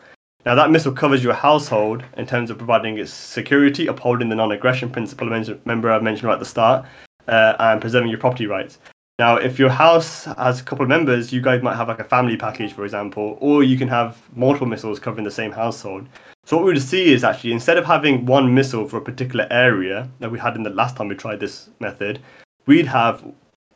Now, that missile covers your household in terms of providing its security, upholding the non-aggression principle I mentioned right at the start, and preserving your property rights. Now, if your house has a couple of members, you guys might have a family package, for example, or you can have multiple missiles covering the same household. So what we would see is actually, instead of having one missile for a particular area that we had in the last time we tried this method, we'd have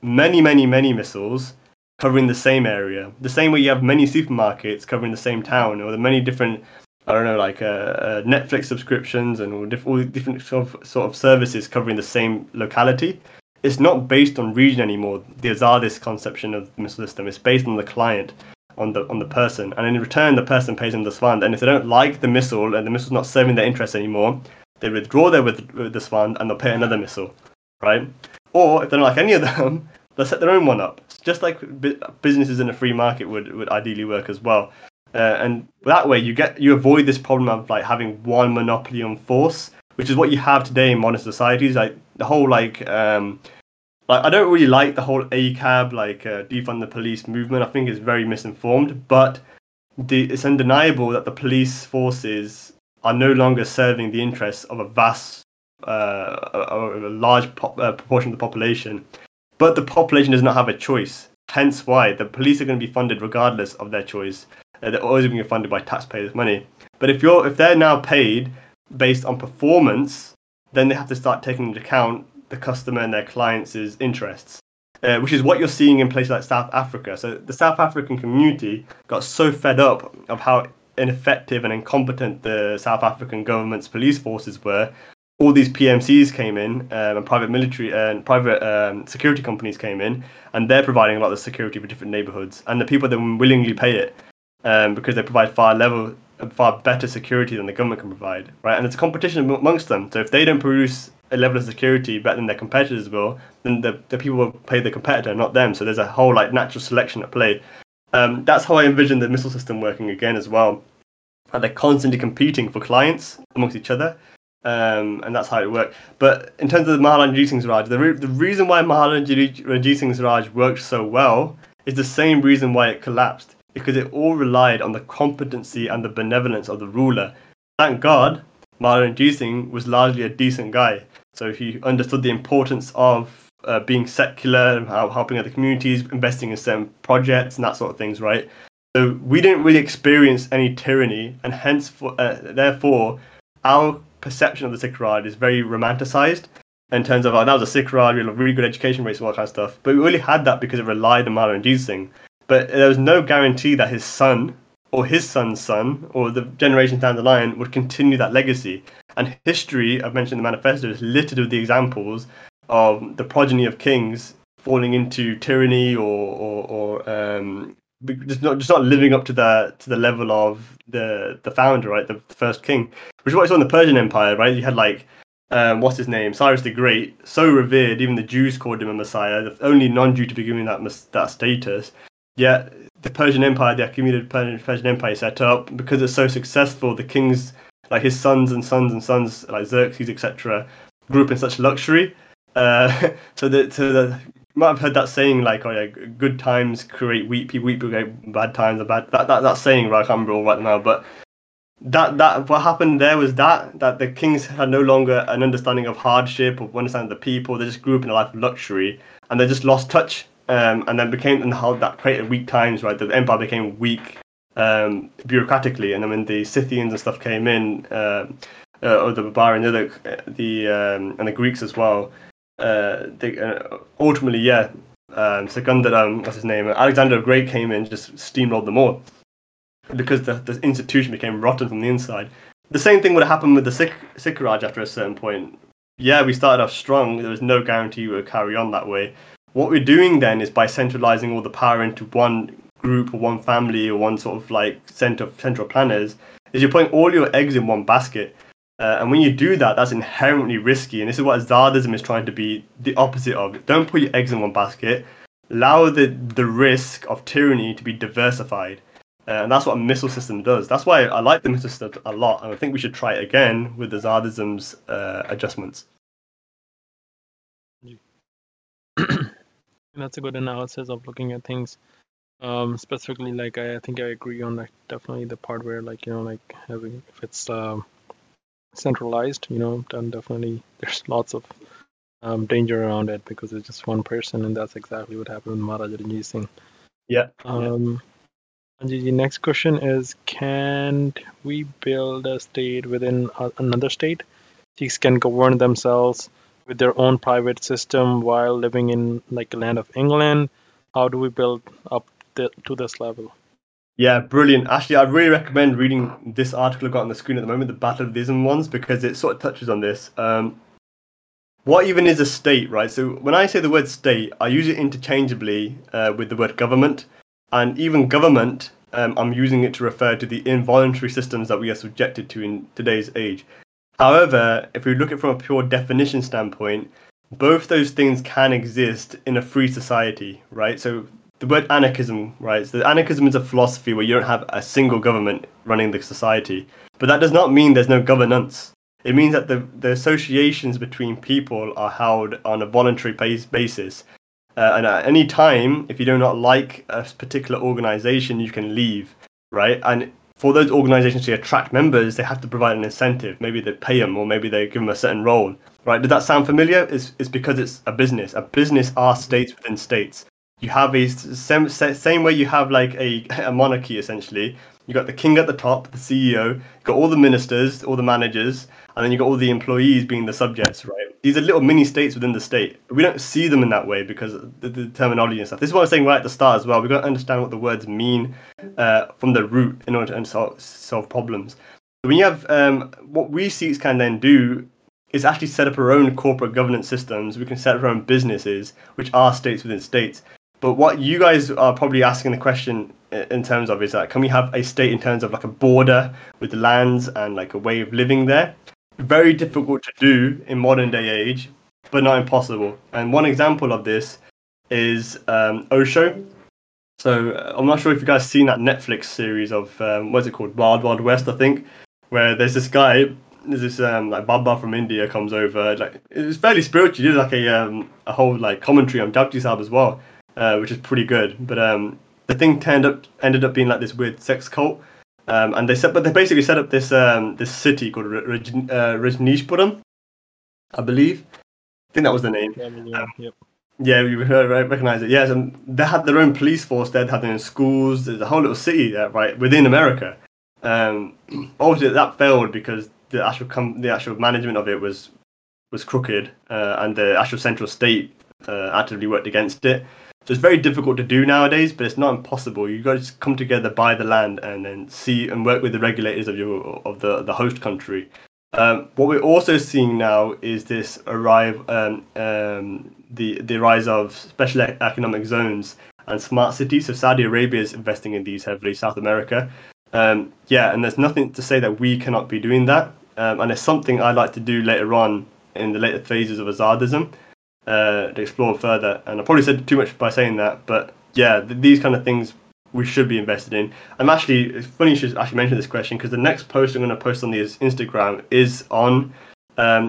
many, many, many missiles covering the same area, the same way you have many supermarkets covering the same town, or the many different, Netflix subscriptions and all different sort of services covering the same locality. It's not based on region anymore. The Azadist conception of the missile system is based on the client, on the person, and in return the person pays them this fund. And if they don't like the missile and the missile's not serving their interest anymore, they withdraw this fund and they'll pay another missile, right? Or if they don't like any of them, they'll set their own one up. It's just like businesses in a free market would ideally work as well. And that way you avoid this problem of like having one monopoly on force, which is what you have today in modern societies. Like the whole like I don't really like the whole ACAB defund the police movement. I think is very misinformed, but it's undeniable that the police forces are no longer serving the interests of a large proportion of the population. But the population does not have a choice. Hence why the police are going to be funded regardless of their choice. They're always going to be funded by taxpayers' money. But if they're now paid based on performance, then they have to start taking into account the customer and their clients' interests, which is what you're seeing in places like South Africa. So the South African community got so fed up of how ineffective and incompetent the South African government's police forces were. All these PMCs came in, and private military and private security companies came in, and they're providing a lot of security for different neighborhoods. And the people then willingly pay it because they provide far better security than the government can provide, right? And it's a competition amongst them. So if they don't produce a level of security better than their competitors will, then the people will pay the competitor, not them. So there's a whole natural selection at play. That's how I envision the missile system working again as well. And they're constantly competing for clients amongst each other. And that's how it worked. But in terms of the Mahalan Ranjit Singh Swaraj, the reason why Mahalan Ranjit Singh Swaraj worked so well is the same reason why it collapsed, because it all relied on the competency and the benevolence of the ruler. Thank God, Mahalan Ranjit Singh was largely a decent guy, so he understood the importance of being secular and helping other communities, investing in certain projects and that sort of things, right? So we didn't really experience any tyranny, and therefore our perception of the Sikh Raj is very romanticized in terms of, oh, that was a Sikh Raj, we had really good education rates and all that kind of stuff. But we really had that because it relied on Mahalan Ranjit Singh. But there was no guarantee that his son or his son's son or the generations down the line would continue that legacy. And history, I've mentioned in the manifesto, is littered with the examples of the progeny of kings falling into tyranny or just not living up to the level of the founder, right, the first king, which is what you saw in the Persian Empire, right? You had what's his name, Cyrus the Great, so revered, even the Jews called him a messiah, the only non-Jew to be given that status. Yet the Persian Empire, the accumulated Persian Empire, set up because it's so successful. The kings, like his sons and sons and sons, like Xerxes, etc., grew up in such luxury. You might have heard that saying, like, oh yeah, good times create weak people create bad times, or that saying, right? I can't remember all right now, but that what happened there was that the kings had no longer an understanding of hardship or understanding the people. They just grew up in a life of luxury, and they just lost touch, and how that created weak times, right? The empire became weak bureaucratically, and then when the Scythians and stuff came in, or the Barbarians, and the Greeks as well. Alexander the Great came in, just steamrolled them all because the institution became rotten from the inside. The same thing would have happened with the Sikh Raj after a certain point. Yeah, we started off strong. There was no guarantee we would carry on that way. What we're doing then is by centralizing all the power into one group or one family or one sort of like central planners, is you're putting all your eggs in one basket. And when you do that, that's inherently risky. And this is what Azadism is trying to be the opposite of. Don't put your eggs in one basket. Allow the risk of tyranny to be diversified. And that's what a missile system does. That's why I like the missile system a lot. And I think we should try it again with Azadism's adjustments. That's a good analysis of looking at things. Specifically, like, I think I agree on, like, definitely the part where, like, you know, like, having, if it's... centralized, you know, then definitely there's lots of danger around it because it's just one person, and that's exactly what happened with Mahalan Ranjit Singh. Yeah. The next question is, can we build a state within another state? Sikhs can govern themselves with their own private system while living in like the land of England. How do we build up to this level? Yeah, brilliant. Actually, I really recommend reading this article I've got on the screen at the moment, the Battle of the Ism ones, because it sort of touches on this. What even is a state, right? So when I say the word state, I use it interchangeably with the word government. and even government, I'm using it to refer to the involuntary systems that we are subjected to in today's age. However, if we look at it from a pure definition standpoint, both those things can exist in a free society, right? So the word anarchism, right? So anarchism is a philosophy where you don't have a single government running the society. But that does not mean there's no governance. It means that the associations between people are held on a voluntary basis. And at any time, if you do not like a particular organization, you can leave, right? And for those organizations to attract members, they have to provide an incentive. Maybe they pay them, or maybe they give them a certain role, right? Does that sound familiar? It's because it's a business. A business are states within states. You have a same way you have like a monarchy, essentially. You got the king at the top, the CEO, you got all the ministers, all the managers, and then you got all the employees being the subjects, right? These are little mini states within the state. We don't see them in that way because of the terminology and stuff. This is what I was saying right at the start as well. We've got to understand what the words mean from the root in order to solve problems. When you have what we Sikhs can then do is actually set up our own corporate governance systems. We can set up our own businesses, which are states within states. But what you guys are probably asking the question in terms of is that can we have a state in terms of like a border with lands and like a way of living there? Very difficult to do in modern day age, but not impossible. And one example of this is Osho. So I'm not sure if you guys seen that Netflix series of what's it called, Wild Wild West, I think, where there's this guy, there's this like Baba from India comes over. Like it's fairly spiritual. He did like a whole like commentary on Japji Sahib as well, which is pretty good. But the thing ended up being like this weird sex cult. And they basically set up this this city called Rajneeshpuram, I believe. I think that was the name. Yep. Yeah, you recognize it. Yes, yeah, so they had their own police force there. They had their own schools. There's a whole little city there, right, within America. Obviously, that failed because the actual management of it was crooked, and the actual central state actively worked against it. So it's very difficult to do nowadays, but it's not impossible. You've got to just come together, buy the land, and then see and work with the regulators of the host country. What we're also seeing now is this the rise of special economic zones and smart cities. So Saudi Arabia is investing in these heavily, South America. And there's nothing to say that we cannot be doing that. And it's something I'd like to do later on in the later phases of Azadism. To explore further, and I probably said too much by saying that, but yeah, these kind of things we should be invested in. I'm actually, it's funny you should actually mention this question, because the next post I'm going to post on the Instagram is on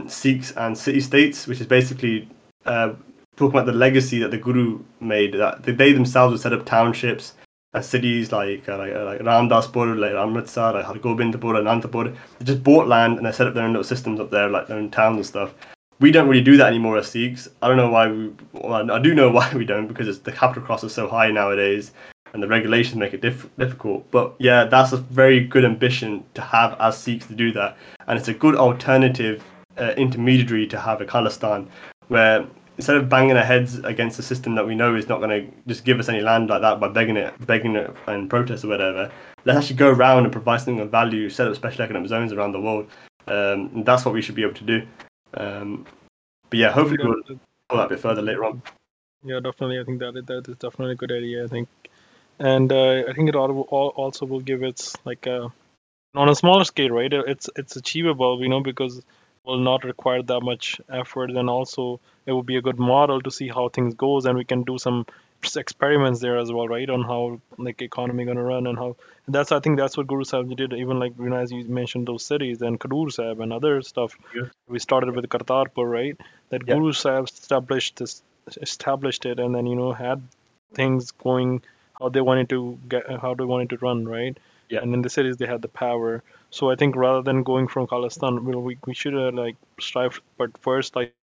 Sikhs and city-states, which is basically talking about the legacy that the Guru made, that they themselves would set up townships and cities like Ramdaspur, like Amritsar, like Hargobindpur, Anantapur. They just bought land and they set up their own little systems up there, like their own towns and stuff. We don't really do that anymore as Sikhs. I don't know why I do know why we don't, because the capital cost is so high nowadays and the regulations make it difficult. But yeah, that's a very good ambition to have as Sikhs to do that. And it's a good alternative intermediary to have a Khalistan, where instead of banging our heads against a system that we know is not going to just give us any land like that by begging it and protest or whatever, let's actually go around and provide something of value, set up special economic zones around the world. And that's what we should be able to do. But yeah, hopefully we'll pull that a bit further later on. Yeah, definitely. I think that is definitely a good idea, I think. And I think it also will give its, like, on a smaller scale, right? It's achievable, because it will not require that much effort. And also, it will be a good model to see how things goes. And we can do some experiments there as well, right? On how, like, economy going to run and how... I think that's what Guru Sahib did, even like as you mentioned those cities and Khadur Sahib and other stuff. Yeah. We started with Kartarpur, right? That yeah. Guru Sahib established it, and then had things going how they wanted to run, right? Yeah. And in the cities they had the power. So I think rather than going from Khalistan, we should like strive, but first like.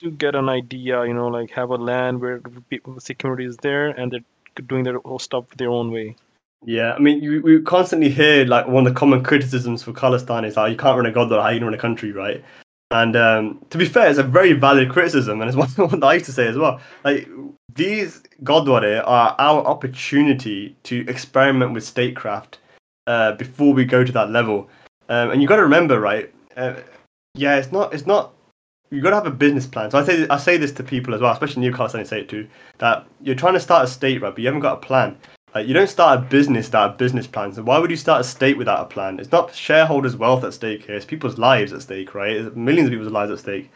To get an idea, like have a land where security is there and they're doing their whole stuff their own way. Yeah, I mean, we constantly hear like one of the common criticisms for Khalistan is like you can't run a godla, how you can run a country, right? And to be fair, it's a very valid criticism, and it's one that I used to say as well. Like these godware are our opportunity to experiment with statecraft before we go to that level. And you got to remember, right? It's not. you've got to have a business plan. So I say this to people as well, especially Newcastle, and I say it too, that you're trying to start a state, right, but you haven't got a plan. You don't start a business without a business plan. So why would you start a state without a plan? It's not shareholders' wealth at stake here. It's people's lives at stake, right? It's millions of people's lives at stake.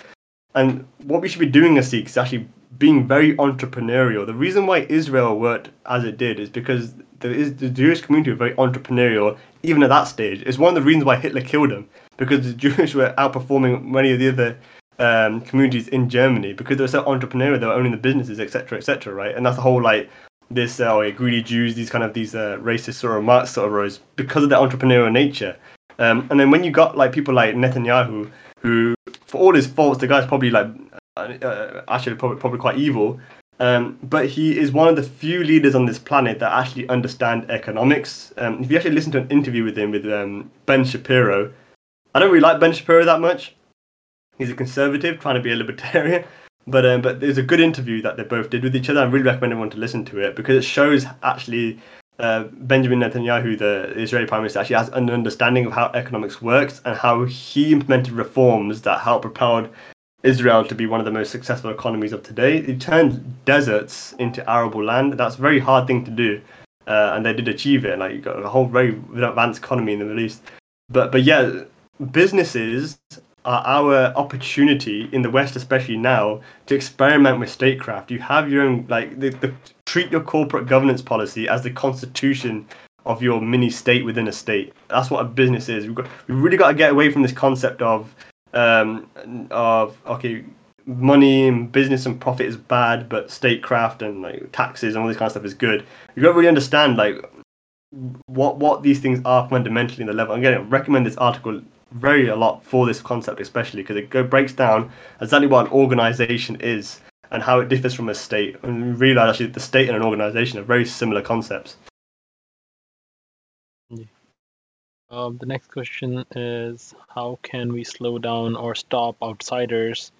And what we should be doing as Sikhs is actually being very entrepreneurial. The reason why Israel worked as it did is because the Jewish community was very entrepreneurial, even at that stage. It's one of the reasons why Hitler killed him, because the Jewish were outperforming many of the other communities in Germany because they were so entrepreneurial. They were owning the businesses, etc., etc., right? And that's the whole, like, this greedy Jews, these racist sort of remarks sort of arose because of their entrepreneurial nature. And then when you got like people like Netanyahu, who for all his faults, the guy's probably like actually probably quite evil, but he is one of the few leaders on this planet that actually understand economics. If you actually listen to an interview with him with Ben Shapiro, I don't really like Ben Shapiro that much. He's a conservative trying to be a libertarian. But there's a good interview that they both did with each other. I really recommend everyone to listen to it because it shows actually Benjamin Netanyahu, the Israeli Prime Minister, actually has an understanding of how economics works and how he implemented reforms that helped propel Israel to be one of the most successful economies of today. He turned deserts into arable land. That's a very hard thing to do, and they did achieve it. Like, you got a whole very advanced economy in the Middle East. But yeah, businesses are our opportunity in the West, especially now, to experiment with statecraft. You have your own, like, treat your corporate governance policy as the constitution of your mini state within a state. That's what a business is. We've really got to get away from this concept of money and business and profit is bad, but statecraft and like taxes and all this kind of stuff is good. You've got to really understand like what these things are fundamentally in the level. Again, I recommend this article very a lot for this concept, especially because it breaks down exactly what an organization is and how it differs from a state, and you realize actually the state and an organization are very similar concepts. The next question is, how can we slow down or stop outsiders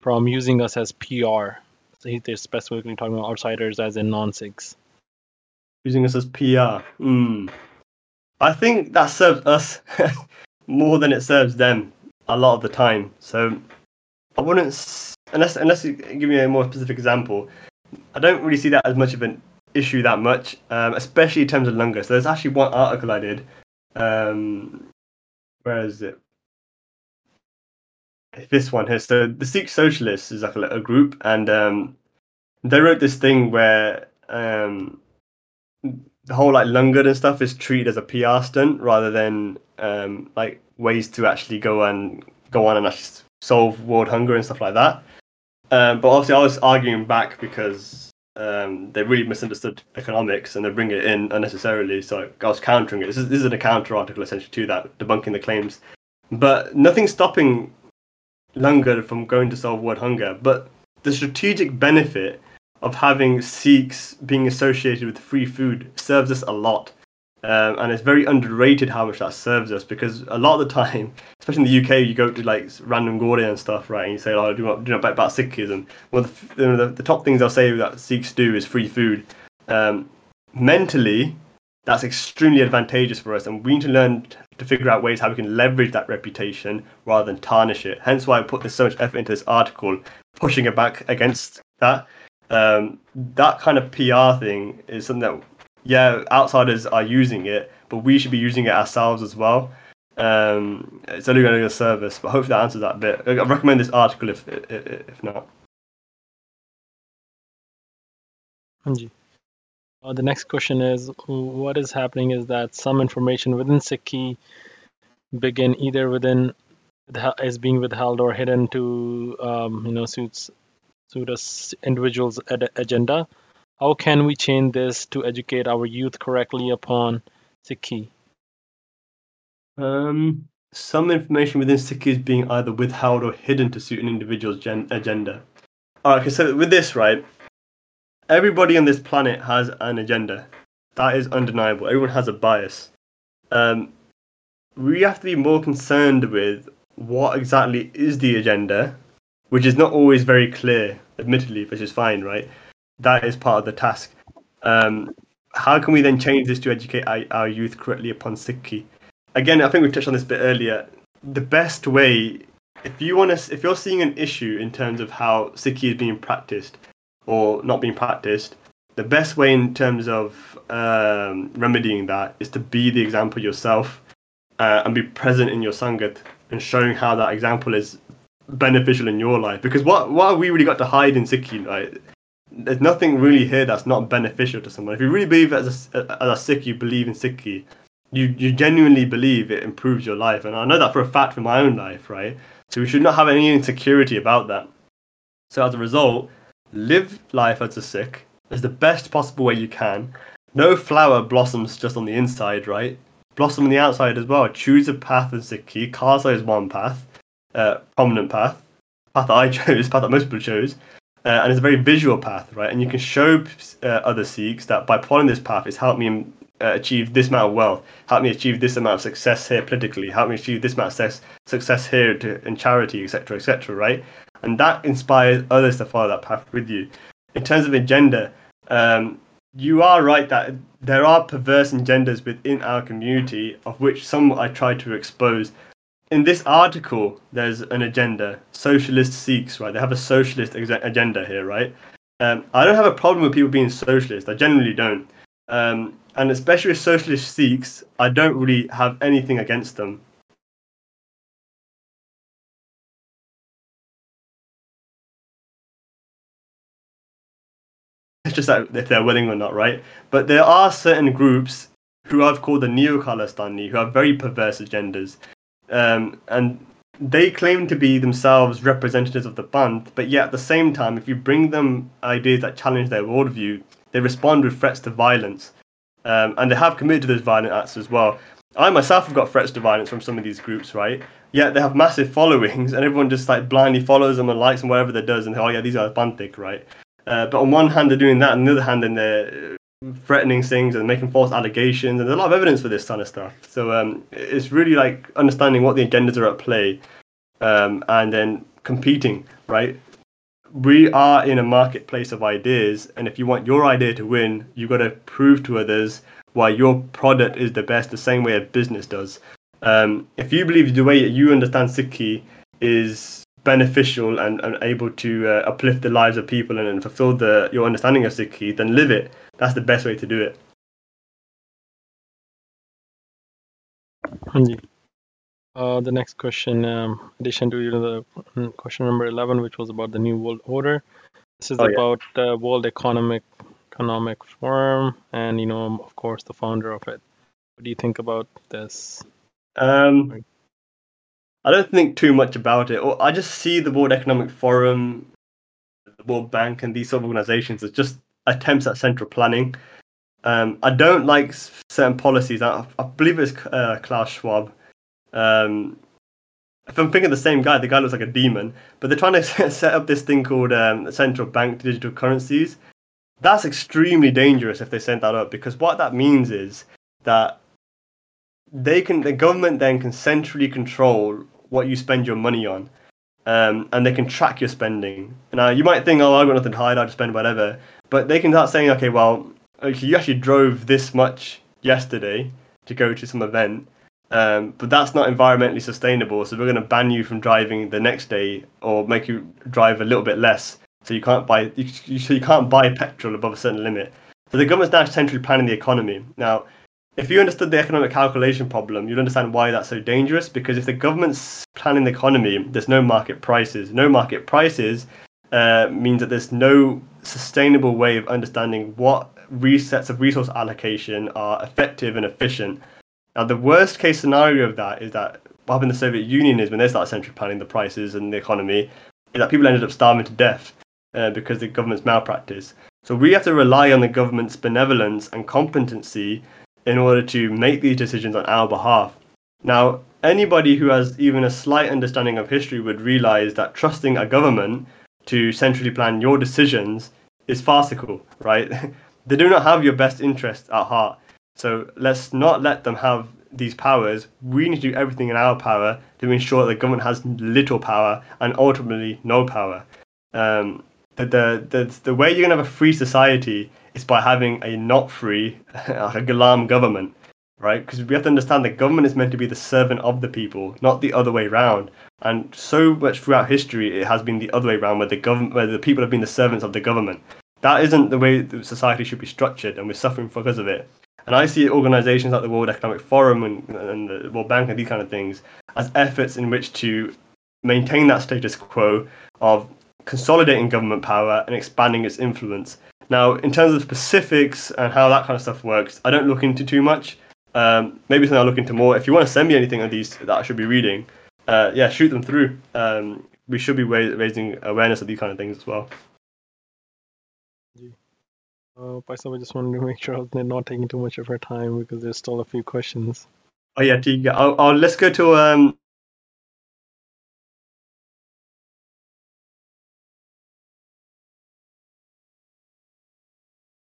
from using us as PR? So he's specifically talking about outsiders as in non-Sikhs. Using us as PR. I think that serves us more than it serves them a lot of the time. So I wouldn't, unless you give me a more specific example, I don't really see that as much of an issue that much, especially in terms of Langar. So there's actually one article I did. Where is it? This one here. So the Sikh Socialists is like a group, and they wrote this thing where the whole like Langar and stuff is treated as a PR stunt rather than like ways to actually go on and actually solve world hunger and stuff like that. But obviously, I was arguing back because they really misunderstood economics and they bring it in unnecessarily. So I was countering it. This is a counter article essentially to that, debunking the claims. But nothing's stopping Langar from going to solve world hunger. But the strategic benefit of having Sikhs being associated with free food serves us a lot. And it's very underrated how much that serves us, because a lot of the time, especially in the UK, you go to like random Gurdwara and stuff, right? And you say, "Oh, do not back about Sikhism." Well, the top things I'll say that Sikhs do is free food. Mentally, that's extremely advantageous for us, and we need to learn to figure out ways how we can leverage that reputation rather than tarnish it. Hence, why I put so much effort into this article, pushing it back against that. That kind of PR thing is something that, yeah, outsiders are using it, but we should be using it ourselves as well. It's only going to be a service, but hopefully that answers that bit. I recommend this article if not. The next question is, what is happening is that some information within Sikhi begin either is being withheld or hidden to suit us individuals' agenda. How can we change this to educate our youth correctly upon Sikhi? Some information within Sikhi is being either withheld or hidden to suit an individual's agenda. All right, so with this, right, everybody on this planet has an agenda. That is undeniable. Everyone has a bias. We have to be more concerned with what exactly is the agenda, which is not always very clear, admittedly, which is fine, right? That is part of the task. How can we then change this to educate our youth correctly upon Sikhi? Again, I think we touched on this a bit earlier. The best way if you're seeing an issue in terms of how Sikhi is being practiced or not being practiced, the best way in terms of remedying that is to be the example yourself and be present in your Sangat and showing how that example is beneficial in your life. Because what have we really got to hide in Sikhi? Right? There's nothing really here that's not beneficial to someone. If you really believe as a Sikh, you believe in Sikhi, you genuinely believe it improves your life. And I know that for a fact from my own life, right? So we should not have any insecurity about that. So as a result, live life as a Sikh is the best possible way you can. No flower blossoms just on the inside, right? Blossom on the outside as well. Choose a path in Sikhi. Khalsa is one path, prominent path that I chose, path that most people chose. And it's a very visual path, right? And you can show other Sikhs that by following this path, it's helped me achieve this amount of wealth, helped me achieve this amount of success here politically, helped me achieve this amount of success here in charity, etc., etc., right? And that inspires others to follow that path with you. In terms of agenda, you are right that there are perverse agendas within our community, of which some I try to expose. In this article, there's an agenda, socialist Sikhs, right? They have a socialist agenda here, right? I don't have a problem with people being socialist. I generally don't. And especially with socialist Sikhs, I don't really have anything against them. It's just that if they're willing or not, right? But there are certain groups who I've called the neo-Khalistani, who have very perverse agendas. And they claim to be themselves representatives of the Panth, but yet at the same time, if you bring them ideas that challenge their worldview, they respond with threats to violence, and they have committed to those violent acts as well. I myself have got threats to violence from some of these groups, right? Yet they have massive followings, and everyone just like blindly follows them and likes them, whatever they does, and oh yeah, these are Panthic, right? But on one hand they're doing that, and on the other hand, then they're threatening things and making false allegations, and there's a lot of evidence for this kind of stuff. So it's really like understanding what the agendas are at play, and then competing, right? We are in a marketplace of ideas, and if you want your idea to win, you've got to prove to others why your product is the best, the same way a business does. If you believe the way that you understand Sikhi is beneficial and able to uplift the lives of people and fulfill your understanding of Sikhi, then live it. That's the best way to do it. The next question, addition to the question number 11, which was about the new world order. This is about world economic forum, and of course, the founder of it. What do you think about this? I don't think too much about it. I just see the World Economic Forum, the World Bank, and these sort of organizations as just attempts at central planning. I don't like certain policies. I believe it's Klaus Schwab. If I'm thinking the same guy, the guy looks like a demon. But they're trying to set up this thing called central bank digital currencies. That's extremely dangerous if they set that up, because what that means is that the government then can centrally control what you spend your money on, and they can track your spending. Now, you might think, oh, I've got nothing to hide, I'll just spend whatever. But they can start saying, okay, well, you actually drove this much yesterday to go to some event, but that's not environmentally sustainable, so we're going to ban you from driving the next day or make you drive a little bit less, so you can't buy petrol above a certain limit. So the government's now centrally planning the economy. Now, if you understood the economic calculation problem, you'd understand why that's so dangerous, because if the government's planning the economy, there's no market prices. No market prices means that there's no sustainable way of understanding what resets of resource allocation are effective and efficient. Now, the worst case scenario of that is that what happened in the Soviet Union is when they started centrally planning the prices and the economy, is that people ended up starving to death because the government's malpractice. So we have to rely on the government's benevolence and competency in order to make these decisions on our behalf. Now, anybody who has even a slight understanding of history would realize that trusting a government to centrally plan your decisions is farcical, right? They do not have your best interests at heart. So let's not let them have these powers. We need to do everything in our power to ensure that the government has little power and ultimately no power. The way you're going to have a free society is by having a not free, like a Ghulam government. right? Because we have to understand the government is meant to be the servant of the people, not the other way around. And so much throughout history, it has been the other way around, where the people have been the servants of the government. That isn't the way that society should be structured, and we're suffering because of it. And I see organisations like the World Economic Forum and the World Bank and these kind of things as efforts in which to maintain that status quo of consolidating government power and expanding its influence. Now, in terms of specifics and how that kind of stuff works, I don't look into too much. Maybe something I'll look into more. If you want to send me anything on these that I should be reading, shoot them through. We should be raising awareness of these kind of things as well. Paisa, I just wanted to make sure they're not taking too much of our time because there's still a few questions. Oh yeah, let's go to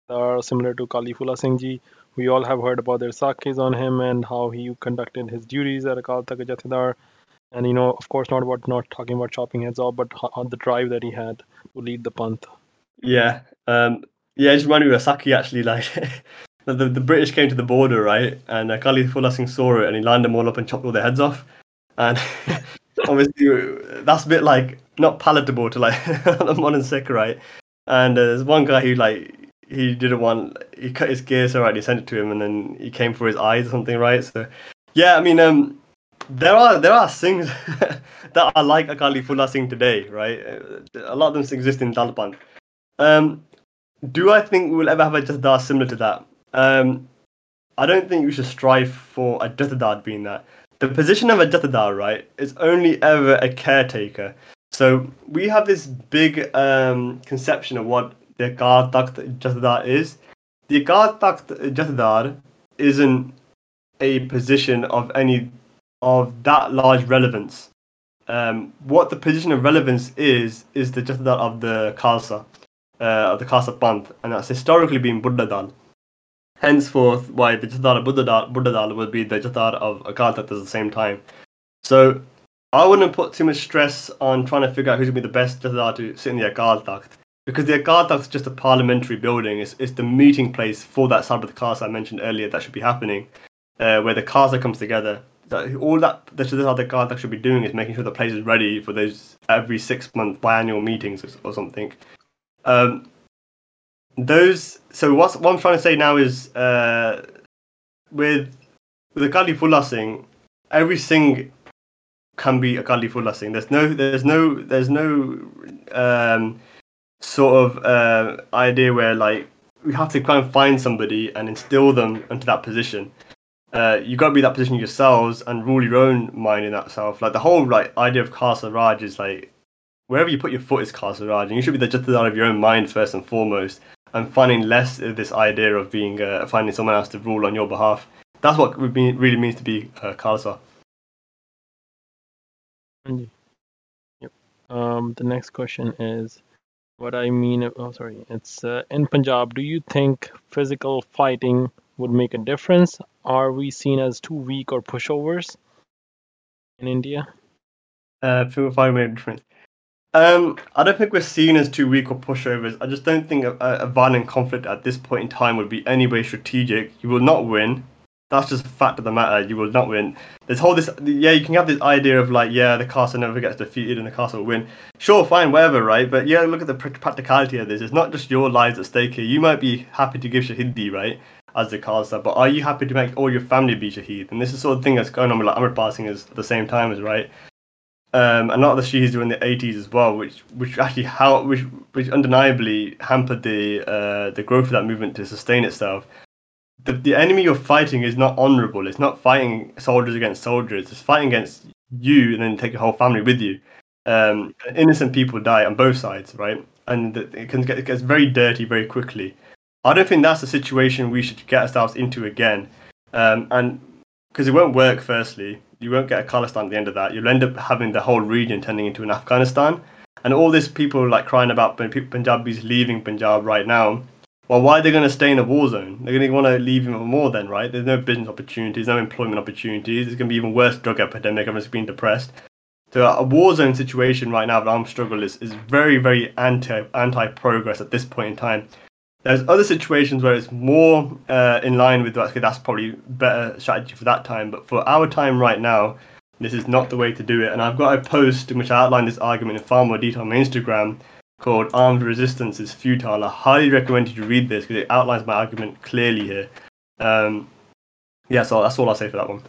are similar to Kalifullah Singh Ji. We all have heard about their sakhis on him and how he conducted his duties at Akal Takht Jathedar. And, you know, of course, not talking about chopping heads off, but on the drive that he had to lead the Panth. Yeah. It just reminded me of Sakhi, actually. Like, the British came to the border, right? And Kalifullah Singh saw it and he lined them all up and chopped all their heads off. And obviously, that's a bit, like, not palatable to, like, the modern Sikh, right? And there's one guy who, like, he cut his gear, so right, they sent it to him, and then he came for his eyes or something, right? So, yeah, I mean, there are things that are like Kalifullah Singh today, right? A lot of them exist in Dalpan. Do I think we'll ever have a Jathedar similar to that? I don't think we should strive for a Jathedar being that. The position of a Jathedar, right, is only ever a caretaker. So we have this big conception of what the Akal Takht Jathedar is. The Akal Takht Jathedar isn't a position of any of that large relevance. What the position of relevance is the Jathedar of the Khalsa, of the Khalsa Panth, and that's historically been Buddha Dal. Henceforth, why the Jathedar of Buddha Dal would be the Jathedar of Akal Takht at the same time. So I wouldn't put too much stress on trying to figure out who's going to be the best Jathedar to sit in the Akal Takht. Because the Akal Takht is just a parliamentary building, it's the meeting place for that Sarbat Khalsa I mentioned earlier that should be happening, where the Khalsa comes together. So all that the Akal Takht should be doing is making sure the place is ready for those every 6-month biannual meetings or something. What I'm trying to say now is with Kalifullah Singh, every Singh can be a Kalifullah Singh. There's no sort of idea where, like, we have to kind of find somebody and instill them into that position. You got to be that position yourselves and rule your own mind in that self. Like, the whole, like, idea of Khalsa Raj is, like, wherever you put your foot is Khalsa Raj, and you should be the Jathedar of your own mind first and foremost, and finding less of this idea of being finding someone else to rule on your behalf. That's what really means to be Khalsa. Yep. The next question is, in Punjab, do you think physical fighting would make a difference? Are we seen as too weak or pushovers in India? Physical fighting made a difference. I don't think we're seen as too weak or pushovers. I just don't think a violent conflict at this point in time would be any way strategic. You will not win. That's just a fact of the matter. You will not win. You can have this idea of, like, yeah, the Khalsa never gets defeated and the Khalsa will win. Sure, fine, whatever, right? But yeah, look at the practicality of this. It's not just your lives at stake here. You might be happy to give Shahidi, right, as the Khalsa, but are you happy to make all your family be Shahid? And this is the sort of thing that's going on with, like, Amrit Pal Singh at the same time as, right? And a lot of the Shahis were in the 80s as well, which undeniably hampered the growth of that movement to sustain itself. The enemy you're fighting is not honourable. It's not fighting soldiers against soldiers. It's fighting against you, and then take your whole family with you. Innocent people die on both sides, right? And it gets very dirty very quickly. I don't think that's a situation we should get ourselves into again. And because it won't work, firstly. You won't get a Khalistan at the end of that. You'll end up having the whole region turning into an Afghanistan. And all these people, like, crying about Punjabis leaving Punjab right now. Well, why are they going to stay in a war zone? They're going to want to leave even more then, right? There's no business opportunities, no employment opportunities. There's going to be even worse drug epidemic. Everyone's been depressed. So a war zone situation right now, the armed struggle, is very, very anti-progress at this point in time. There's other situations where it's more in line with, okay, that's probably better strategy for that time. But for our time right now, this is not the way to do it. And I've got a post in which I outline this argument in far more detail on my Instagram called Armed Resistance is Futile. I highly recommend you read this because it outlines my argument clearly here. So that's all I'll say for that one.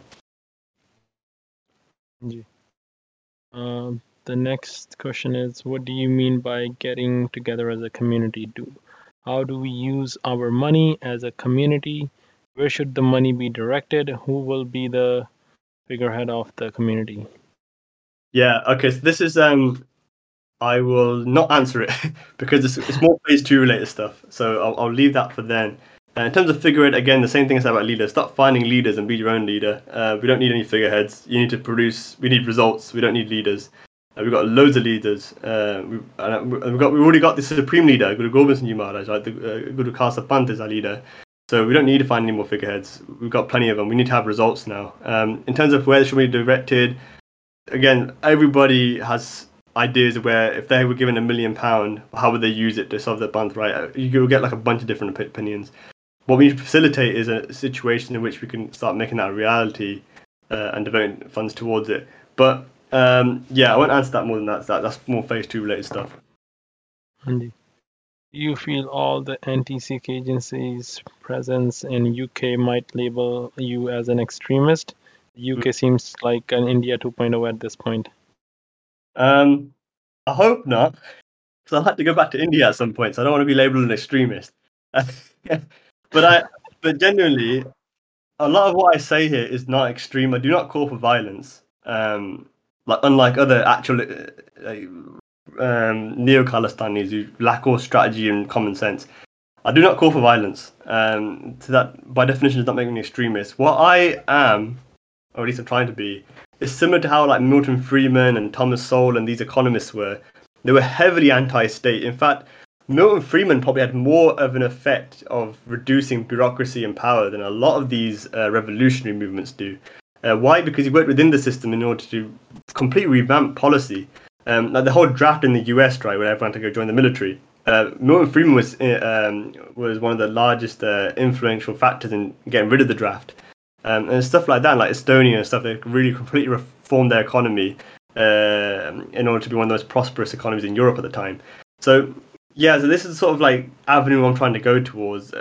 Yeah. The next question is, what do you mean by getting together as a community? How do we use our money as a community? Where should the money be directed? Who will be the figurehead of the community? Yeah, okay, so this is, I will not answer it because it's more phase 2 related stuff. So I'll leave that for then. In terms of figurehead, again, the same thing I said about leaders. Start finding leaders and be your own leader. We don't need any figureheads. We need results. We don't need leaders. We've got loads of leaders. We've already got the supreme leader, Guru Gobind Singh Ji Maharaj, right? Guru Khalsa Panth is our leader. So we don't need to find any more figureheads. We've got plenty of them. We need to have results now. In terms of where they should be directed, again, everybody has ideas of where, if they were given £1 million, how would they use it to solve their Panth, right? You'll get like a bunch of different opinions. What we need to facilitate is a situation in which we can start making that a reality and devoting funds towards it. But I won't answer that more than that. That's more phase 2 related stuff. Andy, do you feel all the anti-Sikh agencies' presence in UK might label you as an extremist? The UK seems like an India 2.0 at this point. I hope not, because I'll have to go back to India at some point, so I don't want to be labelled an extremist. But genuinely, a lot of what I say here is not extreme. I do not call for violence, unlike other actual neo-Khalistanis who lack all strategy and common sense. I do not call for violence. So that, by definition, does not make me an extremist. What I am, or at least I'm trying to be, is similar to how like Milton Friedman and Thomas Sowell and these economists were. They were heavily anti-state. In fact, Milton Friedman probably had more of an effect of reducing bureaucracy and power than a lot of these revolutionary movements do. Why? Because he worked within the system in order to completely revamp policy. Like the whole draft in the US, right, where everyone had to go join the military. Milton Friedman was one of the largest influential factors in getting rid of the draft. And stuff like that, like Estonia and stuff, they really completely reformed their economy in order to be one of the most prosperous economies in Europe at the time. So this is sort of like avenue I'm trying to go towards.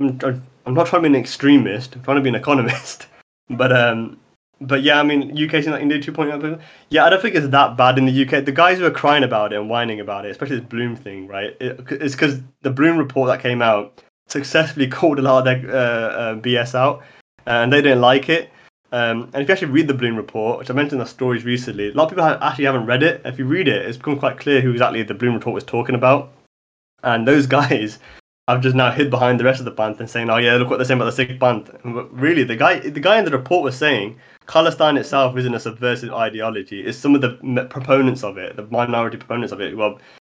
I'm not trying to be an extremist. I'm trying to be an economist. But UK seems like India 2.0. Yeah, I don't think it's that bad in the UK. The guys who are crying about it and whining about it, especially this Bloom thing, right? It's because the Bloom report that came out successfully called a lot of their BS out, and they didn't like it. And if you actually read the Bloom report, which I mentioned in the stories recently, a lot of people actually haven't read it. If you read it, it's become quite clear who exactly the Bloom report was talking about. And those guys have just now hid behind the rest of the Panth and saying, oh yeah, look what they're saying about the Sikh Panth. But really, the guy in the report was saying, Khalistan itself isn't a subversive ideology. It's some of the proponents of it, the minority proponents of it, who are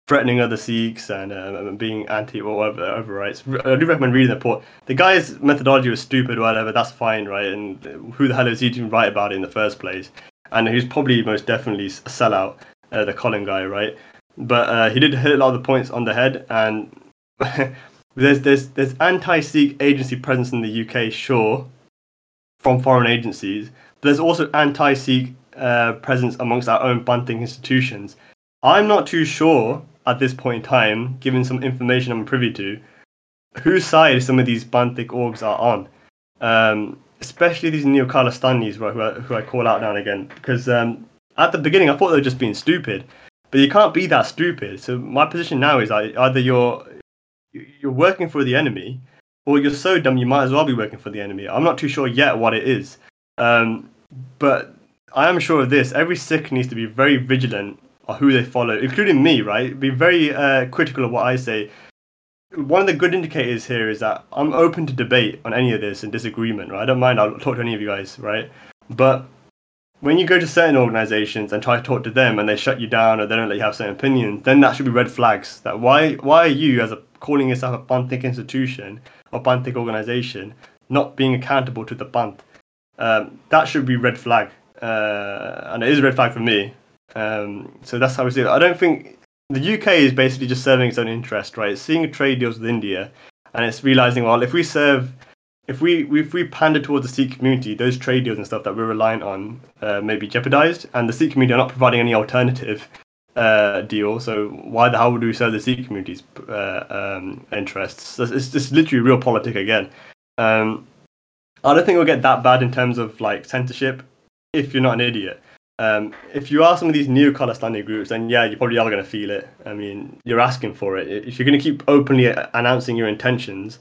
threatening other Sikhs and being anti or whatever, right? So I do recommend reading the report. The guy's methodology was stupid, whatever, that's fine, right? And who the hell is he to write about it in the first place? And he's probably most definitely a sellout, the Colin guy, right? But he did hit a lot of the points on the head, and there's anti-Sikh agency presence in the UK, sure, from foreign agencies. But there's also anti-Sikh presence amongst our own Panthing institutions. I'm not too sure at this point in time, given some information I'm privy to, whose side some of these Banthic orgs are on. Especially these neo-Khalistanis, right, who I call out now and again. Because at the beginning, I thought they were just being stupid. But you can't be that stupid. So my position now is either you're working for the enemy, or you're so dumb you might as well be working for the enemy. I'm not too sure yet what it is. But I am sure of this. Every Sikh needs to be very vigilant who they follow, including me, right? Be very critical of what I say. One of the good indicators here is that I'm open to debate on any of this and disagreement, right? I don't mind, I'll talk to any of you guys, right? But when you go to certain organizations and try to talk to them and they shut you down or they don't let you have certain opinions, then that should be red flags. That why are you, as a calling yourself a Panthic institution or Panthic organization, not being accountable to the Panth? That should be red flag. And it is a red flag for me. So that's how we see it. I don't think the UK is basically just serving its own interest, right? It's seeing trade deals with India, and it's realizing, well, if we pander towards the Sikh community, those trade deals and stuff that we're reliant on may be jeopardized, and the Sikh community are not providing any alternative deal. So why the hell would we serve the Sikh community's interests? So it's just literally real politic again. I don't think it'll get that bad in terms of like censorship if you're not an idiot. If you are some of these neo-Khalistani groups, then yeah, you probably are going to feel it. I mean, you're asking for it. If you're going to keep openly announcing your intentions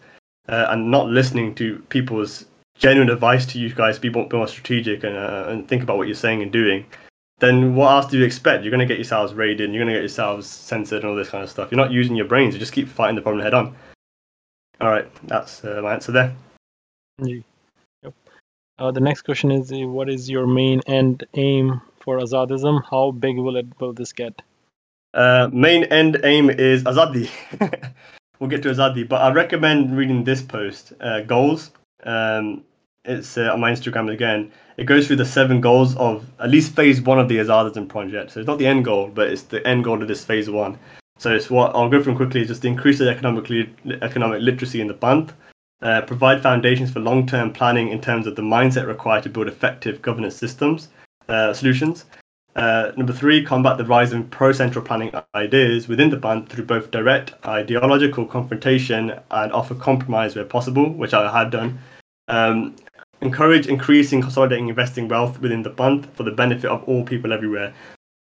and not listening to people's genuine advice to you guys, be more strategic and think about what you're saying and doing, then what else do you expect? You're going to get yourselves raided, you're going to get yourselves censored and all this kind of stuff. You're not using your brains. You just keep fighting the problem head on. All right, that's my answer there. Yeah. The next question is, what is your main end aim for Azadism? How big will this get? Main end aim is Azadi. We'll get to Azadi, but I recommend reading this post, Goals. It's on my Instagram again. It goes through the 7 goals of at least phase 1 of the Azadism project. So it's not the end goal, but it's the end goal of this phase 1. So it's what I'll go from quickly is just increase the economic literacy in the Panth. Provide foundations for long-term planning in terms of the mindset required to build effective governance systems, solutions. 3, combat the rise in pro-central planning ideas within the Panth through both direct ideological confrontation and offer compromise where possible, which I have done. Encourage increasing, consolidating, investing wealth within the Panth for the benefit of all people everywhere.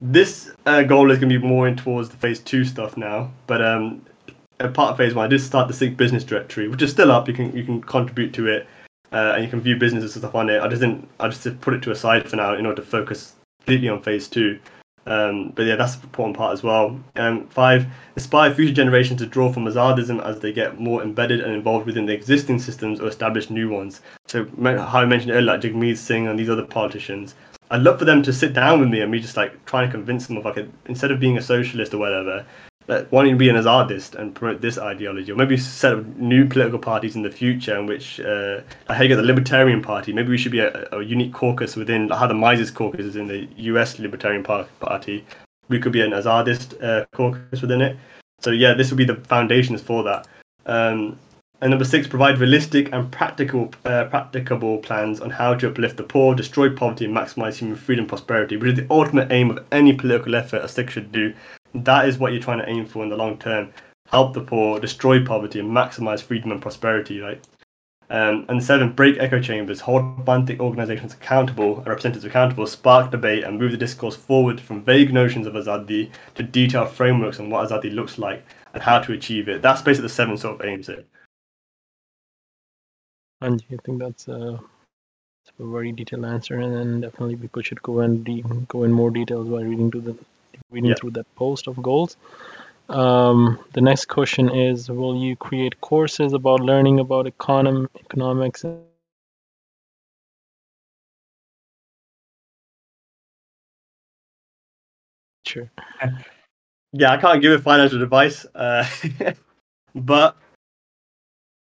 This goal is going to be more in towards the phase 2 stuff now, but part of phase 1, I did start the Sikh business directory, which is still up. You can contribute to it, and you can view businesses and stuff on it. I just put it to a side for now in order to focus completely on phase 2. But yeah, that's an important part as well. 5, inspire future generations to draw from Azadism as they get more embedded and involved within the existing systems or establish new ones. So how I mentioned earlier, like Jagmeet Singh and these other politicians, I'd love for them to sit down with me and me just like trying to convince them of like instead of being a socialist or whatever, that wanting to be an Azadist and promote this ideology, or maybe set up new political parties in the future in which I hate the Libertarian Party. Maybe we should be a unique caucus within like how the Mises caucus is in the US Libertarian Party. We could be an Azadist caucus within it. So yeah, this would be the foundations for that. And 6, provide realistic and practicable plans on how to uplift the poor, destroy poverty, and maximize human freedom and prosperity, which is the ultimate aim of any political effort a Sikh should do. That is what you're trying to aim for in the long term. Help the poor, destroy poverty, and maximize freedom and prosperity, right? And 7, break echo chambers, hold Panthic organizations accountable and representatives accountable, spark debate, and move the discourse forward from vague notions of Azadi to detailed frameworks on what Azadi looks like and how to achieve it. That's basically the 7 sort of aims here. And I think that's a very detailed answer, and then definitely people should go in more details by reading to the through that post of goals. The next question is, will you create courses about learning about economics? Sure. Yeah, I can't give a financial advice, but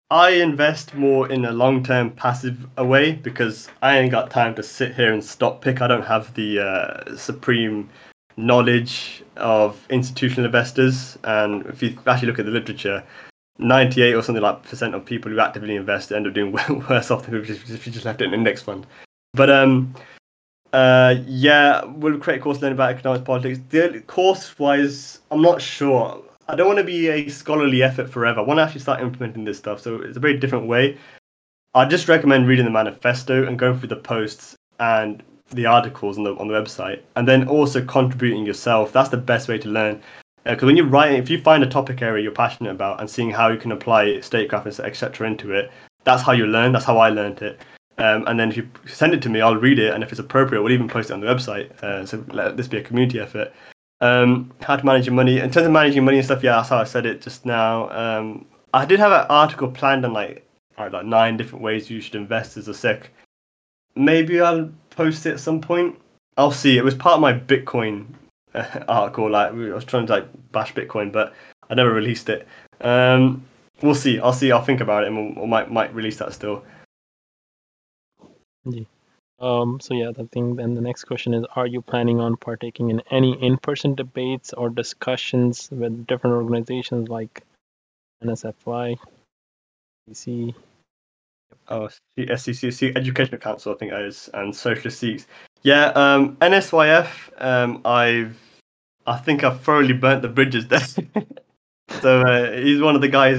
I invest more in a long-term passive way because I ain't got time to sit here and stock pick. I don't have the supreme knowledge of institutional investors, and if you actually look at the literature, 98 or something like percent of people who actively invest end up doing worse off than if you just left it in an index fund. But yeah, we'll create a course learning about economics, politics. The course wise, I'm not sure. I don't want to be a scholarly effort forever. I want to actually start implementing this stuff, so it's a very different way. I just recommend reading the manifesto and going through the posts and the articles on the website, and then also contributing yourself. That's the best way to learn, because when you're writing, if you find a topic area you're passionate about and seeing how you can apply statecraft etc. into it, that's how you learn. That's how I learned it. And then if you send it to me, I'll read it, and if it's appropriate, we'll even post it on the website. So let this be a community effort. How to manage your money. In terms of managing money and stuff, yeah, that's how I said it just now. I did have an article planned on like 9 different ways you should invest as a Sikh. Maybe I'll post it at some point. I'll see. It was part of my Bitcoin article. Like, I was trying to like bash Bitcoin, but I never released it. We'll see. I'll think about it, and we might release that still. Yeah. I think then the next question is, are you planning on partaking in any in-person debates or discussions with different organizations like NSFY, CC? Oh, SCCC, Educational Council, I think that is, and Socialist Seeks. Yeah, NSYF, I think I've thoroughly burnt the bridges there. So he's one of the guys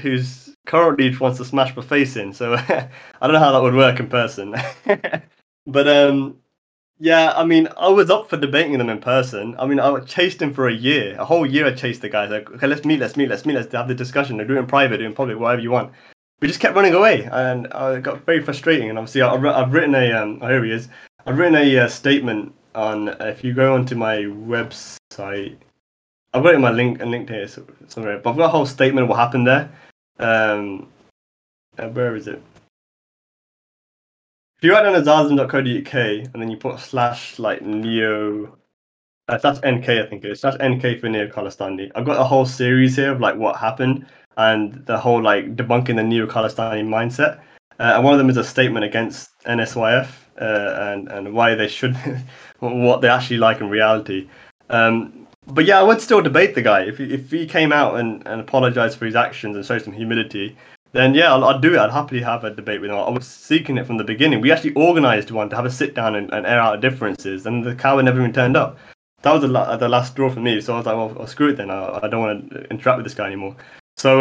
who's currently wants to smash my face in. So I don't know how that would work in person. But I was up for debating them in person. I mean, I chased him for a year, a whole year. I chased the guys. Like, okay, let's meet, let's have the discussion. Like, do it in private, do it in public, whatever you want. We just kept running away, and it got very frustrating. And obviously, I've written a here he is. I've written a statement on if you go onto my website. I've got it in my link here somewhere, but I've got a whole statement of what happened there. Where is it? If you write down azazim.co.uk and then you put /NK, I think it is, /NK for Neo Khalistani. I've got a whole series here of like what happened and the whole like debunking the Neo Khalistani mindset. And one of them is a statement against NSYF and why they should, what they actually like in reality. But yeah, I would still debate the guy. If he came out and apologised for his actions and showed some humility, then yeah, I'd do it. I'd happily have a debate with him. I was seeking it from the beginning. We actually organised one to have a sit-down and air out differences, and the coward never even turned up. That was the last straw for me, so I was like, well, screw it then. I don't want to interact with this guy anymore. So,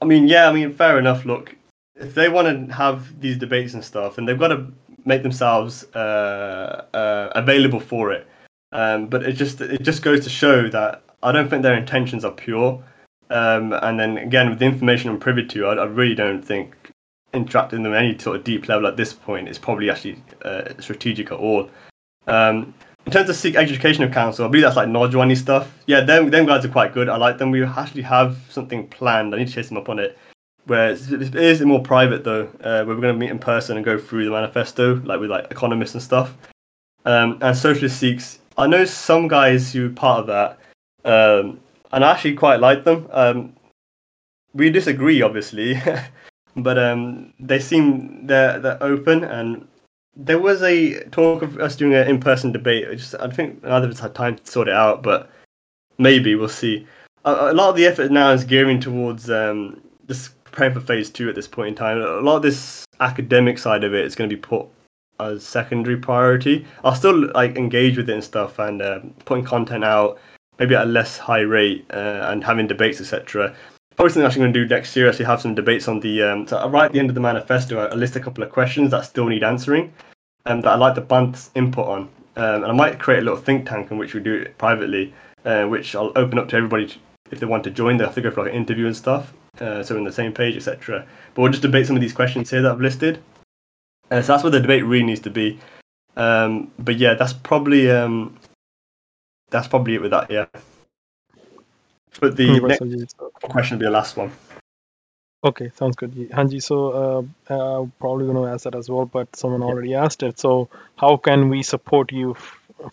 fair enough. Look, if they want to have these debates and stuff, then they've got to make themselves available for it. But it just goes to show that I don't think their intentions are pure. And then again, with the information I'm privy to, I really don't think interacting them at any sort of deep level at this point is probably actually strategic at all. In terms of Sikh Educational Council, I believe that's like Najwani stuff. Yeah, them guys are quite good. I like them. We actually have something planned. I need to chase them up on it. Where it is more private though, where we're going to meet in person and go through the manifesto, like with like economists and stuff. And Socialist Sikhs, I know some guys who are part of that, and I actually quite like them. We disagree, obviously, but they seem they're open. And there was a talk of us doing an in-person debate. I think neither of us had time to sort it out, but maybe we'll see. A lot of the effort now is gearing towards just preparing for phase 2 at this point in time. A lot of this academic side of it is going to be put as secondary priority. I'll still like engage with it and stuff, and putting content out maybe at a less high rate, and having debates, etc. Probably something I'm actually going to do next year. Actually, have some debates on the. So right at the end of the manifesto, I list a couple of questions that still need answering, and that I like the band's input on. And I might create a little think tank in which we do it privately, which I'll open up to everybody if they want to join. They have to go for like an interview and stuff, so we're on the same page, etc. But we'll just debate some of these questions here that I've listed. So that's where the debate really needs to be. But yeah, that's probably it with that, yeah. But the next question will be the last one. Okay, sounds good. Hanji, so probably going to ask that as well, but someone already asked it. So how can we support you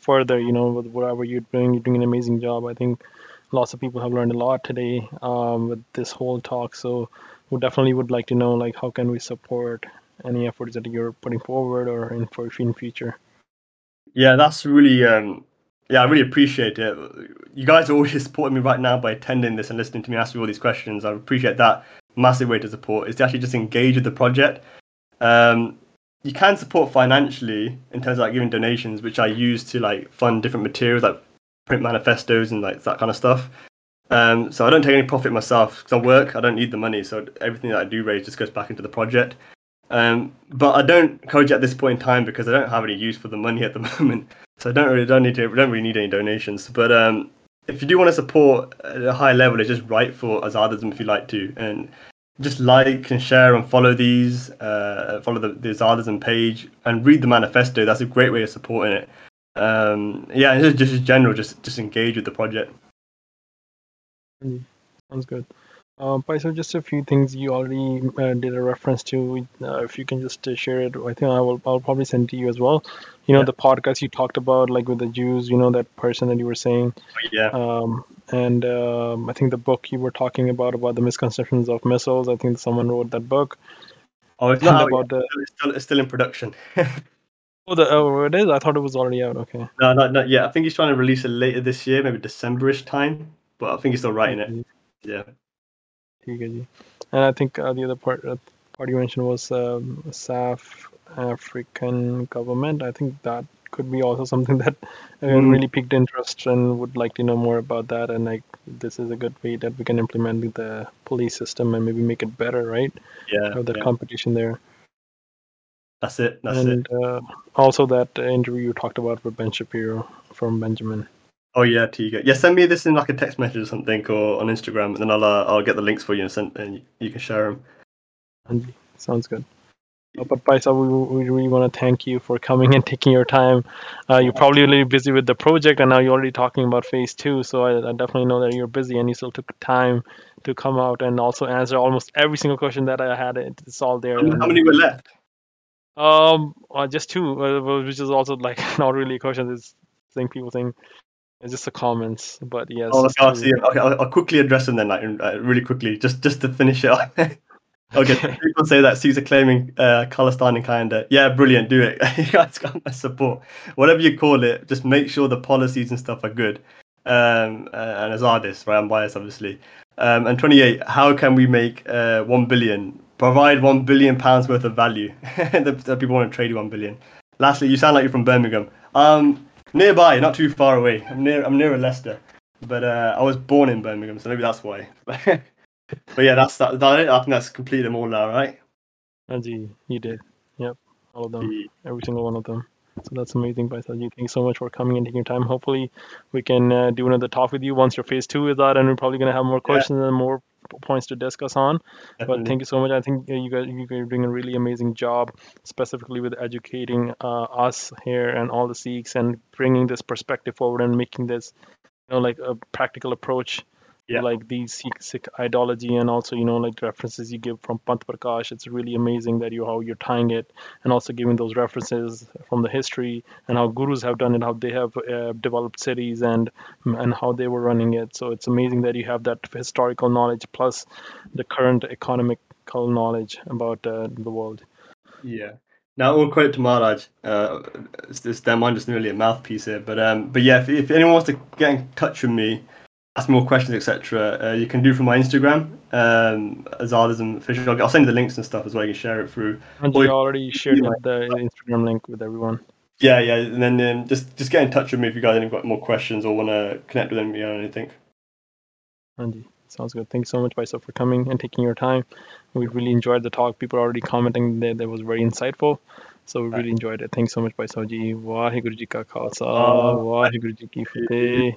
further, with whatever you're doing? You're doing an amazing job. I think lots of people have learned a lot today with this whole talk. So we definitely would like to know, like, how can we support any efforts that you're putting forward or in future? Yeah, that's really I really appreciate it. You guys are always supporting me right now by attending this and listening to me ask me all these questions. I appreciate that. Massive way to support is to actually just engage with the project. You can support financially in terms of like giving donations, which I use to like fund different materials like print manifestos and like that kind of stuff. So I don't take any profit myself because I don't need the money, so everything that I do raise just goes back into the project. But I don't coach at this point in time because I don't have any use for the money at the moment, so I don't really need any donations. But if you do want to support at a high level, it's just write for Azadism if you like to, and just like and share and follow these, follow the Azadism page and read the manifesto. That's a great way of supporting it. It's just in general, just engage with the project. Sounds good. Paiso, just a few things you already did a reference to. If you can just share it, I think I'll probably send to you as well. The podcast you talked about, like with the Jews, that person that you were saying. Yeah. I think the book you were talking about the misconceptions of missiles. I think someone wrote that book. Oh, it's not about that. It's still in production. It is? I thought it was already out. Okay. No, not yet. I think he's trying to release it later this year, maybe December-ish time. But I think he's still writing it. Yeah. And I think the other part you mentioned was South African government. I think that could be also something that really piqued interest and would like to know more about that. And like, this is a good way that we can implement the police system and maybe make it better, right? Yeah. Have that competition there. That's it. And also that interview you talked about with Ben Shapiro from Benjamin. Oh yeah, Tiga. Yeah, send me this in like a text message or something, or on Instagram, and then I'll get the links for you and you can share them. And sounds good. But Paisa, we really want to thank you for coming and taking your time. You're probably really busy with the project, and now you're already talking about phase 2. So I definitely know that you're busy, and you still took time to come out and also answer almost every single question that I had. It's all there. How many were left? Just 2, which is also like not really a question. It's just the comments, but yes. Oh, I'll see. Okay, I'll quickly address them then, like really quickly, just to finish it up. Okay, people say that Caesar claiming Khalistan and Kayanda. Yeah, brilliant. Do it. You guys got my support. Whatever you call it, just make sure the policies and stuff are good. And as artists, right? I'm biased, obviously. And 28. How can we make 1 billion? Provide 1 billion pounds worth of value. That people want to trade 1 billion. Lastly, you sound like you're from Birmingham. Nearby, not too far away. I'm nearer Leicester, but I was born in Birmingham, so maybe that's why. But yeah, that's it. I think that's completed them all now, right? Andy, you did. Yep, all of them, every single one of them. So that's amazing, Baisaji. Thanks so much for coming and taking your time. Hopefully, we can do another talk with you once your phase 2 is out, and we're probably going to have more questions and more points to discuss on. Definitely. But thank you so much. I think you guys are doing a really amazing job, specifically with educating us here and all the Sikhs, and bringing this perspective forward and making this, like a practical approach. Yeah. Like the Sikh ideology, and also like references you give from Pant Prakash. It's really amazing that how you're tying it, and also giving those references from the history and how gurus have done it, how they have developed cities and how they were running it. So it's amazing that you have that historical knowledge plus the current economical knowledge about the world. Yeah. Now, all credit to Maharaj. I'm just really a mouthpiece here, but yeah, if anyone wants to get in touch with me, ask more questions, etc. You can do from my Instagram, Azadism Official. I'll send you the links and stuff as well. You can share it through. And you already shared the Instagram link with everyone. Yeah, and then just get in touch with me if you guys have got more questions or want to connect with me or anything. Andy, sounds good. Thanks so much, Paisa, for coming and taking your time. We really enjoyed the talk. People are already commenting that it was very insightful. So we really enjoyed it. Thanks so much, Paisa ji. Waheguru ji ka khalsa. Waheguru ji ki fateh.